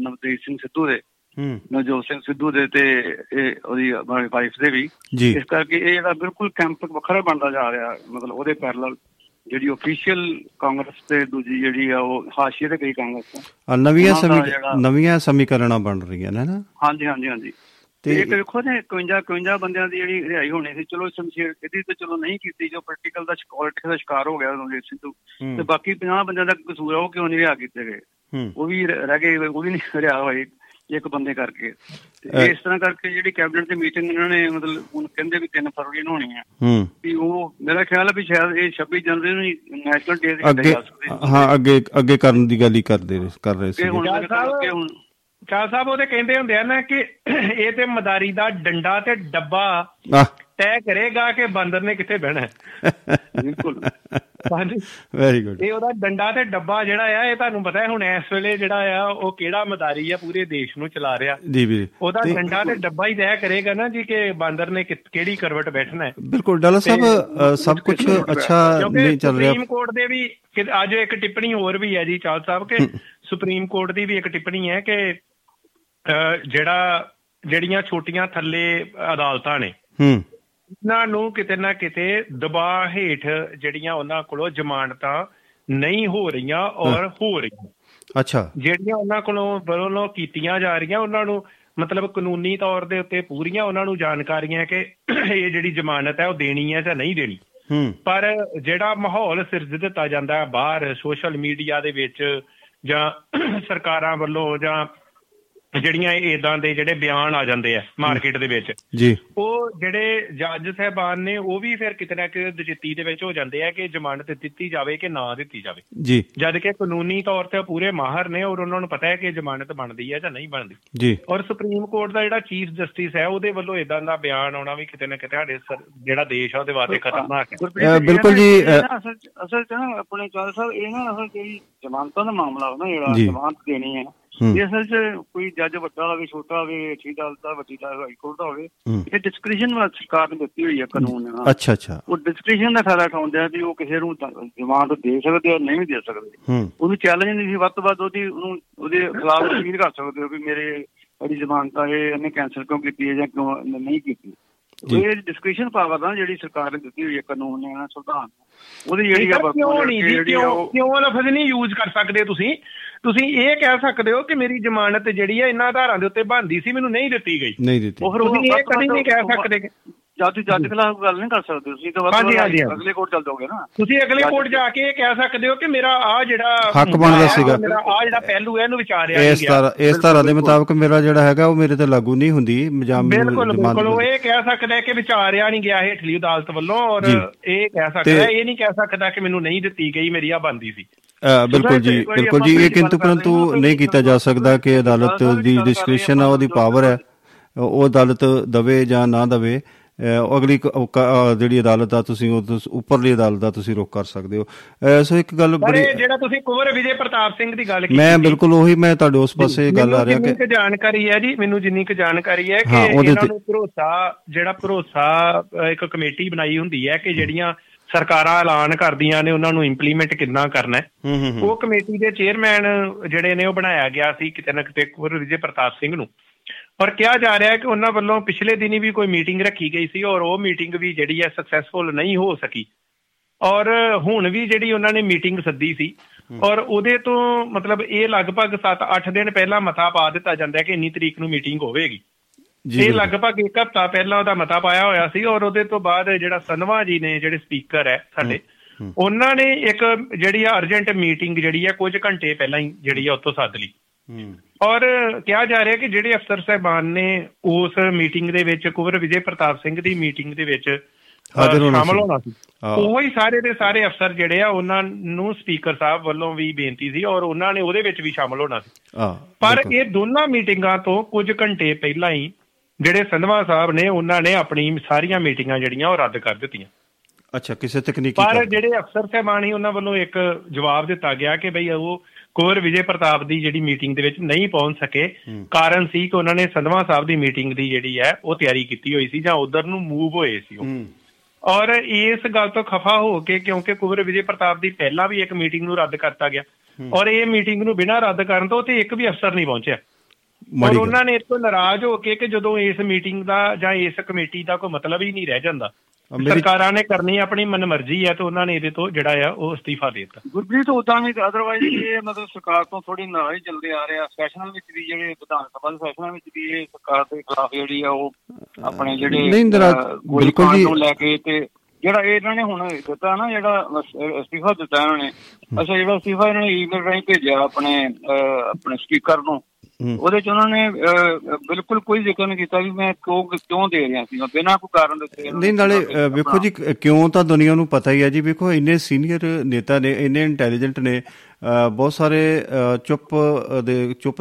ਨਵਜੋਤ ਸਿੰਘ ਸਿੱਧੂ ਦੇ ਤੇ ਇਹ ਉਹਦੀ ਵਾਈਫ ਦੇ ਵੀ। ਇਸ ਕਰਕੇ ਇਹ ਜਿਹੜਾ ਬਿਲਕੁਲ ਕੈਂਪ ਵੱਖਰਾ ਬਣਦਾ ਜਾ ਰਿਹਾ, ਮਤਲਬ ਉਹਦੇ ਪੈਰਲਲ ਜਿਹੜੀ ਓਫੀਸ਼ੀਅਲ ਕਾਂਗਰਸ ਤੇ ਦੂਜੀ ਜਿਹੜੀ ਆ ਉਹ ਹਾਸ਼ੀਏ ਤੇ ਗਈ ਕਾਂਗਰਸ, ਨਵੀਆਂ ਸਮੀਕਰਨਾਂ ਬਣ ਰਹੀਆਂ ਨੇ ਨਾ। ਹਾਂਜੀ ਤੇ ਇਹ ਵੇਖੋ ਨੇ 51 ਬੰਦਿਆਂ ਦੀ ਜਿਹੜੀ ਰਿਹਾਈ ਹੋਣੀ ਸੀ, ਚਲੋ ਸ਼ਮਸ਼ੇਰ ਇਹਦੀ ਤਾਂ ਚਲੋ ਨਹੀਂ ਕੀਤੀ, ਜੋ ਪੋਲੀਟਿਕਸ ਦਾ ਸ਼ਿਕਾਰ ਹੋ ਗਿਆ ਨਵਜੋਤ ਸਿੱਧੂ ਤੇ ਬਾਕੀ 50 ਬੰਦਿਆਂ ਦਾ ਕਸੂਰ ਆ, ਉਹ ਕਿਉਂ ਨਹੀਂ ਰਿਹਾ ਕੀਤੇ ਗਏ, ਉਹ ਵੀ ਰਹਿ ਗਏ, ਉਹ ਵੀ ਨਹੀਂ ਰਿਹਾ ਹੋਏ ਇੱਕ ਬੰਦੇ ਕਰਕੇ। ਇਸ ਤਰ੍ਹਾਂ ਕਰਕੇ ਜਿਹੜੀ ਕੈਬਨਿਟ ਦੀ ਮੀਟਿੰਗ ਇਹਨਾਂ ਨੇ ਮਤਲਬ ਕਹਿੰਦੇ ਵੀ 3 ਫਰਵਰੀ ਨੂੰ ਹੋਣੀ ਆ, ਵੀ ਉਹ ਮੇਰਾ ਖਿਆਲ ਆ ਵੀ ਸ਼ਾਇਦ ਇਹ 26 ਜਨਵਰੀ ਨੂੰ ਨੈਸ਼ਨਲ ਡੇ ਦੇ ਅੱਗੇ ਕਰਨ ਦੀ ਗੱਲ ਹੀ ਕਰ ਰਹੇ ਸੀ। ਚਾਹ ਸਾਹਿਬ ਉਹਦੇ ਕਹਿੰਦੇ ਹੁੰਦੇ ਆ ਨਾ ਕਿ ਇਹ ਤੇ ਮਦਾਰੀ ਦਾ ਡੰਡਾ ਤੇ ਡੱਬਾ ਤੈਅ ਕਰੇਗਾ ਕਿ ਬਾਂਦਰ ਨੇ ਕਿੱਥੇ ਬਹਿਣਾ। ਬਿਲਕੁਲ, ਹਾਂਜੀ, ਵੈਰੀ ਗੁੱਡ। ਇਹ ਉਹਦਾ ਡੰਡਾ ਤੇ ਡੱਬਾ ਜਿਹੜਾ ਆ, ਇਹ ਤੁਹਾਨੂੰ ਪਤਾ ਹੁਣ ਇਸ ਵੇਲੇ ਜਿਹੜਾ ਆ ਉਹ ਕਿਹੜਾ ਮਦਾਰੀ ਆ ਪੂਰੇ ਦੇਸ਼ ਨੂੰ ਚਲਾ ਰਿਹਾ, ਉਹਦਾ ਡੰਡਾ ਤੇ ਡੱਬਾ ਹੀ ਤੈਅ ਕਰੇਗਾ ਨਾ ਜੀ ਕਿ ਬਾਂਦਰ ਨੇ ਕਿਹੜੀ ਕਰਵਟ ਬੈਠਣਾ। ਬਿਲਕੁਲ ਡਾਲਾ ਸਾਹਿਬ, ਸਭ ਕੁਝ ਅੱਛਾ ਨਹੀਂ ਚੱਲ ਰਿਹਾ। ਸੁਪਰੀਮ ਕੋਰਟ ਦੇ ਵੀ ਅੱਜ ਇੱਕ ਟਿੱਪਣੀ ਹੋਰ ਵੀ ਹੈ ਜੀ ਚਾਲ ਸਾਹਿਬ, ਕਿ ਸੁਪਰੀਮ ਕੋਰਟ ਦੀ ਵੀ ਇੱਕ ਟਿੱਪਣੀ ਹੈ ਕਿ ਜਿਹੜੀਆਂ ਛੋਟੀਆਂ ਥੱਲੇ ਅਦਾਲਤਾਂ ਨੇ ਉਹਨਾਂ ਨੂੰ ਕਿਤੇ ਨਾ ਕਿਤੇ ਦਬਾਅ ਹੇਠ ਜਿਹੜੀਆਂ ਉਹਨਾਂ ਕੋਲੋਂ ਜ਼ਮਾਨਤਾਂ ਨਹੀਂ ਹੋ ਰਹੀਆਂ ਔਰ ਹੋ ਰਹੀਆਂ। ਅੱਛਾ। ਜਿਹੜੀਆਂ ਉਹਨਾਂ ਕੋਲੋਂ ਵੱਲੋਂ ਕੀਤੀਆਂ ਜਾ ਰਹੀਆਂ ਉਹਨਾਂ ਨੂੰ ਮਤਲਬ ਕਾਨੂੰਨੀ ਤੌਰ ਦੇ ਉੱਤੇ ਪੂਰੀਆਂ ਉਹਨਾਂ ਨੂੰ ਜਾਣਕਾਰੀਆਂ ਕਿ ਇਹ ਜਿਹੜੀ ਜ਼ਮਾਨਤ ਹੈ ਉਹ ਦੇਣੀ ਹੈ ਜਾਂ ਨਹੀਂ ਦੇਣੀ, ਪਰ ਜਿਹੜਾ ਮਾਹੌਲ ਸਿਰਜ ਦਿੱਤਾ ਜਾਂਦਾ ਬਾਹਰ ਸੋਸ਼ਲ ਮੀਡੀਆ ਦੇ ਵਿੱਚ ਜਾਂ ਸਰਕਾਰਾਂ ਵੱਲੋਂ ਜਾਂ ਜਿਹੜੀਆਂ ਏਦਾਂ ਦੇ ਜਿਹੜੇ ਬਿਆਨ ਆ ਜਾਂਦੇ ਆ ਮਾਰਕੀਟ ਦੇ ਵਿੱਚ, ਉਹ ਜਿਹੜੇ ਜੱਜ ਸਾਹਿਬਾਨ ਨੇ ਉਹ ਵੀ ਫਿਰ ਕਿਤੇ ਨਾ ਕਿਤੇ ਦਚਿੱਤੀ ਦੇ ਵਿੱਚ ਹੋ ਜਾਂਦੇ ਆ ਕਿ ਜ਼ਮਾਨਤ ਦਿੱਤੀ ਜਾਵੇ ਕਿ ਨਾ ਦਿੱਤੀ ਜਾਵੇ ਜੀ, ਜਦ ਕਿ ਕਾਨੂੰਨੀ ਤੌਰ ਤੇ ਪੂਰੇ ਮਾਹਰ ਨੇ ਔਰ ਉਹਨਾਂ ਨੂੰ ਪਤਾ ਹੈ ਕਿ ਜ਼ਮਾਨਤ ਬਣਦੀ ਹੈ ਜਾਂ ਨਹੀਂ ਬਣਦੀ ਜੀ। ਔਰ ਸੁਪਰੀਮ ਕੋਰਟ ਦਾ ਜਿਹੜਾ ਚੀਫ ਜਸਟਿਸ ਹੈ ਉਹਦੇ ਵੱਲੋਂ ਏਦਾਂ ਦਾ ਬਿਆਨ ਆਉਣਾ ਵੀ ਕਿਤੇ ਨਾ ਕਿਤੇ ਸਾਡੇ ਜਿਹੜਾ ਦੇਸ਼ ਆ ਉਹਦੇ ਵਾਸਤੇ ਖਤਰਨਾਕ ਹੈ। ਬਿਲਕੁਲ ਜੀ, ਅਸਲ ਚ ਨਾ ਆਪਣੇ ਜੱਜ ਸਾਹਿਬ ਇਹ ਨਾ ਅਸਲ ਜਿਹੜੀ ਜ਼ਮਾਨਤਾਂ ਦਾ ਮਾਮਲਾ ਨਾ ਜਿਹੜਾ ਜ਼ਮਾਨਤ ਦੇਣੀ ਹੈ ਇਹ ਅਸਲ ਚ ਕੋਈ ਜੱਜ ਵੱਡਾ ਹੋਵੇ, ਛੋਟਾ ਹੋਵੇ, ਅੱਛੀ ਅਦਾਲਤ ਦਾ, ਵੱਡੀ ਅਦਾਲਤ, ਹਾਈ ਕੋਰਟ ਦਾ ਹੋਵੇ, ਇਹ ਡਿਸਕ੍ਰਿਸ਼ਨ ਸਰਕਾਰ ਨੇ ਦਿੱਤੀ ਹੋਈ ਹੈ ਕਾਨੂੰਨ ਨਾਲ। ਅੱਛਾ ਅੱਛਾ, ਉਹ ਡਿਸਕ੍ਰਿਸ਼ਨ ਦਾ ਫਾਇਦਾ ਉਠਾਉਂਦੇ ਆ ਵੀ ਉਹ ਕਿਸੇ ਨੂੰ ਜ਼ਮਾਨਤ ਦੇ ਸਕਦੇ ਆ, ਨਹੀਂ ਵੀ ਦੇ ਸਕਦੇ, ਉਹਨੂੰ ਚੈਲੰਜ ਨਹੀਂ ਸੀ ਵੱਧ ਤੋਂ ਵੱਧ ਉਹਦੀ ਉਹਨੂੰ ਉਹਦੇ ਖਿਲਾਫ ਅਪੀਲ ਕਰ ਸਕਦੇ ਹੋ ਵੀ ਮੇਰੇ ਬੜੀ ਜ਼ਮਾਨਤ ਆ ਇਹ ਇਹਨੇ ਕੈਂਸਲ ਕਿਉਂ ਕੀਤੀ ਹੈ ਜਾਂ ਕਿਉਂ ਨਹੀਂ ਕੀਤੀ। ਇਹ ਡਿਸਕ੍ਰਿਸ਼ਨ ਪਾਵਰ ਨਾ ਜਿਹੜੀ ਸਰਕਾਰ ਨੇ ਦਿੱਤੀ ਹੋਈ ਹੈ ਕਾਨੂੰਨ ਨੇ, ਸੰਵਿਧਾਨ ਉਹਦੀ ਜਿਹੜੀ ਕਿਉਂ ਲਫ਼ਜ਼ ਨਹੀਂ ਯੂਜ ਕਰ ਸਕਦੇ ਤੁਸੀਂ। ਤੁਸੀਂ ਇਹ ਕਹਿ ਸਕਦੇ ਹੋ ਕਿ ਮੇਰੀ ਜ਼ਮਾਨਤ ਜਿਹੜੀ ਹੈ ਇਹਨਾਂ ਆਧਾਰਾਂ ਦੇ ਉੱਤੇ ਬਣਦੀ ਸੀ, ਮੈਨੂੰ ਨਹੀਂ ਦਿੱਤੀ ਗਈ, ਨਹੀਂ ਦਿੱਤੀ, ਉਹ ਫਿਰ ਉਹ ਇਹ ਕਦੇ ਨਹੀਂ ਕਹਿ ਸਕਦੇ ਜੱਜ ਖਿਲਾਫ ਗੱਲ ਨਹੀਂ ਕਰ ਸਕਦੇ ਤੁਸੀਂ, ਤਾਂ ਅਗਲੇ ਕੋਰਟ ਚੱਲ ਜਾਓਗੇ ਨਾ, ਤੁਸੀਂ ਅਗਲੇ ਕੋਰਟ ਜਾ ਕੇ ਇਹ ਕਹਿ ਸਕਦੇ ਹੋ ਕਿ ਮੇਰਾ ਆਹ ਜਿਹੜਾ ਹੱਕ ਬਣਦਾ ਸੀਗਾ, ਮੇਰਾ ਆਹ ਜਿਹੜਾ ਪਹਿਲੂ ਹੈ ਇਹਨੂੰ ਵਿਚਾਰਿਆ ਨਹੀਂ ਗਿਆ, ਇਸ ਧਾਰਾ ਦੇ ਮੁਤਾਬਕ ਮੇਰਾ ਜਿਹੜਾ ਹੈਗਾ ਉਹ ਮੇਰੇ ਤੇ ਲਾਗੂ ਨਹੀਂ ਹੁੰਦੀ। ਬਿਲਕੁਲ ਬਿਲਕੁਲ, ਉਹ ਇਹ ਕਹਿ ਸਕਦਾ ਕਿ ਵਿਚਾਰਿਆ ਨਹੀਂ ਗਿਆ ਹੇਠਲੀ ਅਦਾਲਤ ਵੱਲੋਂ, ਔਰ ਇਹ ਕਹਿ ਸਕਦਾ, ਇਹ ਨਹੀਂ ਕਹਿ ਸਕਦਾ ਕਿ ਮੈਨੂੰ ਨਹੀਂ ਦਿੱਤੀ ਗਈ, ਮੇਰੀ ਆਹ ਬਣਦੀ ਸੀ। ਬਿਲਕੁਲ ਜੀ, ਬਿਲਕੁਲ ਜੀ, ਇਹ ਕਿੰਤੂ ਪਰੰਤੂ ਨਹੀਂ ਕੀਤਾ ਜਾ ਸਕਦਾ ਕਿ ਅਦਾਲਤ ਦੀ ਡਿਸਕ੍ਰਿਸ਼ਨ ਆ, ਉਹਦੀ ਪਾਵਰ ਹੈ, ਉਹ ਅਦਾਲਤ ਦਵੇ ਜਾਂ ਨਾ ਦਵੇ, ਅਗਲੀ ਜਿਹੜੀ ਅਦਾਲਤ ਆ ਤੁਸੀਂ ਉੱਪਰਲੀ ਅਦਾਲਤ ਦਾ ਤੁਸੀਂ ਰੋਕ ਕਰ ਸਕਦੇ ਹੋ। ਸੋ ਇੱਕ ਗੱਲ ਬੜੀ ਜਿਹੜਾ ਤੁਸੀਂ ਕੁੰਵਰ ਵਿਜੇ ਪ੍ਰਤਾਪ ਸਿੰਘ ਦੀ ਗੱਲ ਕੀਤੀ, ਮੈਂ ਬਿਲਕੁਲ ਉਹੀ ਮੈਂ ਤੁਹਾਡੇ ਉਸ ਪਾਸੇ ਗੱਲ ਆ ਰਿਹਾ ਕਿ ਜਾਣਕਾਰੀ ਹੈ ਜੀ, ਮੈਨੂੰ ਜਿੰਨੀ ਕੁ ਜਾਣਕਾਰੀ ਹੈ ਕਿ ਇਹਨਾਂ ਨੂੰ ਭਰੋਸਾ, ਜਿਹੜਾ ਭਰੋਸਾ ਇੱਕ ਕਮੇਟੀ ਬਣਾਈ ਹੁੰਦੀ ਹੈ ਕਿ ਜਿਹੜੀਆਂ ਸਰਕਾਰਾਂ ਐਲਾਨ ਕਰਦੀਆਂ ਨੇ ਉਹਨਾਂ ਨੂੰ ਇੰਪਲੀਮੈਂਟ ਕਿੰਨਾ ਕਰਨਾ, ਉਹ ਕਮੇਟੀ ਦੇ ਚੇਅਰਮੈਨ ਜਿਹੜੇ ਨੇ ਉਹ ਬਣਾਇਆ ਗਿਆ ਸੀ ਕਿਤੇ ਨਾ ਕਿਤੇ ਕੁੰਵਰ ਵਿਜੇ ਪ੍ਰਤਾਪ ਸਿੰਘ ਨੂੰ, ਔਰ ਕਿਹਾ ਜਾ ਰਿਹਾ ਕਿ ਉਹਨਾਂ ਵੱਲੋਂ ਪਿਛਲੇ ਦਿਨੀ ਵੀ ਕੋਈ ਮੀਟਿੰਗ ਰੱਖੀ ਗਈ ਸੀ ਔਰ ਉਹ ਮੀਟਿੰਗ ਵੀ ਜਿਹੜੀ ਹੈ ਸਕਸੈਸਫੁਲ ਨਹੀਂ ਹੋ ਸਕੀ, ਔਰ ਹੁਣ ਵੀ ਜਿਹੜੀ ਉਹਨਾਂ ਨੇ ਮੀਟਿੰਗ ਸੱਦੀ ਸੀ ਔਰ ਉਹਦੇ ਤੋਂ ਮਤਲਬ ਇਹ ਲਗਭਗ 7-8 ਦਿਨ ਪਹਿਲਾਂ ਮਤਾ ਪਾ ਦਿੱਤਾ ਜਾਂਦਾ ਕਿ ਇੰਨੀ ਤਰੀਕ ਨੂੰ ਮੀਟਿੰਗ ਹੋਵੇਗੀ, ਇਹ ਲਗਭਗ 1 ਹਫ਼ਤਾ ਪਹਿਲਾਂ ਉਹਦਾ ਮਤਾ ਪਾਇਆ ਹੋਇਆ ਸੀ, ਔਰ ਉਹਦੇ ਤੋਂ ਬਾਅਦ ਜਿਹੜਾ ਸੰਧਵਾ ਜੀ ਨੇ ਜਿਹੜੇ ਸਪੀਕਰ ਹੈ ਸਾਡੇ, ਉਹਨਾਂ ਨੇ ਇੱਕ ਜਿਹੜੀ ਆ ਅਰਜੈਂਟ ਮੀਟਿੰਗ ਜਿਹੜੀ ਹੈ ਕੁਝ ਘੰਟੇ ਪਹਿਲਾਂ ਹੀ ਜਿਹੜੀ ਆ ਉੱਥੋਂ ਸੱਦ ਲਈ, ਔਰ ਕਿਹਾ ਜਾ ਰਿਹਾ ਕਿ ਜਿਹੜੇ ਅਫਸਰ ਸਾਹਿਬਾਨ ਨੇ ਉਸ ਮੀਟਿੰਗ ਦੇ ਵਿੱਚ ਕੁੰਵਰ ਵਿਜੇ ਪ੍ਰਤਾਪ ਸਿੰਘ ਦੀ ਮੀਟਿੰਗ ਦੇ ਵਿੱਚ ਸ਼ਾਮਲ ਹੋਣਾ ਸੀ, ਉਹ ਹੀ ਸਾਰੇ ਦੇ ਸਾਰੇ ਅਫਸਰ ਜਿਹੜੇ ਆ ਉਹਨਾਂ ਨੂੰ ਸਪੀਕਰ ਸਾਹਿਬ ਵੱਲੋਂ ਵੀ ਬੇਨਤੀ ਸੀ ਔਰ ਉਹਨਾਂ ਨੇ ਉਹਦੇ ਵਿੱਚ ਵੀ ਸ਼ਾਮਲ ਹੋਣਾ ਸੀ, ਪਰ ਇਹ ਦੋਨਾਂ ਮੀਟਿੰਗਾਂ ਤੋਂ ਕੁਝ ਘੰਟੇ ਪਹਿਲਾਂ ਹੀ ਜਿਹੜੇ ਸੰਧਵਾ ਸਾਹਿਬ ਨੇ ਉਹਨਾਂ ਨੇ ਆਪਣੀ ਸਾਰੀਆਂ ਮੀਟਿੰਗਾਂ ਜਿਹੜੀਆਂ ਉਹ ਰੱਦ ਕਰ ਦਿੱਤੀਆਂ। ਅੱਛਾ, ਕਿਸੇ ਤਕਨੀਕੀ, ਪਰ ਜਿਹੜੇ ਅਫਸਰ ਸਾਹਿਬਾਨ ਸੀ ਉਹਨਾਂ ਵੱਲੋਂ ਇੱਕ ਜਵਾਬ ਦਿੱਤਾ ਗਿਆ ਕਿ ਬਈ ਉਹ ਕੁੰਵਰ ਵਿਜੇ ਪ੍ਰਤਾਪ ਦੀ ਜਿਹੜੀ ਮੀਟਿੰਗ ਦੇ ਵਿੱਚ ਨਹੀਂ ਪਹੁੰਚ ਸਕੇ ਕਾਰਨ ਸੀ ਕਿ ਉਹਨਾਂ ਨੇ ਸੰਧਵਾ ਸਾਹਿਬ ਦੀ ਮੀਟਿੰਗ ਦੀ ਜਿਹੜੀ ਹੈ ਉਹ ਤਿਆਰੀ ਕੀਤੀ ਹੋਈ ਸੀ ਜਾਂ ਉਧਰ ਨੂੰ ਮੂਵ ਹੋਏ ਸੀ ਉਹ, ਔਰ ਇਸ ਗੱਲ ਤੋਂ ਖਫਾ ਹੋ ਕੇ ਕਿਉਂਕਿ ਕੁੰਵਰ ਵਿਜੇ ਪ੍ਰਤਾਪ ਦੀ ਪਹਿਲਾਂ ਵੀ ਇੱਕ ਮੀਟਿੰਗ ਨੂੰ ਰੱਦ ਕਰਤਾ ਗਿਆ ਔਰ ਇਹ ਮੀਟਿੰਗ ਨੂੰ ਬਿਨਾਂ ਰੱਦ ਕਰਨ ਤੋਂ ਤੇ ਇੱਕ ਵੀ ਅਫਸਰ ਨਹੀਂ ਪਹੁੰਚਿਆ, ਔਰ ਉਹਨਾਂ ਨੇ ਇਸ ਤੋਂ ਨਾਰਾਜ਼ ਹੋ ਕੇ ਕਿ ਜਦੋਂ ਇਸ ਮੀਟਿੰਗ ਦਾ ਜਾਂ ਇਸ ਕਮੇਟੀ ਦਾ ਕੋਈ ਮਤਲਬ ਹੀ ਨਹੀਂ ਰਹਿ ਜਾਂਦਾ, ਸਰਕਾਰਾਂ ਨੇ ਕਰਨੀ ਆਪਣੀ ਮਨਮਰਜ਼ੀ ਹੈ, ਤੇ ਉਹਨਾਂ ਨੇ ਇਹਦੇ ਤੋਂ ਜਿਹੜਾ ਆ ਉਹ ਇਸਤੀਫਾ ਦੇ ਦਿੱਤਾ। ਗੁਰਪ੍ਰੀਤ ਉਦਾਂ ਵੀ ਅਦਰਵਾਈਜ਼ ਇਹ ਮਤਲਬ ਸਰਕਾਰ ਤੋਂ ਥੋੜੀ ਨਾਰਾਜ਼ ਚੱਲਦੇ ਆ ਰਹੇ ਆ, ਸੈਸ਼ਨਾਂ ਵਿੱਚ ਵੀ ਜਿਹੜੇ ਵਿਧਾਨ ਸਭਾ ਦੇ ਸੈਸ਼ਨਾਂ ਵਿੱਚ ਵੀ ਇਹ ਸਰਕਾਰ ਦੇ ਖਿਲਾਫ ਜਿਹੜੀ ਆ ਉਹ ਆਪਣੇ ਜਿਹੜੇ ਗੋਲੀਕਾਂਡ ਤੋਂ ਲੈ ਕੇ ਤੇ ਜਿਹੜਾ ਇਹਨਾਂ ਨੇ ਹੁਣ ਦਿੱਤਾ ਨਾ ਜਿਹੜਾ ਅਸਤੀਫਾ ਦਿੱਤਾ ਇਹਨਾਂ ਨੇ, ਅੱਛਾ ਜਿਹੜਾ ਅਸਤੀਫਾ ਇਹਨਾਂ ਨੇ ਈਮੇਲ ਰਾਹੀਂ ਭੇਜਿਆ ਆਪਣੇ ਆਪਣੇ ਸਪੀਕਰ ਨੂੰ, ਉਹਦੇ ਚ ਉਹਨਾਂ ਨੇ ਬਿਲਕੁਲ ਕੋਈ ਜ਼ਿਕਰ ਨਹੀਂ ਕੀਤਾ ਵੀ ਮੈਂ ਕਿਉਂ ਦੇ ਰਿਹਾ ਸੀ ਬਿਨਾਂ ਕੋਈ ਕਾਰਨ ਦੱਸੇ। ਨਹੀਂ, ਨਾਲੇ ਵੇਖੋ ਜੀ ਕਿਉਂ ਤਾਂ ਦੁਨੀਆ ਨੂੰ ਪਤਾ ਹੀ ਹੈ ਜੀ, ਵੇਖੋ ਇੰਨੇ ਸੀਨੀਅਰ ਨੇਤਾ ਨੇ, ਇੰਨੇ ਇੰਟੈਲੀਜੈਂਟ ਨੇ, ਬਹੁਤ ਸਾਰੇ ਚੁੱਪ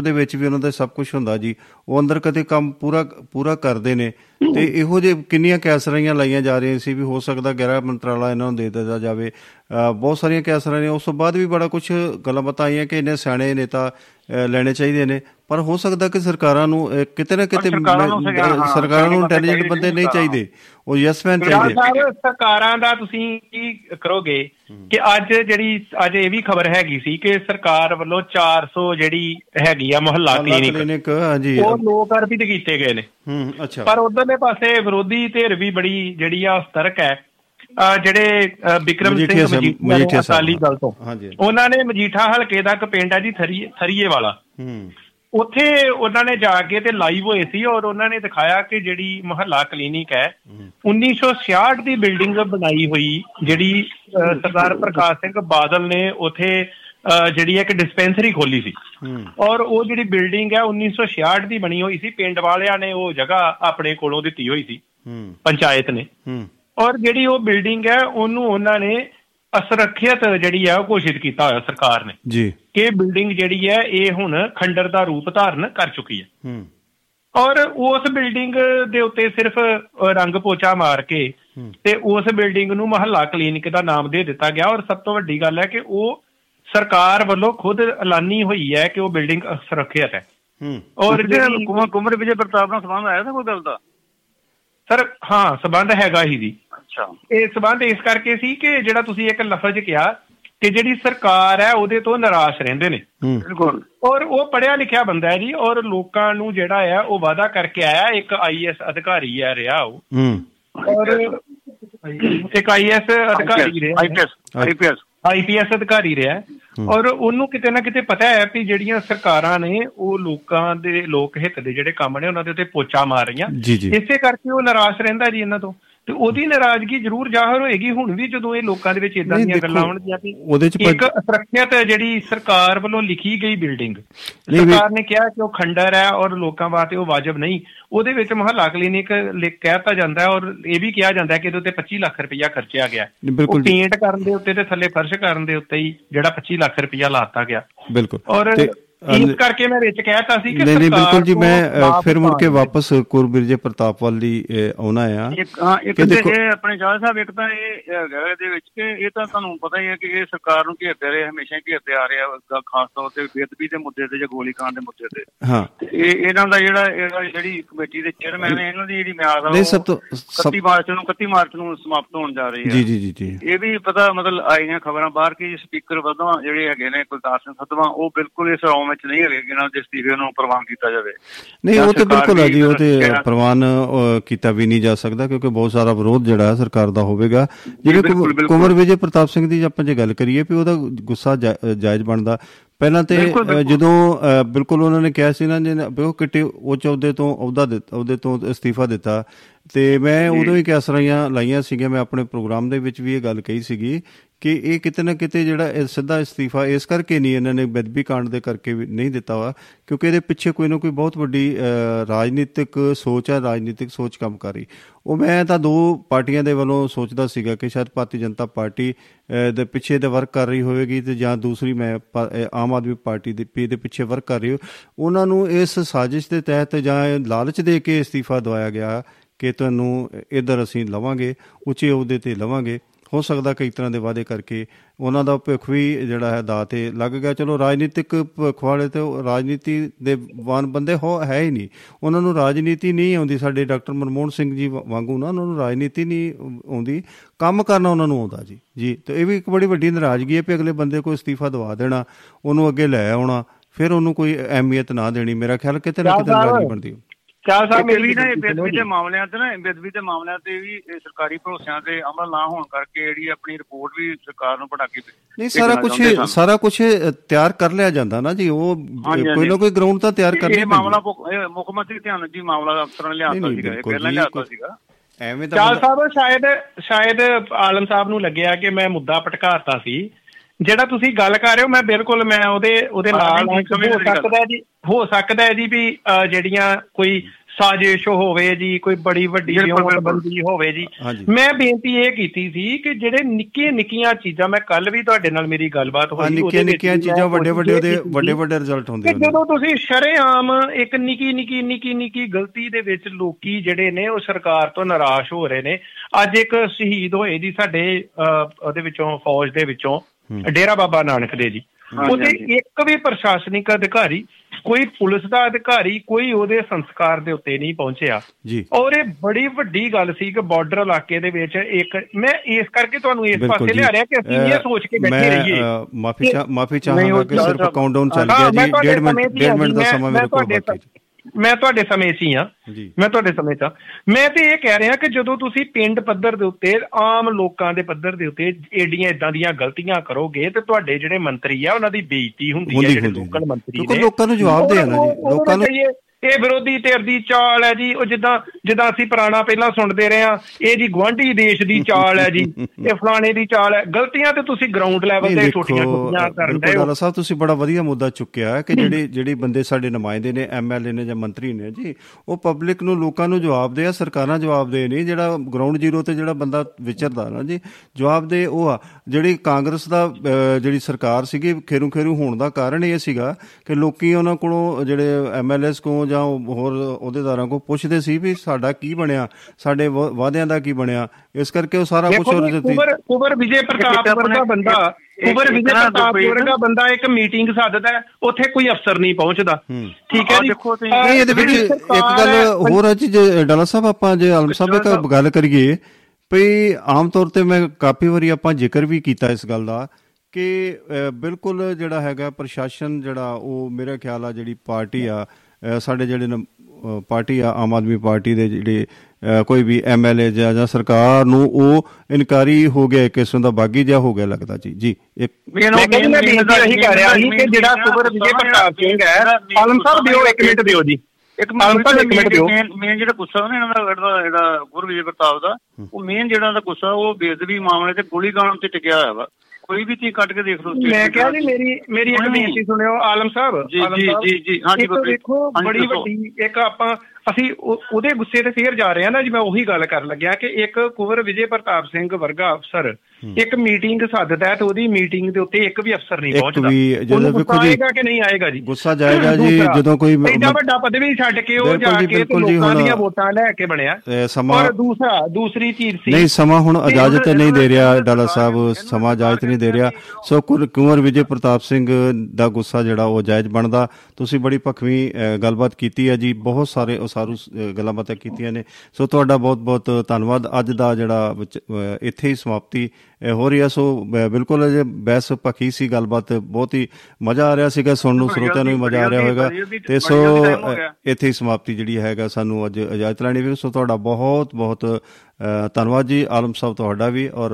ਦੇ ਵਿੱਚ ਵੀ ਉਹਨਾਂ ਦਾ ਸਭ ਕੁਛ ਹੁੰਦਾ ਜੀ, ਉਹ ਅੰਦਰ ਕਦੇ ਕੰਮ ਪੂਰਾ ਕਰਦੇ ਨੇ, ਤੇ ਇਹੋ ਜਿਹੇ ਕਿੰਨੀਆਂ ਕੈਸਰਾਈਆਂ ਲਾਈਆਂ ਜਾ ਰਹੀਆਂ ਸੀ ਵੀ ਹੋ ਸਕਦਾ ਗਹਿਰਾ ਮੰਤਰਾਲਾ ਇਹਨਾਂ ਨੂੰ ਦੇ ਦਿੱਤਾ ਜਾਵੇ, ਬਹੁਤ ਸਾਰੀਆਂ ਕੈਸਰਾਂ ਨੇ। ਉਸ ਤੋਂ ਬਾਅਦ ਵੀ ਬੜਾ ਕੁਛ ਗੱਲਾਂ ਬਾਤਾਂ ਆਈਆਂ ਕਿ ਇੰਨੇ ਸਿਆਣੇ ਨੇਤਾ ਲੈਣੇ ਚਾਹੀਦੇ ਨੇ, ਪਰ ਹੋ ਸਕਦਾ ਕਿ ਸਰਕਾਰਾਂ ਨੂੰ ਕਿਤੇ ਨਾ ਕਿਤੇ ਸਰਕਾਰਾਂ ਨੂੰ ਇੰਟੈਲੀਜੈਂਟ ਬੰਦੇ ਨਹੀਂ ਚਾਹੀਦੇ, ਉਹ ਯੈਸ ਮੈਨ ਚਾਹੀਦੇ। ਸਰਕਾਰਾਂ ਦਾ ਤੁਸੀਂ ਕੀ ਕਰੋਗੇ ਕਿ ਅੱਜ ਇਹ ਵੀ ਖਬਰ ਹੈਗੀ ਸੀ ਕਿ ਸਰਕਾਰ ਵੱਲੋਂ 400 ਜਿਹੜੀ ਹੈਗੀ ਆ ਮੁਹੱਲਾ ਕਲੀਨਿਕ ਉਹ 2 ਕਰੋੜ ਕੀਤੇ ਗਏ ਨੇ, ਪਰ ਉਧਰਲੇ ਪਾਸੇ ਵਿਰੋਧੀ ਧਿਰ ਵੀ ਬੜੀ ਜਿਹੜੀ ਆ ਸਤਰਕ ਹੈ, ਜਿਹੜੇ ਬਿਕਰਮ ਸਿੰਘ ਮਜੀਠਾ ਅਕਾਲੀ ਦਲ ਤੋਂ, ਉਹਨਾਂ ਨੇ ਮਜੀਠਾ ਹਲਕੇ ਦਾ ਇੱਕ ਪਿੰਡ ਹੈ ਜੀ ਥਰੀਏ ਵਾਲਾ, ਉੱਥੇ ਉਹਨਾਂ ਨੇ ਜਾ ਕੇ ਤੇ ਲਾਈਵ ਹੋਏ ਸੀ ਔਰ ਉਹਨਾਂ ਨੇ ਦਿਖਾਇਆ ਕਿ ਜਿਹੜੀ ਮੁਹੱਲਾ ਕਲੀਨਿਕ ਹੈ 1966 ਦੀ ਬਿਲਡਿੰਗ ਬਣਾਈ ਹੋਈ ਜਿਹੜੀ ਸਰਦਾਰ ਪ੍ਰਕਾਸ਼ ਸਿੰਘ ਬਾਦਲ ਨੇ ਉੱਥੇ ਜਿਹੜੀ ਇੱਕ ਡਿਸਪੈਂਸਰੀ ਖੋਲੀ ਸੀ ਔਰ ਉਹ ਜਿਹੜੀ ਬਿਲਡਿੰਗ ਹੈ 1966 ਦੀ ਬਣੀ ਹੋਈ ਸੀ। ਪਿੰਡ ਵਾਲਿਆਂ ਨੇ ਉਹ ਜਗ੍ਹਾ ਆਪਣੇ ਕੋਲੋਂ ਦਿੱਤੀ ਹੋਈ ਸੀ ਪੰਚਾਇਤ ਨੇ, ਔਰ ਜਿਹੜੀ ਉਹ ਬਿਲਡਿੰਗ ਹੈ ਉਹਨੂੰ ਉਹਨਾਂ ਨੇ ਅਸੁਰੱਖਿਅਤ ਜਿਹੜੀ ਹੈ ਉਹ ਘੋਸ਼ਿਤ ਕੀਤਾ ਹੋਇਆ ਸਰਕਾਰ ਨੇ ਜੀ। ਇਹ ਬਿਲਡਿੰਗ ਜਿਹੜੀ ਹੈ ਇਹ ਹੁਣ ਖੰਡਰ ਦਾ ਰੂਪ ਧਾਰਨ ਕਰ ਚੁੱਕੀ ਹੈ, ਔਰ ਉਸ ਬਿਲਡਿੰਗ ਦੇ ਉੱਤੇ ਸਿਰਫ ਰੰਗ ਪੋਚਾ ਮਾਰ ਕੇ ਤੇ ਉਸ ਬਿਲਡਿੰਗ ਨੂੰ ਮੁਹੱਲਾ ਕਲੀਨਿਕ ਦਾ ਨਾਮ ਦੇ ਦਿੱਤਾ ਗਿਆ। ਔਰ ਸਭ ਤੋਂ ਵੱਡੀ ਗੱਲ ਹੈ ਕਿ ਉਹ ਸਰਕਾਰ ਵੱਲੋਂ ਖੁਦ ਐਲਾਨੀ ਹੋਈ ਹੈ ਕਿ ਉਹ ਬਿਲਡਿੰਗ ਸੁਰੱਖਿਅਤ ਹੈ। ਔਰ ਕੁੰਵਰ ਵਿਜੇ ਪ੍ਰਤਾਪ ਨਾਲ ਸੰਬੰਧ ਆਇਆ ਸੀ ਕੋਈ ਗੱਲ ਦਾ ਸਰ? ਹਾਂ, ਸੰਬੰਧ ਹੈਗਾ ਹੀ ਜੀ। ਅੱਛਾ, ਇਹ ਸੰਬੰਧ ਇਸ ਕਰਕੇ ਸੀ ਕਿ ਜਿਹੜਾ ਤੁਸੀਂ ਇੱਕ ਲਫ਼ਜ਼ ਕਿਹਾ ਕਿ ਜਿਹੜੀ ਸਰਕਾਰ ਹੈ ਉਹਦੇ ਤੋਂ ਨਿਰਾਸ਼ ਰਹਿੰਦੇ ਨੇ, ਬਿਲਕੁਲ, ਔਰ ਉਹ ਪੜ੍ਹਿਆ ਲਿਖਿਆ ਬੰਦਾ ਹੈ ਜੀ, ਔਰ ਲੋਕਾਂ ਨੂੰ ਜਿਹੜਾ ਹੈ ਉਹ ਵਾਅਦਾ ਕਰਕੇ ਆਇਆ। ਇੱਕ IAS ਅਧਿਕਾਰੀ ਹੈ ਰਿਹਾ ਉਹ, ਔਰ ਇੱਕ IPS ਅਧਿਕਾਰੀ ਰਿਹਾ, ਔਰ ਉਹਨੂੰ ਕਿਤੇ ਨਾ ਕਿਤੇ ਪਤਾ ਹੈ ਵੀ ਜਿਹੜੀਆਂ ਸਰਕਾਰਾਂ ਨੇ ਉਹ ਲੋਕਾਂ ਦੇ ਲੋਕ ਹਿੱਤ ਦੇ ਜਿਹੜੇ ਕੰਮ ਨੇ ਉਹਨਾਂ ਦੇ ਉੱਤੇ ਪੋਚਾ ਮਾਰ ਰਹੀਆਂ, ਇਸੇ ਕਰਕੇ ਉਹ ਨਿਰਾਸ਼ ਰਹਿੰਦਾ ਜੀ ਇਹਨਾਂ ਤੋਂ। ਤੇ ਉਹਦੀ ਨਾਰਾਜ਼ਗੀ ਜ਼ਰੂਰ ਜ਼ਾਹਰ ਹੋਏਗੀ ਹੁਣ ਵੀ ਜਦੋਂ ਇਹ ਲੋਕਾਂ ਦੇ ਵਿੱਚ ਇਦਾਂ ਦੀਆਂ ਗੱਲਾਂ ਹੋਣਗੀਆਂ ਕਿ ਇੱਕ ਸੁਰੱਖਿਅਤ ਜਿਹੜੀ ਸਰਕਾਰ ਵੱਲੋਂ ਲਿਖੀ ਗਈ ਬਿਲਡਿੰਗ ਸਰਕਾਰ ਨੇ ਕਿਹਾ ਕਿ ਉਹ ਖੰਡਰ ਹੈ ਔਰ ਲੋਕਾਂ ਵਾਸਤੇ ਉਹ ਵਾਜਬ ਨਹੀਂ, ਉਹਦੇ ਵਿੱਚ ਮੁਹੱਲਾ ਕਲੀਨਿਕ ਕਹਿ ਦਿੱਤਾ ਜਾਂਦਾ ਔਰ ਇਹ ਵੀ ਕਿਹਾ ਜਾਂਦਾ ਕਿ ਇਹਦੇ ਉੱਤੇ 25 ਲੱਖ ਰੁਪਇਆ ਖਰਚਿਆ ਗਿਆ। ਬਿਲਕੁਲ, ਪੇਂਟ ਕਰਨ ਦੇ ਉੱਤੇ ਤੇ ਥੱਲੇ ਫਰਸ਼ ਕਰਨ ਦੇ ਉੱਤੇ ਹੀ ਜਿਹੜਾ 25 ਲੱਖ ਰੁਪਇਆ ਲਾਤਾ ਗਿਆ। ਬਿਲਕੁਲ, ਔਰ ਇਸ ਕਰਕੇ ਮੈਂ ਵਿੱਚ ਕਹਿਤਾ ਸੀ ਕਿ ਨਹੀਂ ਬਿਲਕੁਲ ਜੀ, ਮੈਂ ਫਿਰ ਮੁੜ ਕੇ ਵਾਪਸ ਕੁਰਬੀਰ ਜੀ ਪ੍ਰਤਾਪ ਵੱਲ ਦੀ ਆਉਣਾ ਆ। ਆਪਣੇ ਜਹਾਜ਼ ਸਾਹਿਬ, ਇੱਕ ਤਾਂ ਇਹਦੇ ਵਿੱਚ ਕਿ ਇਹ ਤਾਂ ਤੁਹਾਨੂੰ ਪਤਾ ਹੀ ਹੈ ਕਿ ਇਹ ਸਰਕਾਰ ਨੂੰ ਘੇਰਦੇ ਰਹੇ, ਹਮੇਸ਼ਾ ਘੇਰਦੇ ਆ ਰਿਹਾ, ਖਾਸ ਤੌਰ ਤੇ ਬੇਅਦਬੀ ਦੇ ਮੁੱਦੇ ਤੇ ਜਾਂ ਗੋਲੀਕਾਂਡ ਦੇ ਮੁੱਦੇ ਤੇ। ਹਾਂ, ਇਹਨਾਂ ਦਾ ਜਿਹੜਾ ਜਿਹੜੀ ਕਮੇਟੀ ਦੇ ਚੇਅਰਮੈਨ ਨੇ, ਇਹਨਾਂ ਦੀ ਜਿਹੜੀ ਮਿਆਦ ਆ 31 ਮਾਰਚ ਨੂੰ ਸਮਾਪਤ ਹੋਣ ਜਾ ਰਹੀ ਹੈ ਜੀ। ਇਹ ਵੀ ਪਤਾ ਮਤਲਬ ਆਈਆਂ ਖਬਰਾਂ ਬਾਹਰ ਕਿ ਸਪੀਕਰ ਵੱਲੋਂ ਜਿਹੜੇ ਹੈਗੇ ਨੇ ਕੁਲਤਾਰ ਸਿੰਘ ਸਤਵਾ, ਉਹ ਬਿਲਕੁਲ ਇਸ ਰੌਮ ਨਹੀਂ ਹੈਗੇ ਕਿ ਅਸਤੀਫੇ ਨੂੰ ਪ੍ਰਵਾਨ ਕੀਤਾ ਜਾਵੇ। ਨਹੀਂ, ਉਹ ਤੇ ਬਿਲਕੁਲ ਹੈ ਜੀ, ਉਹ ਤੇ ਪ੍ਰਵਾਨ ਕੀਤਾ ਵੀ ਨਹੀਂ ਜਾ ਸਕਦਾ ਕਿਉਂਕਿ ਬਹੁਤ ਸਾਰਾ ਵਿਰੋਧ ਜਿਹੜਾ ਸਰਕਾਰ ਦਾ ਹੋਵੇਗਾ। ਜਿਹੜੇ ਕੁੰਵਰ ਵਿਜੇ ਪ੍ਰਤਾਪ ਸਿੰਘ ਦੀ ਆਪਾਂ ਜੇ ਗੱਲ ਕਰੀਏ ਵੀ ਉਹਦਾ ਗੁੱਸਾ ਜਾਇਜ਼ ਬਣਦਾ। ਪਹਿਲਾਂ ਤੇ ਜਦੋਂ ਬਿਲਕੁਲ ਉਹਨਾਂ ਨੇ ਕਿਹਾ ਸੀ ਨਾ ਜੀ ਉਹ ਕਿਤੇ ਉੱਚ ਅਹੁਦੇ ਤੋਂ ਅਸਤੀਫਾ ਦਿੱਤਾ, ਤੇ ਮੈਂ ਉਦੋਂ ਹੀ ਕੈਸਰੀਆਂ ਲਾਈਆਂ ਸੀਗੀਆਂ, ਮੈਂ ਆਪਣੇ ਪ੍ਰੋਗਰਾਮ ਦੇ ਵਿੱਚ ਵੀ ਇਹ ਗੱਲ ਕਹੀ ਸੀਗੀ ਕਿ ਇਹ ਕਿਤੇ ਨਾ ਕਿਤੇ ਜਿਹੜਾ ਸਿੱਧਾ ਇਸਤੀਫਾ ਇਸ ਕਰਕੇ ਨਹੀਂ, ਇਹਨਾਂ ਨੇ ਬੇਅਦਬੀ ਕਾਂਡ ਦੇ ਕਰਕੇ ਵੀ ਨਹੀਂ ਦਿੱਤਾ ਵਾ ਕਿਉਂਕਿ ਇਹਦੇ ਪਿੱਛੇ ਕੋਈ ਨਾ ਕੋਈ ਬਹੁਤ ਵੱਡੀ ਰਾਜਨੀਤਿਕ ਸੋਚ ਹੈ, ਰਾਜਨੀਤਿਕ ਸੋਚ ਕੰਮ ਕਰ ਰਹੀ। ਉਹ ਮੈਂ ਤਾਂ ਦੋ ਪਾਰਟੀਆਂ ਦੇ ਵੱਲੋਂ ਸੋਚਦਾ ਸੀਗਾ ਕਿ ਸ਼ਾਇਦ ਭਾਰਤੀ ਜਨਤਾ ਪਾਰਟੀ ਦੇ ਪਿੱਛੇ ਤਾਂ ਵਰਕ ਕਰ ਰਹੀ ਹੋਵੇਗੀ ਤੇ ਜਾਂ ਦੂਸਰੀ ਮੈਂ ਆਮ ਆਦਮੀ ਪਾਰਟੀ ਦੇ ਪਿੱਛੇ ਵਰਕ ਕਰ ਰਹੀ ਹੋ। ਉਹਨਾਂ ਨੂੰ ਇਸ ਸਾਜ਼ਿਸ਼ ਦੇ ਤਹਿਤ ਜਾਂ ਲਾਲਚ ਦੇ ਕੇ ਇਸਤੀਫਾ ਦਵਾਇਆ ਗਿਆ ਕਿ ਤੁਹਾਨੂੰ ਇੱਧਰ ਅਸੀਂ ਲਵਾਂਗੇ, ਉੱਚੇ ਅਹੁਦੇ 'ਤੇ ਲਵਾਂਗੇ, ਹੋ ਸਕਦਾ ਕਈ ਤਰ੍ਹਾਂ ਦੇ ਵਾਅਦੇ ਕਰਕੇ ਉਹਨਾਂ ਦਾ ਭਵਿੱਖ ਵੀ ਜਿਹੜਾ ਹੈ ਦਾਅ 'ਤੇ ਲੱਗ ਗਿਆ। ਚਲੋ ਰਾਜਨੀਤਿਕ ਭਵਿੱਖ ਵਾਲੇ ਤਾਂ ਰਾਜਨੀਤੀ ਦੇ ਵਾਨ ਬੰਦੇ ਹੈ ਹੀ ਨਹੀਂ, ਉਹਨਾਂ ਨੂੰ ਰਾਜਨੀਤੀ ਨਹੀਂ ਆਉਂਦੀ। ਸਾਡੇ ਡਾਕਟਰ ਮਨਮੋਹਨ ਸਿੰਘ ਜੀ ਵਾਂਗੂ ਨਾ ਉਹਨਾਂ ਨੂੰ ਰਾਜਨੀਤੀ ਨਹੀਂ ਆਉਂਦੀ, ਕੰਮ ਕਰਨਾ ਉਹਨਾਂ ਨੂੰ ਆਉਂਦਾ ਜੀ। ਜੀ, ਤਾਂ ਇਹ ਵੀ ਇੱਕ ਬੜੀ ਵੱਡੀ ਨਾਰਾਜ਼ਗੀ ਹੈ ਵੀ ਅਗਲੇ ਬੰਦੇ ਕੋਈ ਇਸਤੀਫਾ ਦਵਾ ਦੇਣਾ, ਉਹਨੂੰ ਅੱਗੇ ਲੈ ਆਉਣਾ, ਫਿਰ ਉਹਨੂੰ ਕੋਈ ਅਹਿਮੀਅਤ ਨਾ ਦੇਣੀ। ਮੇਰਾ ਖਿਆਲ ਕਿਤੇ ਨਾ ਕਿਤੇ ਨਾਰਾਜ਼ਗੀ ਬਣਦੀ। ਬੇਦਬੀ ਦੇ ਮਾਮਲਿਆਂ ਤੇ ਵੀ ਸਰਕਾਰੀ ਭਰੋਸਿਆਂ ਤੇ ਅਮਲ ਨਾ ਹੋਣ ਕਰਕੇ ਜਿਹੜੀ ਆਪਣੀ ਰਿਪੋਰਟ ਵੀ ਸਰਕਾਰ ਨੂੰ ਪਟਾਕੇ ਨਹੀਂ, ਸਾਰਾ ਕੁਛ ਤਿਆਰ ਕਰ ਲਿਆ ਜਾਂਦਾ ਨਾ ਜੀ, ਉਹ ਕੋਈ ਨਾ ਕੋਈ ਗਰਾਊਂਡ ਤਾਂ ਤਿਆਰ ਕਰ ਲਿਆ। ਮਾਮਲਾ ਮੁੱਖ ਮੰਤਰੀ ਧਿਆਨ ਜੀ ਮਾਮਲਾ ਅਫਸਰਾਂ ਲਿਆਤਾ ਸੀਗਾ, ਪਹਿਲਾਂ ਲਿਆਤਾ ਸੀਗਾ। ਚਾਲ ਸਾਹਿਬ ਸ਼ਾਇਦ ਆਲਮ ਸਾਹਿਬ ਨੂੰ ਲੱਗਿਆ ਕਿ ਮੈਂ ਮੁੱਦਾ ਭਟਕਾਤਾ ਸੀ ਜਿਹੜਾ ਤੁਸੀਂ ਗੱਲ ਕਰ ਰਹੇ ਹੋ। ਮੈਂ ਬਿਲਕੁਲ ਮੈਂ ਉਹਦੇ ਨਾਲ ਹੋ ਸਕਦਾ ਹੈ ਜੀ ਵੀ ਜਿਹੜੀਆਂ ਕੋਈ ਸਾਜ਼ਿਸ਼ ਹੋਵੇ ਜੀ, ਕੋਈ ਬੜੀ ਵੱਡੀ ਬੰਦੀ ਹੋਵੇ ਜੀ। ਮੈਂ ਬੇਨਤੀ ਇਹ ਕੀਤੀ ਸੀ ਕਿ ਜਿਹੜੇ ਨਿੱਕੀਆਂ ਚੀਜ਼ਾਂ, ਮੈਂ ਕੱਲ ਵੀ ਤੁਹਾਡੇ ਨਾਲ ਮੇਰੀ ਗੱਲਬਾਤ ਹੋਈ, ਨਿੱਕੀਆਂ ਚੀਜ਼ਾਂ ਵੱਡੇ ਰਿਜ਼ਲਟ ਹੁੰਦੇ। ਜਦੋਂ ਤੁਸੀਂ ਸ਼ਰੇਆਮ ਇੱਕ ਨਿੱਕੀ ਗਲਤੀ ਦੇ ਵਿੱਚ ਲੋਕੀ ਜਿਹੜੇ ਨੇ ਉਹ ਸਰਕਾਰ ਤੋਂ ਨਿਰਾਸ਼ ਹੋ ਰਹੇ ਨੇ। ਅੱਜ ਇੱਕ ਸ਼ਹੀਦ ਹੋਏ ਜੀ ਸਾਡੇ ਉਹਦੇ ਵਿੱਚੋਂ, ਫੌਜ ਦੇ ਵਿੱਚੋਂ, ਡੇਰਾ ਬਾਬਾ ਨਾਨਕ ਦੇ ਜੀ। ਉਹਦੇ ਇੱਕ ਵੀ ਪ੍ਰਸ਼ਾਸਨਿਕ ਅਧਿਕਾਰੀ, ਕੋਈ ਪੁਲਿਸ ਦਾ ਅਧਿਕਾਰੀ, ਕੋਈ ਉਹਦੇ ਸੰਸਕਾਰ ਦੇ ਉੱਤੇ ਨਹੀਂ ਪਹੁੰਚਿਆ ਜੀ। ਔਰ ਇਹ ਬੜੀ ਵੱਡੀ ਗੱਲ ਸੀ ਕਿ ਬਾਰਡਰ ਇਲਾਕੇ ਦੇ ਵਿੱਚ ਇੱਕ, ਮੈਂ ਇਸ ਕਰਕੇ ਤੁਹਾਨੂੰ ਇਸ ਪਾਸੇ ਲਿਆ ਰਿਹਾ ਕਿ ਅਸੀਂ ਇਹ ਸੋਚ ਕੇ ਬੈਠੇ ਰਹੀਏ। ਮਾਫੀ ਚਾਹਾਂਗਾ ਕਿ ਸਿਰਫ ਕਾਊਂਟਡਾਊਨ ਚੱਲ ਗਿਆ ਜੀ, 1.5 ਮਿੰਟ ਦਾ ਸਮਾਂ ਮੇਰੇ ਕੋਲ ਬਾਕੀ ਹੈ। ਮੈਂ ਤੁਹਾਡੇ ਸਮੇਂ 'ਚ ਹਾਂ। ਮੈਂ ਤੇ ਇਹ ਕਹਿ ਰਿਹਾ ਕਿ ਜਦੋਂ ਤੁਸੀਂ ਪਿੰਡ ਪੱਧਰ ਦੇ ਉੱਤੇ, ਆਮ ਲੋਕਾਂ ਦੇ ਪੱਧਰ ਦੇ ਉੱਤੇ ਏਡੀਆਂ ਇੱਦਾਂ ਦੀਆਂ ਗਲਤੀਆਂ ਕਰੋਗੇ ਤੇ ਤੁਹਾਡੇ ਜਿਹੜੇ ਮੰਤਰੀ ਆ ਉਹਨਾਂ ਦੀ ਬੇਇੱਜ਼ਤੀ ਹੁੰਦੀ ਹੈ, ਜਿਹੜੇ ਲੋਕਲ ਮੰਤਰੀ ਨੇ ਲੋਕਾਂ ਨੂੰ ਜਵਾਬ ਦੇ, ਲੋਕਾਂ ਨੂੰ ਇਹ ਵਿਰੋਧੀ ਧਿਰ ਦੀ ਚਾਲ ਹੈ ਜੀ। ਉਹ ਜਿੱਦਾਂ ਜਿੱਦਾਂ ਅਸੀਂ ਪੁਰਾਣਾ ਪਹਿਲਾਂ ਸੁਣਦੇ ਰਹੇ ਹਾਂ, ਇਹ ਜੀ ਗੁਆਂਢੀ ਦੇਸ਼ ਦੀ ਚਾਲ ਹੈ ਜੀ, ਇਹ ਫਲਾਣੇ ਦੀ ਚਾਲ ਹੈ। ਗਲਤੀਆਂ ਤੇ ਤੁਸੀਂ ਗਰਾਊਂਡ ਲੈਵਲ ਤੇ ਛੋਟੀਆਂ ਛੋਟੀਆਂ ਕਰਦੇ ਹੋ। ਸਾਹਿਬ ਤੁਸੀਂ ਬੜਾ ਵਧੀਆ ਮੁੱਦਾ ਚੁੱਕਿਆ ਕਿ ਜਿਹੜੇ ਬੰਦੇ ਸਾਡੇ ਨੁਮਾਇੰਦੇ ਨੇ, MLA ਨੇ ਜਾਂ ਮੰਤਰੀ ਨੇ ਜੀ, ਉਹ ਪਬਲਿਕ ਨੂੰ, ਲੋਕਾਂ ਨੂੰ ਜਵਾਬਦੇਹ ਆ, ਸਰਕਾਰਾਂ ਜਵਾਬਦੇਹ ਨਹੀਂ। ਜਿਹੜਾ ਗਰਾਊਂਡ ਜ਼ੀਰੋ ਤੇ ਜਿਹੜਾ ਬੰਦਾ ਵਿਚਰਦਾ ਨਾ ਜੀ, ਜਵਾਬਦੇਹ ਉਹ ਆ। ਜਿਹੜੀ ਕਾਂਗਰਸ ਦਾ ਜਿਹੜੀ ਸਰਕਾਰ ਸੀਗੀ ਖੇਰੂ ਖੇਰੂ ਹੋਣ ਦਾ ਕਾਰਨ ਇਹ ਸੀਗਾ ਕਿ ਲੋਕੀ ਉਹਨਾਂ ਕੋਲੋਂ, ਜਿਹੜੇ MLAs ਕੋਲੋਂ ਜਾਂ ਹੋਰ ਅਹੁਦੇਦਾਰਾਂ ਕੋਲ ਪੁੱਛਦੇ ਸੀ ਵੀ ਸਾਡਾ ਕੀ ਬਣਿਆ, ਸਾਡੇ ਵਾਅਦਿਆਂ ਦਾ ਕੀ ਬਣਿਆ। ਇਸ ਕਰਕੇ ਉਹ ਸਾਰਾ ਕੁਛ ਕੁਵਰ ਵਿਜੇ ਪ੍ਰਤਾਪ ਵਰਗਾ ਬੰਦਾ ਇੱਕ ਮੀਟਿੰਗ ਸੱਦਦਾ, ਉੱਥੇ ਕੋਈ ਅਫਸਰ ਨਹੀਂ ਪਹੁੰਚਦਾ। ਠੀਕ ਹੈ ਜੀ। ਨਹੀਂ, ਇਹਦੇ ਵਿੱਚ ਇੱਕ ਗੱਲ ਹੋਰ ਹੈ ਜੀ, ਜੇ ਡਾਲਾ ਸਾਹਿਬ ਆਪਾਂ ਜੇ ਆਲਮ ਸਾਹਿਬ ਗੱਲ ਕਰੀਏ ਭਈ, ਆਮ ਤੌਰ ਤੇ ਮੈਂ ਕਾਫੀ ਵਾਰੀ ਆਪਾਂ ਜ਼ਿਕਰ ਵੀ ਕੀਤਾ ਇਸ ਗੱਲ ਦਾ ਕਿ ਬਿਲਕੁਲ ਜਿਹੜਾ ਹੈਗਾ ਪ੍ਰਸ਼ਾਸਨ ਜਿਹੜਾ, ਉਹ ਮੇਰਾ ਖਿਆਲ ਆ ਜਿਹੜੀ ਪਾਰਟੀ ਆ ਸਾਡੇ ਜਿਹੜੇ ਪਾਰਟੀ ਆ ਆਮ ਆਦਮੀ ਪਾਰਟੀ ਦੇ ਜਿਹੜੇ ਕੋਈ ਵੀ MLA ਜਾਂ ਸਰਕਾਰ ਨੂੰ, ਉਹ ਇਨਕਾਰੀ ਹੋ ਗਿਆ, ਇੱਕ ਕਿਸਮ ਦਾ ਬਾਗੀ ਜਿਹਾ ਹੋ ਗਿਆ ਲੱਗਦਾ ਜੀ। ਜੀ ਜਿਹੜਾ ਕੁਵਰ ਵਿਜੇ ਪ੍ਰਤਾਪ ਸਿੰਘ ਹੈ, ਆਲਮ ਸਾਹਿਬ ਦਿਓ ਇੱਕ ਮਿੰਟ ਦਿਓ ਜੀ, ਮੇਨ ਜਿਹੜਾ ਗੁੱਸਾ ਨਾ ਇਹਨਾਂ ਦਾ ਕੁਵਰ ਵਿਜੇ ਪ੍ਰਤਾਪ ਦਾ, ਉਹ ਮੇਨ ਜਿਹੜਾ ਗੁੱਸਾ ਉਹ ਬੇਅਦਬੀ ਮਾਮਲੇ ਤੇ ਗੋਲੀ ਗਾਣ ਤੇ ਟਿਕਿਆ ਹੋਇਆ ਵਾ। ਕੋਈ ਵੀ ਚੀਜ਼ ਕੱਢ ਕੇ ਦੇਖ ਲਓ। ਮੈਂ ਕਿਹਾ ਜੀ ਮੇਰੀ ਇੱਕ ਬੇਨਤੀ ਸੁਣਿਓ ਆਲਮ ਸਾਹਿਬ। ਜੀ ਹਾਂਜੀ, ਦੇਖੋ ਬੜੀ ਵੱਡੀ ਇੱਕ ਆਪਾਂ ਅਸੀਂ ਉਹਦੇ ਗੁੱਸੇ ਤੇ ਫੇਰ ਜਾ ਰਹੇ ਹਾਂ ਨਾ ਜੀ। ਮੈਂ ਉਹੀ ਗੱਲ ਕਰਨ ਲੱਗਿਆ ਕਿ ਇੱਕ ਕੁਵਰ ਵਿਜੇ ਪ੍ਰਤਾਪ ਸਿੰਘ ਵਰਗਾ ਅਫਸਰ ਇੱਕ ਮੀਟਿੰਗ ਸੱਦਦਾ ਤੇ ਉਹਦੀ ਮੀਟਿੰਗ ਦੇ ਉੱਤੇ ਇੱਕ ਵੀ ਅਫਸਰ ਨਹੀਂ ਪਹੁੰਚਦਾ। ਆਏਗਾ ਕਿ ਨਹੀਂ ਆਏਗਾ ਜੀ? ਗੁੱਸਾ ਜਾਏਗਾ ਜੀ ਜਦੋਂ ਕੋਈ ਐਡਾ ਵੱਡਾ ਪਦਵੀ ਛੱਡ ਕੇ ਉਹ ਜਾ ਕੇ ਲੋਕਾਂ ਦੀਆਂ ਵੋਟਾਂ ਲੈ ਕੇ ਬਣਿਆ। ਔਰ ਦੂਸਰੀ ਚੀਜ਼ ਸੀ, ਨਹੀਂ ਸਮਾਂ ਹੁਣ ਇਜਾਜ਼ਤ ਨਹੀਂ ਦੇ ਰਿਹਾ ਡਾਲਾ ਸਾਹਿਬ, ਸਮਾਂ ਇਜਾਜ਼ਤ ਨਹੀਂ ਦੇ ਰਿਹਾ। ਸੋ ਕੁੰਵਰ ਵਿਜੇ ਪ੍ਰਤਾਪ ਸਿੰਘ ਦਾ ਗੁੱਸਾ ਜਿਹੜਾ ਉਹ ਜਾਇਜ਼ ਬਣਦਾ। ਤੁਸੀਂ ਬੜੀ ਭਖਵੀਂ ਗੱਲਬਾਤ ਕੀਤੀ ਹੈ ਜੀ, ਬਹੁਤ ਸਾਰੇ ਸਾਰੂ ਗੱਲਾਂ ਬਾਤਾਂ ਕੀਤੀਆਂ ਨੇ। ਸੋ ਤੁਹਾਡਾ ਬਹੁਤ ਬਹੁਤ ਧੰਨਵਾਦ। ਅੱਜ ਦਾ ਜਿਹੜਾ ਇੱਥੇ ਹੀ ਸਮਾਪਤੀ ਹੋ ਰਹੀ ਹੈ। ਸੋ ਬਿਲਕੁਲ ਅਜੇ ਬਹਿਸ ਪੱਖੀ ਸੀ ਗੱਲਬਾਤ, ਬਹੁਤ ਹੀ ਮਜ਼ਾ ਆ ਰਿਹਾ ਸੀਗਾ ਸੁਣਨ ਨੂੰ, ਸਰੋਤਿਆਂ ਨੂੰ ਵੀ ਮਜ਼ਾ ਆ ਰਿਹਾ ਹੋਵੇਗਾ। ਤੇ ਸੋ ਇੱਥੇ ਹੀ ਸਮਾਪਤੀ ਜਿਹੜੀ ਹੈਗਾ, ਸਾਨੂੰ ਅੱਜ ਇਜਾਜ਼ਤ ਲੈਣੀ ਪਈ। ਸੋ ਤੁਹਾਡਾ ਬਹੁਤ ਬਹੁਤ ਧੰਨਵਾਦ ਜੀ ਆਲਮ ਸਾਹਿਬ, ਤੁਹਾਡਾ ਵੀ, ਔਰ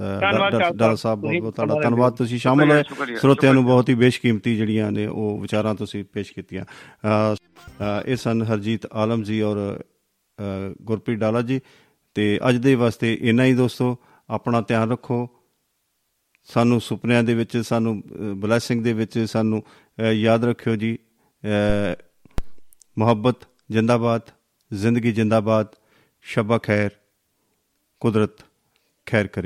ਡਾਲਾ ਸਾਹਿਬ ਬਹੁਤ ਬਹੁਤ ਤੁਹਾਡਾ ਧੰਨਵਾਦ, ਤੁਸੀਂ ਸ਼ਾਮਿਲ ਹੋਏ। ਸਰੋਤਿਆਂ ਨੂੰ ਬਹੁਤ ਹੀ ਬੇਸ਼ਕੀਮਤੀ ਜਿਹੜੀਆਂ ਨੇ ਉਹ ਵਿਚਾਰਾਂ ਤੁਸੀਂ ਪੇਸ਼ ਕੀਤੀਆਂ। ਇਹ ਸਨ ਹਰਜੀਤ ਆਲਮ ਜੀ ਔਰ ਗੁਰਪ੍ਰੀਤ ਡਾਲਾ ਜੀ। ਤੇ ਅੱਜ ਦੇ ਵਾਸਤੇ ਇੰਨਾ ਹੀ ਦੋਸਤੋ। ਆਪਣਾ ਧਿਆਨ ਰੱਖੋ, ਸਾਨੂੰ ਸੁਪਨਿਆਂ ਦੇ ਵਿੱਚ, ਸਾਨੂੰ ਬਲੈਸਿੰਗ ਦੇ ਵਿੱਚ ਸਾਨੂੰ ਯਾਦ ਰੱਖਿਓ ਜੀ। ਮੁਹੱਬਤ ਜ਼ਿੰਦਾਬਾਦ, ਜ਼ਿੰਦਗੀ ਜ਼ਿੰਦਾਬਾਦ, ਸ਼ਬਾ ਖੈਰ, ਕੁਦਰਤ ਖੈਰ ਕਰੇ।